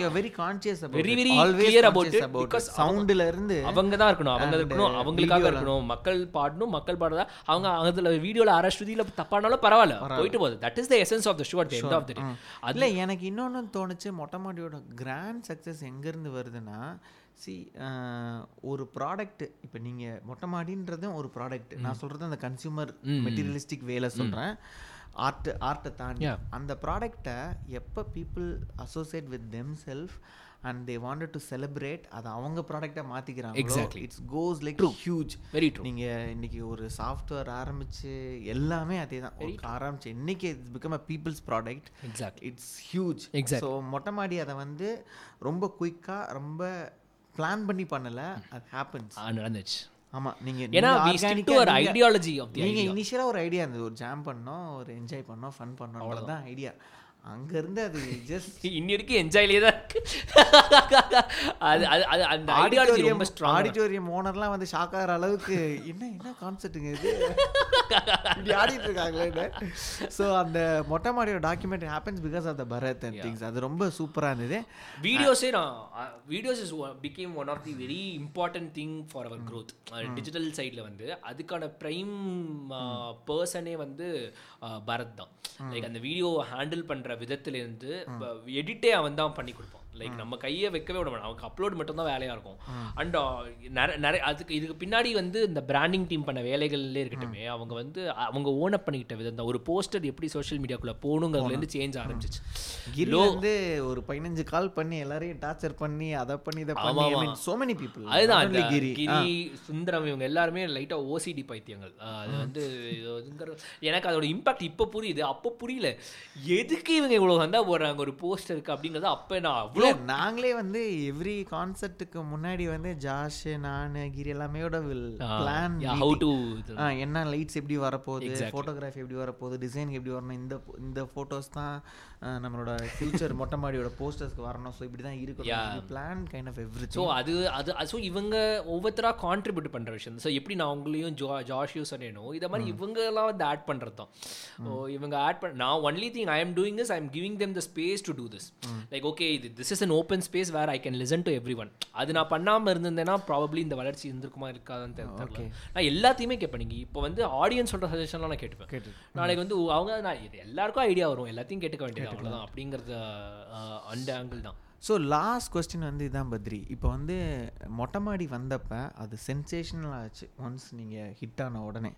அவங்களுக்காக இருக்கணும், மக்கள் பாடணும், மக்கள் பாடுறதா அவங்க அதுல வீடியோல அரை ஸ்ருதியில தப்பானாலும் பரவாயில்ல போயிட்டு போகுது. That is the essence of the show at the end of the day. அதுல எனக்கு இன்னொன்னு தோணுச்சு, மொட்டமாடியோட கிராண்ட் சக்சஸ் எங்க இருந்து வருதுன்னா, சி ஒரு ப்ராடக்ட். இப்போ நீங்கள் மொட்டமாடின்றதும் ஒரு ப்ராடக்ட். நான் சொல்கிறது அந்த கன்சியூமர் மெட்டீரியலிஸ்டிக் வேலை சொல்கிறேன், ஆர்ட்டை தாண்டி. அந்த ப்ராடக்டை எப்போ people associate with them self and they wanted to celebrate அது அவங்க ப்ராடக்ட்டை மாற்றிக்கிறாங்க. Exactly, it's goes like huge. Very true. நீங்கள் இன்றைக்கி ஒரு சாஃப்ட்வேர் ஆரம்பித்து எல்லாமே அதே தான் ஆரம்பிச்சு இன்றைக்கி it's become a people's product. Exactly, it's huge. Exact. So Mottamaadi அதை வந்து ரொம்ப குயிக்காக ரொம்ப பிளான் பண்ணி பண்ணல, அது ஹேப்பன்ஸ் நடந்துச்சு. ஆமா, நீங்க ஏன்னா we stick to our ideology of the idea. நீங்க இனிஷியலா ஒரு ஐடியா இருந்தது, ஒரு ஜாம் பண்ணோம், ஒரு என்ஜாய் பண்ணோம், ஃபன் பண்ணோம், அவ்வளவுதான் ஐடியா. அங்க இருந்து அது ஜஸ்ட் இன்னி வரைக்கும் என்ஜாய்லயே தான் இருக்கு. அது அந்த ஐடியாலஜி ரொம்ப ஸ்ட்ராங். ஆடிட்டோரியம் ஓனர்லாம் வந்து ஷாக் ஆகிற அளவுக்கு என்ன என்ன கான்செப்ட்டுங்க இது இப்படி ஆடிட்டு இருக்காங்களே. ஸோ அந்த மொட்டமாடியோட document happens because of the Bharath and things. அது ரொம்ப சூப்பராக இருந்தது. வீடியோஸே videos is became one of the very important thing for our growth. Digital சைடில் வந்து அதுக்கான ப்ரைம் பர்சனே வந்து பரத் தான். லைக் அந்த வீடியோவை ஹேண்டில் பண்ணுற விதத்திலேருந்து எடிட்டே அவன் தான் பண்ணி கொடுப்பான். லைக் நம்ம கையை வைக்கவே விட மாட்டோம், அவனுக்கு அப்லோட் மட்டும்தான் வேலையாக இருக்கும். அண்ட் நிறைய அதுக்கு இதுக்கு பின்னாடி வந்து இந்த பிராண்டிங் டீம் பண்ண வேலைகள்லேயே இருக்கட்டுமே, அவங்க வந்து அவங்க ஓன் அப் பண்ணிக்கிட்ட விதம். ஒரு போஸ்டர் எப்படி சோஷியல் மீடியாக்குள்ளே போகணுங்கிறதுலேருந்து சேஞ்ச் ஆரம்பிச்சிச்சு. கிரிலோ வந்து ஒரு 15 கால் பண்ணி எல்லாரையும் டார்ச்சர் பண்ணி அதை பண்ணி இதை பண்ணி சோ மெனி பீப்புள். அதுதான் கிரி, சுந்தரம், இவங்க எல்லாருமே லைட்டாக ஓசிடி பைத்தியங்கள். அது வந்து எனக்கு அதோட இம்பாக்ட் இப்போ புரியுது, அப்போ புரியல. எதுக்கு இவங்க இவ்வளோ வந்தால் போடுறாங்க ஒரு போஸ்டருக்கு அப்படிங்கிறது அப்போ நான் அவ்வளோ. நாங்களே வந்து எவ்ரி கான்செப்ட்டுக்கு முன்னாடி வந்து ஜாஷ், நான், கிரி எல்லாமே பிளான் என்ன லைட்ஸ் எப்படி வரப்போகுது, ஃபோட்டோகிராஃபி எப்படி வரப்போகுது, டிசைன் எப்படி வரணும், இந்த ஃபோட்டோஸ் தான் நம்மளோட ஃபியூச்சர் மொட்டமாடியோட போஸ்டர்ஸ்க்கு வரணும், ஸோ இப்படி தான் இருக்கும் plan kind of every. So அது இவங்க ஒவ்வொருத்தராக கான்ட்ரிபியூட் பண்ணுற விஷயம். ஸோ எப்படி நான் அவங்களையும் ஜாஷியும் சொன்னேனோ இதை மாதிரி இவங்கெல்லாம் வந்து ஆட் பண்ணுறது தான். இவங்க ஆட் பண்ண நான் only thing I am doing this, I am giving them the space to do this. Like okay, இது is an open space where I can listen to everyone. அது நான் பண்ணாமல் இருந்தேன்னா ப்ராபப்ளி இந்த வளர்ச்சி இருந்திருக்குமா இருக்காதுன்னு தெரியல. நான் எல்லாத்தையுமே கேட்பேன். நீங்கள் இப்போ வந்து ஆடியன்ஸ் சொல்கிற சஜஷன்லாம் நான் கேட்டுப்பேன். நாளைக்கு வந்து அவங்க நான் இது எல்லாருக்கும் ஐடியா வரும், எல்லாத்தையும் கேட்டுக்க வேண்டியது அவ்வளோதான் அப்படிங்கிறது அந்த ஆங்கிள் தான். ஸோ லாஸ்ட் கொஸ்டின் வந்து இதுதான் பத்ரி. இப்போ வந்து மொட்டைமாடி வந்தப்போ அது சென்சேஷனல் ஆச்சு. ஒன்ஸ் நீங்கள் ஹிட் ஆன உடனே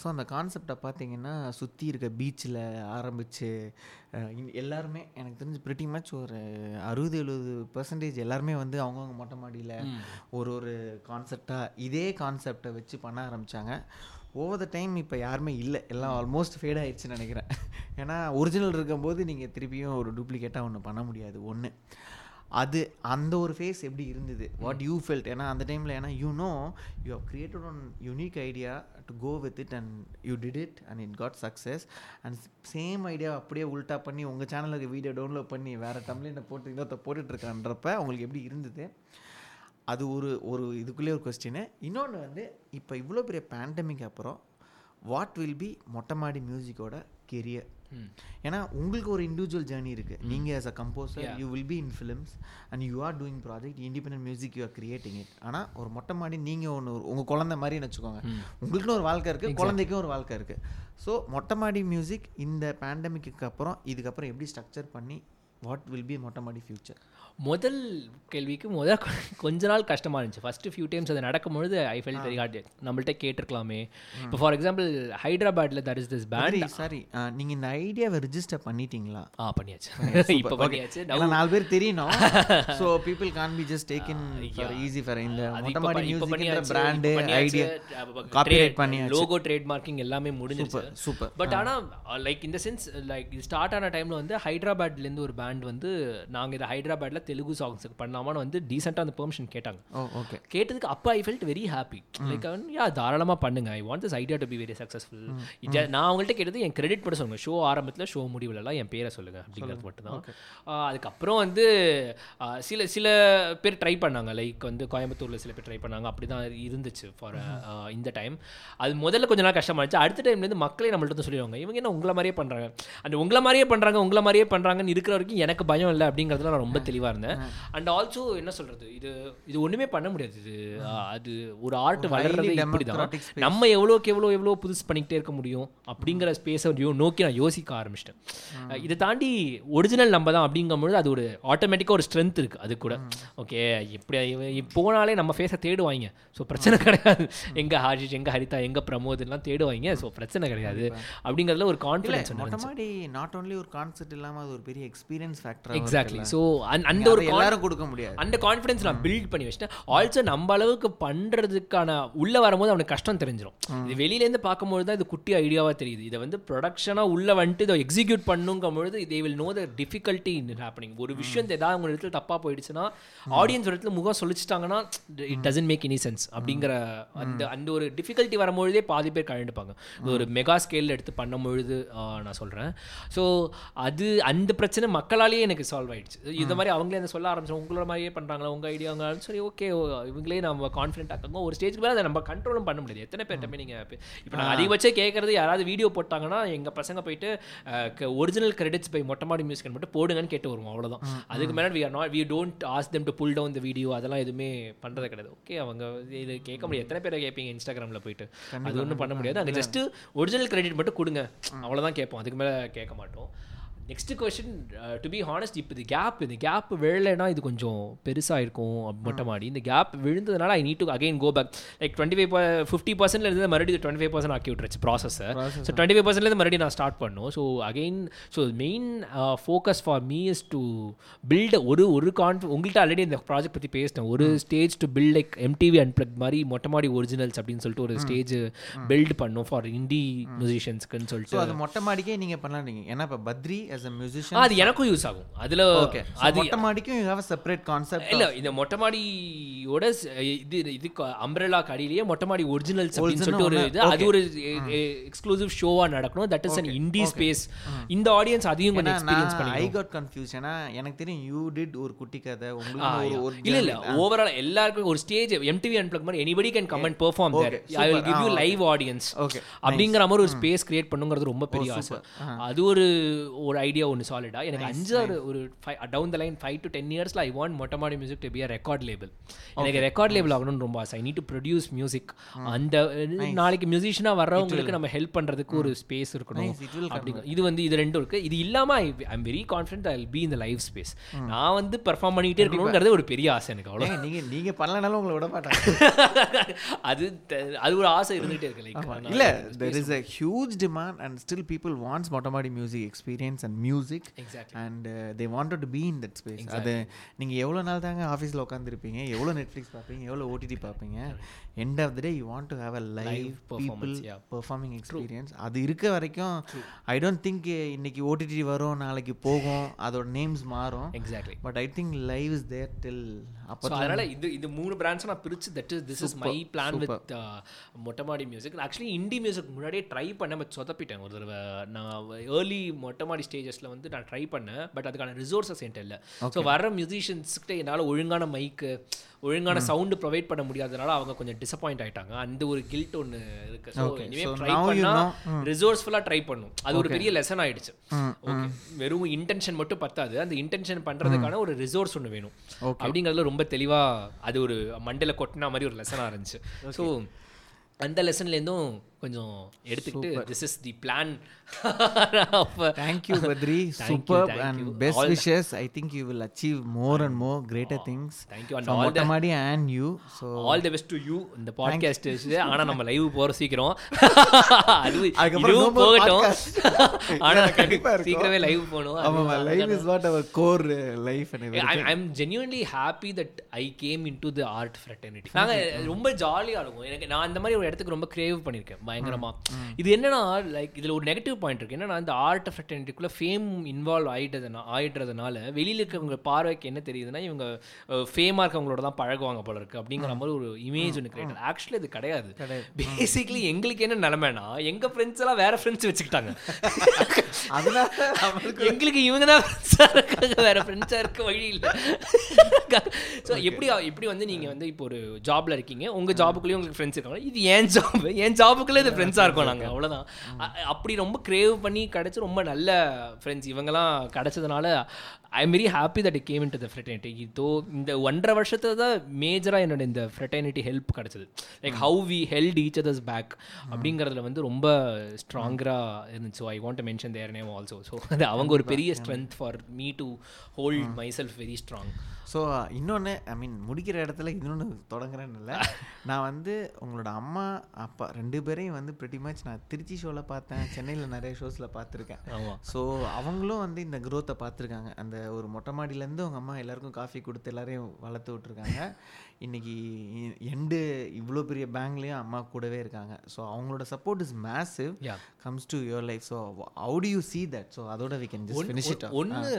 ஸோ அந்த கான்செப்டை பார்த்தீங்கன்னா சுற்றி இருக்க பீச்சில் ஆரம்பித்து எல்லாருமே எனக்கு தெரிஞ்சு பிரிட்டி மச் ஒரு 60-70% எல்லாருமே வந்து அவங்கவுங்க மொட்டைமாடியில் ஒரு ஒரு கான்செப்டாக இதே கான்செப்டை வச்சு பண்ண ஆரம்பித்தாங்க. ஓவர் த டைம் இப்போ யாருமே இல்லை, எல்லாம் ஆல்மோஸ்ட் ஃபேட் ஆகிடுச்சுன்னு நினைக்கிறேன். ஏன்னா ஒரிஜினல் இருக்கும்போது நீங்கள் திருப்பியும் ஒரு டூப்ளிகேட்டாக ஒன்று பண்ண முடியாது. ஒன்று அது அந்த ஒரு ஃபேஸ் எப்படி இருந்தது, வாட் யூ ஃபெல்ட்? ஏன்னா அந்த டைமில் ஏன்னா you know you have created one unique idea to go with it and you did it and it got success. And same idea அப்படியே உல்ட்டா பண்ணி உங்கள் சேனலுக்கு வீடியோ டவுன்லோட் பண்ணி வேறு டம்ப்ளேட்டை போட்டு இன்னொருத்த போட்டுட்ருக்கான்றப்ப உங்களுக்கு எப்படி இருந்தது? அது ஒரு ஒரு இதுக்குள்ளே ஒரு கொஸ்டின். இன்னொன்று வந்து இப்போ இவ்வளோ பெரிய பேண்டமிக் அப்புறம் வாட் வில் பி மொட்டைமாடி மியூசிக்கோட கெரியர்? ஏன்னா உங்களுக்கு ஒரு இண்டிவிஜுவல் ஜேர்னி இருக்குது. நீங்கள் as a composer you will be in films and you are doing project independent music you are creating it. ஆனால் ஒரு மொட்டைமாடி நீங்கள் ஒன்று உங்கள் குழந்தை மாதிரின்னு வச்சுக்கோங்க. உங்களுக்குன்னு ஒரு வாழ்க்கை இருக்குது, குழந்தைக்கும் ஒரு வாழ்க்கை இருக்குது. ஸோ மொட்டைமாடி மியூசிக் இந்த பேண்டமிக்கு அப்புறம் இதுக்கப்புறம் எப்படி ஸ்ட்ரக்சர் பண்ணி what will be Mottaimaadi future? முதல் கேள்விக்கு கொஞ்ச நாள் கஷ்டமாக இருந்துச்சு. ஃபஸ்ட்டு ஃபியூ டைம்ஸ் அது நடக்கும்பொழுது ஐ ஃபெல்ட் வெரி ஹார்ட். நம்மள்ட்ட கேட்டிருக்கலாமே. இப்போ ஃபார் எக்ஸாம்பிள் ஹைதராபாத்தில் there is this band. Sorry, நீங்கள் இந்த ஐடியாவை ரிஜிஸ்டர் பண்ணிட்டீங்களா? ஆ, பண்ணியாச்சு. இப்போ பண்ணியாச்சு. 4 பேர் தெரியணும். So people can be just taken easy for இந்த மொட்டைமாடி மியூசிக் பிராண்டு ஐடியா காப்பிரைட் பண்ணி லோகோ ட்ரேட் மார்க்கிங் எல்லாமே முடிஞ்சிருச்சு. சூப்பர். பட் ஆனால் லைக் இந்த சென்ஸ் லைக் இது ஸ்டார்ட் ஆன டைமில் வந்து ஹைதராபாத்லேருந்து ஒரு பேண்ட் வந்து நாங்கள் இதை ஹைதராபாத்தில் தெலுங்கு சாங்ஸுக்கு பண்ணலாமான்னு வந்து டீசெண்டாக அந்த பெர்மிஷன் கேட்டாங்க. ஓகே, கேட்டதுக்கு அப்போ I felt very happy. Like yeah தாராளமாக பண்ணுங்க, I want this idea to be very successful. நான் அவங்கள்ட்ட கேட்டது என் கிரெடிட் பட சொல்லுங்கள், ஷோ ஆரம்பத்தில் ஷோ முடிவுலலாம் என் பேரை சொல்லுங்கள் அப்படிங்கிறது மட்டும்தான். அதுக்கப்புறம் வந்து சில சில பேர் ட்ரை பண்ணாங்க. லைக் வந்து கோயம்புத்தூரில் சில பேர் ட்ரை பண்ணாங்க. அப்படி தான் இருந்துச்சு ஃபார் இந்த டைம். அது முதல்ல கொஞ்ச நாள் கஷ்டமாக இருந்துச்சு. அடுத்த டைம்லேருந்து மக்களே நம்மள்ட்ட சொல்லிடுவாங்க இவங்க என்ன உங்களை மாதிரியே பண்ணுறாங்க, அந்த உங்களை மாதிரியே பண்ணுறாங்கன்னு இருக்கிற வரைக்கும் எனக்கு பயம் இல்லை அப்படிங்கிறதுல நான் ரொம்ப தெளிவாக இருந்தேன். அண்ட் ஆல்சோ என்ன சொல்கிறது, இது ஒன்றுமே பண்ண முடியாது. இது அது ஒரு ஆர்ட் வளர்றது எப்படி தான் நம்ம எவ்வளோ புதுசு பண்ணிக்கிட்டே இருக்க முடியும் அப்படிங்கிற ஸ்பேஸை நோக்கி நான் யோசிக்க ஆரம்பிச்சிட்டேன். இதை தாண்டி ஒரிஜினல் நம்ம தான் அப்படிங்கும்பொழுது அது ஒரு ஆட்டோமேட்டிக்காக ஒரு ஸ்ட்ரென்த் இருக்குது. அது கூட ஓகே, இப்படி போனாலே நம்ம ஃபேஸை தேடுவாங்க. ஸோ பிரச்சனை கிடையாது. எங்கள் ஹாஷிஷ், எங்கள் ஹரிதா, எங்கள் பிரமோத் எல்லாம் தேடுவாங்க. ஸோ பிரச்சனை கிடையாது அப்படிங்கிறதுல ஒரு கான்ஃபிடன்ஸ். மொட்டைமாடி நாட் ஒன்லி ஒரு கான்செப்ட் இல்லாமல் அது ஒரு பெரிய எக்ஸ்பீரியன்ஸ் ஃபேக்டர். எக்ஸாக்ட்லி. ஸோ அந்த ஒரு எல்லாரும் கொடுக்க முடியாது அந்த கான்ஃபிடன்ஸ் நான் பில்ட் பண்ணி வச்சிட்டேன். ஆல்சோ நம்ம அளவுக்கு பண்ணுறதுக்கான உள்ளே வரும்போது அவனுக்கு கஷ்டம் தெரிஞ்சிடும். இது வெளியிலேருந்து பார்க்கும்போது தான் இது குட்டி ஐடியாவாக தெரியுது. இதை வந்து ப்ரொடக்ஷனாக உள்ளே வந்துட்டு இதை எக்ஸிக்யூட் பண்ணுங்கும்பொழுது they will no the difficulty in happening. ஒரு விஷயம் ஏதாவது அவங்க இடத்துல தப்பாக போயிடுச்சுன்னா, ஆடியன்ஸ் ஒரு இடத்துல முகம் சொல்லிச்சிட்டாங்கன்னா it doesn't make any sense அப்படிங்கிற அந்த அந்த ஒரு டிஃபிகல்ட்டி வரும்பொழுதே பாதி பேர் கழண்டுப்பாங்க. ஒரு மெகா ஸ்கேலில் எடுத்து பண்ணும்பொழுது நான் சொல்கிறேன். ஸோ அது அந்த பிரச்சனை மக்களாலேயே எனக்கு சால்வ் ஆகிடுச்சு. இந்த மாதிரி அவங்களே அந்த சொல்ல ஆரம்பிச்சோம் உங்களோட மாதிரியே பண்ணுறாங்களா, உங்கள் ஐடியாங்களான்னு சொல்லி ஓகே இவங்களே நம்ம கான்ஃபிடென்ட் ஆக்கணும். ஒரு ஸ்டேஜுக்கு மேலே அதை நம்ம கண்ட்ரோலும் பண்ண முடியாது. எத்தனை பேர்ட்டமே நீங்கள் இப்போ நான் அதிகபட்சம் கேட்குறது யாராவது வீடியோ போட்டாங்கன்னா எங்கள் பசங்க போயிட்டு original credits by Mottaimaadi music மட்டும் போடுங்கன்னு கேட்டு வருவோம், அவ்வளோதான். அதுக்கு மேலே we don't ask them to pull down the video. அதெல்லாம் எதுவுமே பண்ணுறது கிடையாது. ஓகே, அவங்க இது கேட்க முடியாது. எத்தனை பேரை கேட்பீங்க இன்ஸ்டாகிராமில் போயிட்டு? அது ஒன்றும் பண்ண முடியாது. அங்கே ஜஸ்ட்டு ஒரிஜினல் கிரெடிட் மட்டும் கொடுங்க, அவ்வளோதான் கேட்போம். அதுக்கு மேலே கேட்க மாட்டோம். Next question, to be honest, இப்போ இந்த கேப் விழலைன்னா இது கொஞ்சம் பெருசாக இருக்கும். மொட்டைமாடி இந்த கேப் விழுந்ததுனால I need to again go back. Like 25-50% இருந்து மறுபடியும் 25% ஆக்கி விட்டுருச்சு ப்ராசஸை. ஸோ 25%லேருந்து மறுபடியும் நான் ஸ்டார்ட் பண்ணோம். So again so main focus for me is to build ஒரு உங்கள்கிட்ட ஆல்ரெடி இந்த ப்ராஜெக்ட் பற்றி பேசினேன். ஒரு stage to build like MTV unplugged மாதிரி மொட்டைமாடி ஒரிஜினல்ஸ் அப்படின்னு சொல்லிட்டு ஒரு ஸ்டேஜ் பில்ட் பண்ணோம் ஃபார் இண்டி மியூசிஷியன்ஸ்க்குன்னு சொல்லிட்டு. அது மொட்டைமாடிக்கே நீங்கள் பண்ணாதீங்க. ஏன்னா இப்போ பத்ரி அது எனக்கும் யூஸ் ஆகும். அதில் இல்லை, இந்த மொட்டைமாடியோட இதுக்கு அம்ப்ரெல்லாக்கு அடியிலேயே மொட்டைமாடி ஒரிஜினல்ஸ் அப்படின்னு சொல்லிட்டு ஒரு இது, அது ஒரு எக்ஸ்க்ளூசிவ் ஷோவாக நடக்கணும். That is an indie space. இந்த ஆடியன்ஸ் அதையும் கொஞ்சம் எக்ஸ்பீரியன்ஸ் பண்ணி ஐ காட் கன்ஃபியூஸ். ஏன்னா எனக்கு தெரியும் யூ டிட் ஒரு குட்டி கதை உங்களுக்கு. இல்லை ஓவரால் எல்லாருக்கும் ஒரு ஸ்டேஜ் எம்டிவி அன்பிளக் மாதிரி anybody can come and perform there. I will give you live audience அப்படிங்கிற மாதிரி ஒரு ஸ்பேஸ் கிரியேட் பண்ணுங்கிறது ரொம்ப பெரிய ஆசை. அது ஒரு ஐடியா ஒன்று சாலிடா எனக்கு அஞ்சாறு ஒரு டவுன் த லைன் 5 to 10 yearsல I want Mottamaadi music to be a record label. எனக்கு ரெக்கார்ட் லேபிள் ஆகணும்னு ரொம்ப ஆசை. I need to produce music. அந்த நாளைக்கு மியூசிஷியனாக வர்றவங்களுக்கு நம்ம ஹெல்ப் பண்ணுறதுக்கு ஒரு ஸ்பேஸ் இருக்கணும் அப்படிங்க. இது வந்து இது ரெண்டும் இருக்குது. இது இல்லாமல் I am very confident I will be in the live space. நான் வந்து பெர்ஃபார்ம் பண்ணிக்கிட்டே இருக்கணுங்கிறது ஒரு பெரிய ஆசை எனக்கு. அவ்வளோ நீங்கள் பண்ணலனாலும் உங்களை விட மாட்டாங்க. அது அது ஒரு ஆசை இருந்துகிட்டே இருக்கு. லைக் இல்லை there is a huge demand and still people wants Motamadi music experience and music exactly and they wanted to be in that space. அது நீங்க எவ்வளவு நாள் தாங்க ஆபீஸ்ல உட்கார்ந்திருப்பீங்க, எவ்வளவு Netflix பாப்பீங்க, எவ்வளவு OTT பாப்பீங்க. End of the day you want to have a live people performing experience. அது இருக்க வரைக்கும் I don't think இன்னைக்கு OTT வரும் நாளைக்கு போகும், அதோட நேம்ஸ் மாறும். Exactly but I think live is there till அப்போ. அதனால இது மூணு பிராண்ட்ஸ் நான் பிரிச்சு that is this is my plan with Motamadi music. Actually indie music முன்னாடியே ட்ரை பண்ண பட் சொதப்பிட்டேன் ஒரு தடவை. நான் ஏர்லி மொட்டமாடி ஸ்டேஜஸில் வந்து நான் ட்ரை பண்ணேன். பட் அதுக்கான ரிசோர்ஸஸ் என்கிட்ட இல்லை. ஸோ வர மியூசிஷியன்ஸ்கிட்ட என்னால் ஒழுங்கான மைக்கு ஒழுங்கான சவுண்டு ப்ரொவைட் பண்ண முடியாதனால அவங்க கொஞ்சம் டிசப்பாயிண்ட் ஆகிட்டாங்க. அந்த ஒரு கில்ட் ஒன்று இருக்குது. ஸோ இனிமேல் ட்ரை பண்ணால் ரிசோர்ஸ்ஃபுல்லாக ட்ரை பண்ணும். அது ஒரு பெரிய லெசன் ஆகிடுச்சு. ஓகே வெறும் இன்டென்ஷன் மட்டும் பத்தாது, அந்த இன்டென்ஷன் பண்ணுறதுக்கான ஒரு ரிசோர்ஸ் ஒன்று வேணும் அப்படிங்கிறதுல ரொம்ப தெளிவாக அது ஒரு மண்டையில் கொட்டினா மாதிரி ஒரு லெசனாக இருந்துச்சு. ஸோ அந்த லெசன்லேருந்தும் கொஞ்சம் எடுத்துக்கிட்டு this is the plan. Thank you Badri, superb and best wishes. I think you will achieve more and more greater things. Thank you and all Motamadi and you, so all the best to you. இந்த podcast ஆனா நம்ம live போற சீக்கிரம் போகட்டும். ஆனா சீக்கிரமே live போகணும். ஆமா live is what our core life and everything. I'm genuinely happy that I came into the art fraternity. நாங்க ரொம்ப ஜாலியா இருக்கும். எனக்கு நான் அந்த மாதிரி ஒரு இடத்துக்கு ரொம்ப கிரேவ் பண்ணிருக்கேன் பயங்கரமா. இது என்னன்னா லைக் இதுல ஒரு நெகட்டிவ் பாயிண்ட் இருக்கு. என்னன்னா இந்த ஆர்ட் ஃப்ரெட்டர்னிட்டிக்குள்ள ஃபேம் இன்வால்வ் ஆயிடுறதுனால வெளியில இருக்கவங்க பார்வைக்கு என்ன தெரியுதுன்னா இவங்க ஃபேமா இருக்கவங்களோட தான் பழகுவாங்க போல இருக்கு அப்படிங்கிற மாதிரி ஒரு இமேஜ் ஒன்று கிரியேட். ஆக்சுவலி அது கிடையாது. பேசிக்லி எங்களுக்கு என்ன நிலைமைனா எங்க ஃப்ரெண்ட்ஸ் எல்லாம் வேற ஃப்ரெண்ட்ஸ் வச்சுக்கிட்டாங்க. அதனால எங்களுக்கு இவங்க தான் ஃப்ரெண்ட்ஸா இருக்காங்க, வேற ஃப்ரெண்ட்ஸா இருக்க வழி இல்லை. ஸோ எப்படி வந்து நீங்க வந்து இப்போ ஒரு ஜாப்ல இருக்கீங்க, உங்க ஜாபுக்குள்ளேயே உங்களுக்கு ஃப்ரெண்ட்ஸ் இருக்காங்க. இது ஏன் ஜாப், என் ஜாபுக்குள்ளே இது ஃப்ரெண்ட்ஸாக இருக்கோம் நாங்கள், அவ்வளோதான். அப்படி ரொம்ப கிரேவ் பண்ணி கிடச்சி ரொம்ப நல்ல ஃப்ரெண்ட்ஸ் இவங்கெல்லாம் கிடச்சதுனால I am very happy that it came in to the fraternity. இதோ இந்த 1.5 வருஷத்துல தான் மேஜராக என்னோட இந்த ஃப்ரெட்டர்னிட்டி ஹெல்ப் கிடச்சிது. Like how we held each others back அப்படிங்கிறதுல வந்து ரொம்ப ஸ்ட்ராங்காக இருந்துச்சு. I want to mention their name also. So அது அவங்க ஒரு பெரிய strength for me to hold my self very strong. So இன்னொன்று ஐ மீன் முடிக்கிற இடத்துல இன்னொன்று தொடங்குறேன்னு இல்லை, நான் வந்து உங்களோட அம்மா அப்பா ரெண்டு பேரையும் வந்து பிரிட்டி மச் நான் திருச்சி ஷோவில் பார்த்தேன், சென்னையில் நிறைய ஷோஸில் பார்த்துருக்கேன். ஸோ அவங்களும் வந்து இந்த க்ரோத்தை பார்த்துருக்காங்க. அந்த ஒரு மொட்டை மாடியிலேருந்து அவங்க அம்மா எல்லாருக்கும் காஃபி கொடுத்து எல்லாரையும் வளர்த்து விட்ருக்காங்க. இன்றைக்கி எண்டு இவ்வளோ பெரிய பேங்க்லேயும் அம்மா கூடவே இருக்காங்க. ஸோ அவங்களோட support is massive comes to your life. So how do you see that? So அதோட we can just finish it. ஒன்று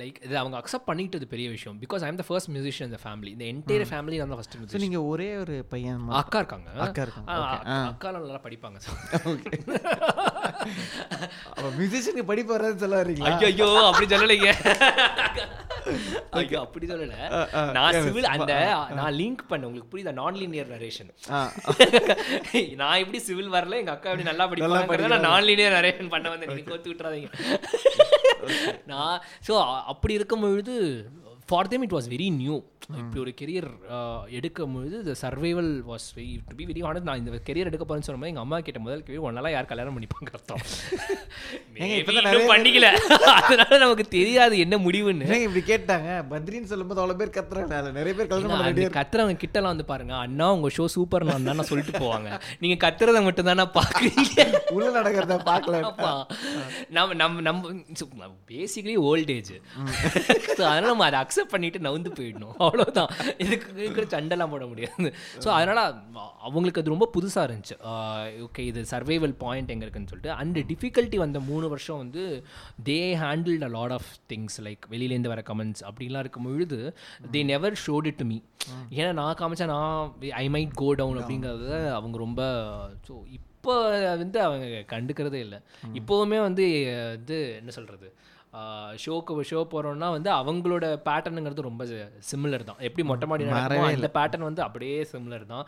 லைக் இது அவங்க அக்செப்ட் பண்ணிக்கிட்டது பெரிய விஷயம். Because I am the first musician in the family. இந்த entire family நான் தான் ஃபர்ஸ்ட் மியூசிஷியன். நீங்கள் ஒரே ஒரு பையன் அக்கா இருக்காங்க. அக்கா இருக்காங்க. அக்காலாம் நல்லா படிப்பாங்க. அப்போ மியூசிஷியனுக்கு படிப்பு வராது சொல்ல வரீங்களா? ஐயோ அப்படி சொல்லலைங்க. அப்படி சொல்லல. நான் லிங்க் பண்ண உங்களுக்கு புரியுதா? நான் லீனியர் நரேஷன். நான் எப்படி சிவில் வரல, எங்க அக்கா எப்படி நல்லா படிப்பாங்க, நான் லீனியர் நரேஷன் பண்ண வந்தேன். நீங்க கோத்து விட்டுறாதீங்க. நான் ஸோ அப்படி இருக்கும்பொழுது for them it was very new. இப்படி ஒரு கெரியர் எடுக்கும்பொழுது the survival was very, to be very honest, நான் இந்த கெரியர் எடுக்க போறேன்னு சொன்ன மாதிரி எங்கள் அம்மா கேட்ட முதல் கேள்வி, ஒன்னாலாம் யார் கல்யாணம் பண்ணிப்பாங்க அர்த்தம் பண்ணிக்கல, அதனால நமக்கு தெரியாது என்ன முடிவுன்னு இப்படி கேட்டாங்க. பத்ரின்னு சொல்லும்போது அவ்வளோ பேர் கத்துறாங்க, நிறைய பேர் கல்யாணம் கத்துறவங்க கிட்டலாம் வந்து பாருங்க, அண்ணா உங்க ஷோ சூப்பர் நான் தான் சொல்லிட்டு போவாங்க. நீங்க கத்துறதை மட்டும் தானே பார்க்குறீங்க, உள்ள நடக்கிறத பார்க்கலப்பா. நம்ம நம்ம நம்ம பேசிக்கலி ஓல்ட் ஏஜ், அதனால நம்ம அதை அக்செப்ட் பண்ணிட்டு நவுந்து போயிடணும், அவ்வளோதான். இதுக்கு இருக்கிற சண்டைலாம் போட முடியாது. ஸோ அதனால் அவங்களுக்கு அது ரொம்ப புதுசாக இருந்துச்சு. ஓகே இது சர்வைவல் பாயிண்ட் எங்கே இருக்குன்னு சொல்லிட்டு அந்த டிஃபிகல்ட்டி வந்த 3 வருஷம் வந்து they handled a lot of things. Like வெளியிலேருந்து வர கமெண்ட்ஸ் அப்படின்லாம் இருக்கும் பொழுது they never showed it to me. ஏன்னா நான் காமிச்சா நான் ஐ மைட் கோ டவுன் அப்படிங்கிறத அவங்க ரொம்ப. ஸோ இப்போ வந்து அவங்க கண்டுக்கிறதே இல்லை. இப்போவுமே வந்து என்ன சொல்கிறது, ஷோக்கு ஷோ போகிறோன்னா வந்து அவங்களோட பேட்டர்னுங்கிறது ரொம்ப சிமிலர் தான். எப்படி மொட்டைமாடி நடக்குமோ அந்த பேட்டர்ன் வந்து அப்படியே சிமிலர் தான்.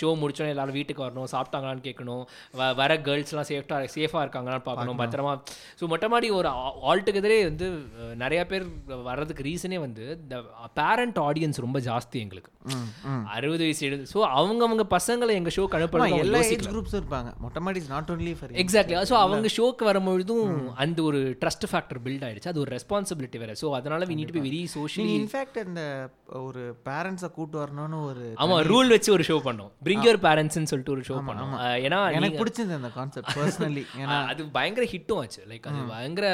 ஷோ முடிச்சோன்னே எல்லாரும் வீட்டுக்கு வரணும், சாப்பிட்டாங்களான்னு கேட்கணும், வர கேர்ள்ஸ்லாம் சேஃபாக இருக்காங்களான்னு பார்க்கணும், பத்திரமா. ஸோ மொட்டைமாடி ஒரு ஆல்டுகெதரே வந்து நிறையா பேர் வர்றதுக்கு ரீசனே வந்து இந்த பேரண்ட் ஆடியன்ஸ் ரொம்ப ஜாஸ்தி எங்களுக்கு 60 வயசு. ஸோ அவங்கவுங்க பசங்களை எங்கள் ஷோக்கு அனுப்புறாங்க, எல்லா ஏஜ் குரூப்ஸும் இருப்பாங்க. மொட்டைமாடி is not only for exactly. So அவங்க ஷோக்கு வரும்பொழுதும் அந்த ஒரு ட்ரஸ்ட் ஃபேக்டர் பில்ட் ஆயிடுச்சு. அது ஒரு ரெஸ்பான்சிபிலிட்டி வேற. ஸோ அதனால we need to be very socially. In fact அந்த ஒரு பேரண்ட்ஸை கூட்டி வரணும்னு ஒரு ரூல் வச்சு ஒரு ஷோ பண்ணோம், bring your parents ன்னு சொல்லிட்டு ஒரு ஷோ பண்ணோம். ஏன்னா எனக்கு பிடிச்சது அந்த கான்செப்ட் பர்சனலி. ஏன்னா அது பயங்கர ஹிட்டும் ஆச்சு. லைக் அது பயங்கர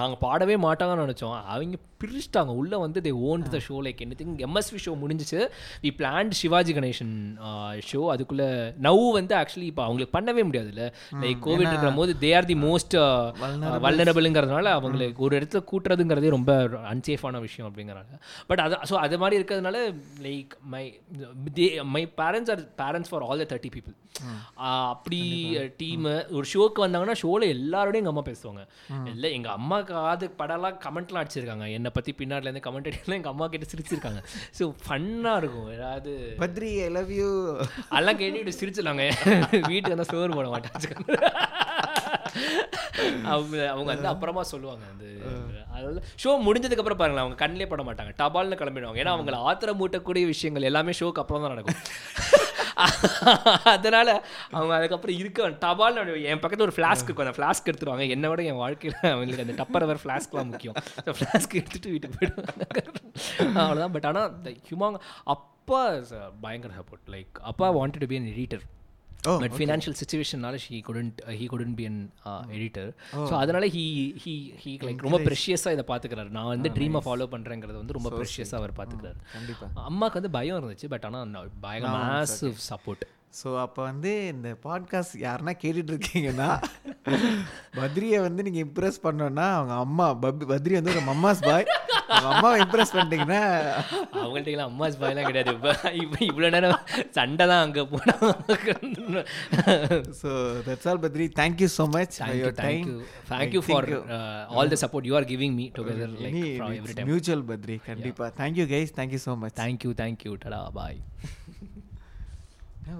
நாங்கள் பாடவே மாட்டாங்கன்னு நினைச்சோம், அவங்க பிரிச்சுட்டாங்க உள்ள வந்து. they owned the show like anything. MSV show முடிஞ்சிச்சு, we planned Sivaji Ganesan show. அதுக்குள்ள நவ் வந்து ஆக்சுவலி இப்போ அவங்களுக்கு பண்ணவே முடியாதுல்ல, லைக் கோவிட் இருக்கிற போது. they are the most vulnerableங்கிறதுனால அவங்களுக்கு ஒரு இடத்துல கூட்டுறதுங்கிறதே ரொம்ப அன்சேஃபான விஷயம் அப்படிங்கிறாங்க. பட் அது ஸோ அது மாதிரி இருக்கிறதுனால like my parents are parents for all the 30 people. அப்படி டீமு ஒரு ஷோக்கு வந்தாங்கன்னா ஷோவில் எல்லாரோடையும் எங்கள் அம்மா பேசுவாங்க. இல்லை எங்கள் அம்மாவுக்கு அது படலாம் கமெண்ட்லாம் அடிச்சிருக்காங்க என்னை பற்றி, பின்னாடிலேருந்து கமெண்ட் அடிக்கலாம். எங்கள் அம்மா கிட்ட சிரிச்சிருக்காங்க. ஸோ ஃபன்னாக இருக்கும். ஏதாவது பத்ரி ஐ லவ் யூ எல்லாம் கேட்டுக்கிட்டு சிரிச்சிருக்காங்க. வீட்டுக்கு வந்தால் சோறு போட மாட்டாங்க அவங்க வந்து. அப்புறமா சொல்லுவாங்க அது அதனால ஷோ முடிஞ்சதுக்கு அப்புறம் பாருங்களேன் அவங்க கண்ணிலே பட மாட்டாங்க, டபால்னு கிளம்பிடுவாங்க. ஏன்னா அவங்களை ஆத்திரமூட்டக்கூடிய விஷயங்கள் எல்லாமே ஷோக்கு அப்புறம் தான் நடக்கும். அதனால அவங்க அதுக்கப்புறம் இருக்க டபால்னு என் பக்கத்தில் ஒரு ஃப்ளாஸ்க் இருக்கும், அந்த ஃப்ளாஸ்க் எடுத்துருவாங்க. என்னை விட என் வாழ்க்கையில் அவங்களுக்கு அந்த டப்பரவர் ஃப்ளாஸ்க்லாம் முக்கியம். அந்த ஃப்ளாஸ்க் எடுத்துகிட்டு வீட்டுக்கு போயிடுவாங்க, அவ்வளோதான். பட் ஆனால் ஹிமாங் அப்பா பயங்கர சப்போர்ட். லைக் அப்பா wanted to be an editor. Oh, but okay. Financial situation he couldn't be an editor. Oh. So adanaala he like romba precious ah idha paathukarar. Na vandu dream ah follow pandrengiradhu vandu romba precious ah avar paathukarar. Amma ku vandu bayam irundhuchu but ana bayam massive support. So அப்போ வந்து இந்த podcast யாருன்னா கேட்டுட்டு இருக்கீங்கன்னா பத்ரியை வந்து நீங்கள் Impress பண்ணோன்னா அவங்க அம்மா பத்ரி வந்து ஒரு மம்மாஸ் பாய். அவங்க அம்மாவை இம்ப்ரெஸ் பண்ணிட்டீங்கன்னா அவங்கள்ட்ட அம்மாஸ் பாய்லாம் கிடையாது. இப்போ இவ்வளோ நேரம் சண்டை தான் அங்கே போனாங்க. So that's all Badri, thank you so much. Thank you for all the support you are giving me together every time. Mutual Badri, கண்டிப்பாக. Thank you guys, thank you so much. Thank you. Tata bye.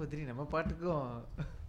Badri நம்ம பாட்டுக்கும்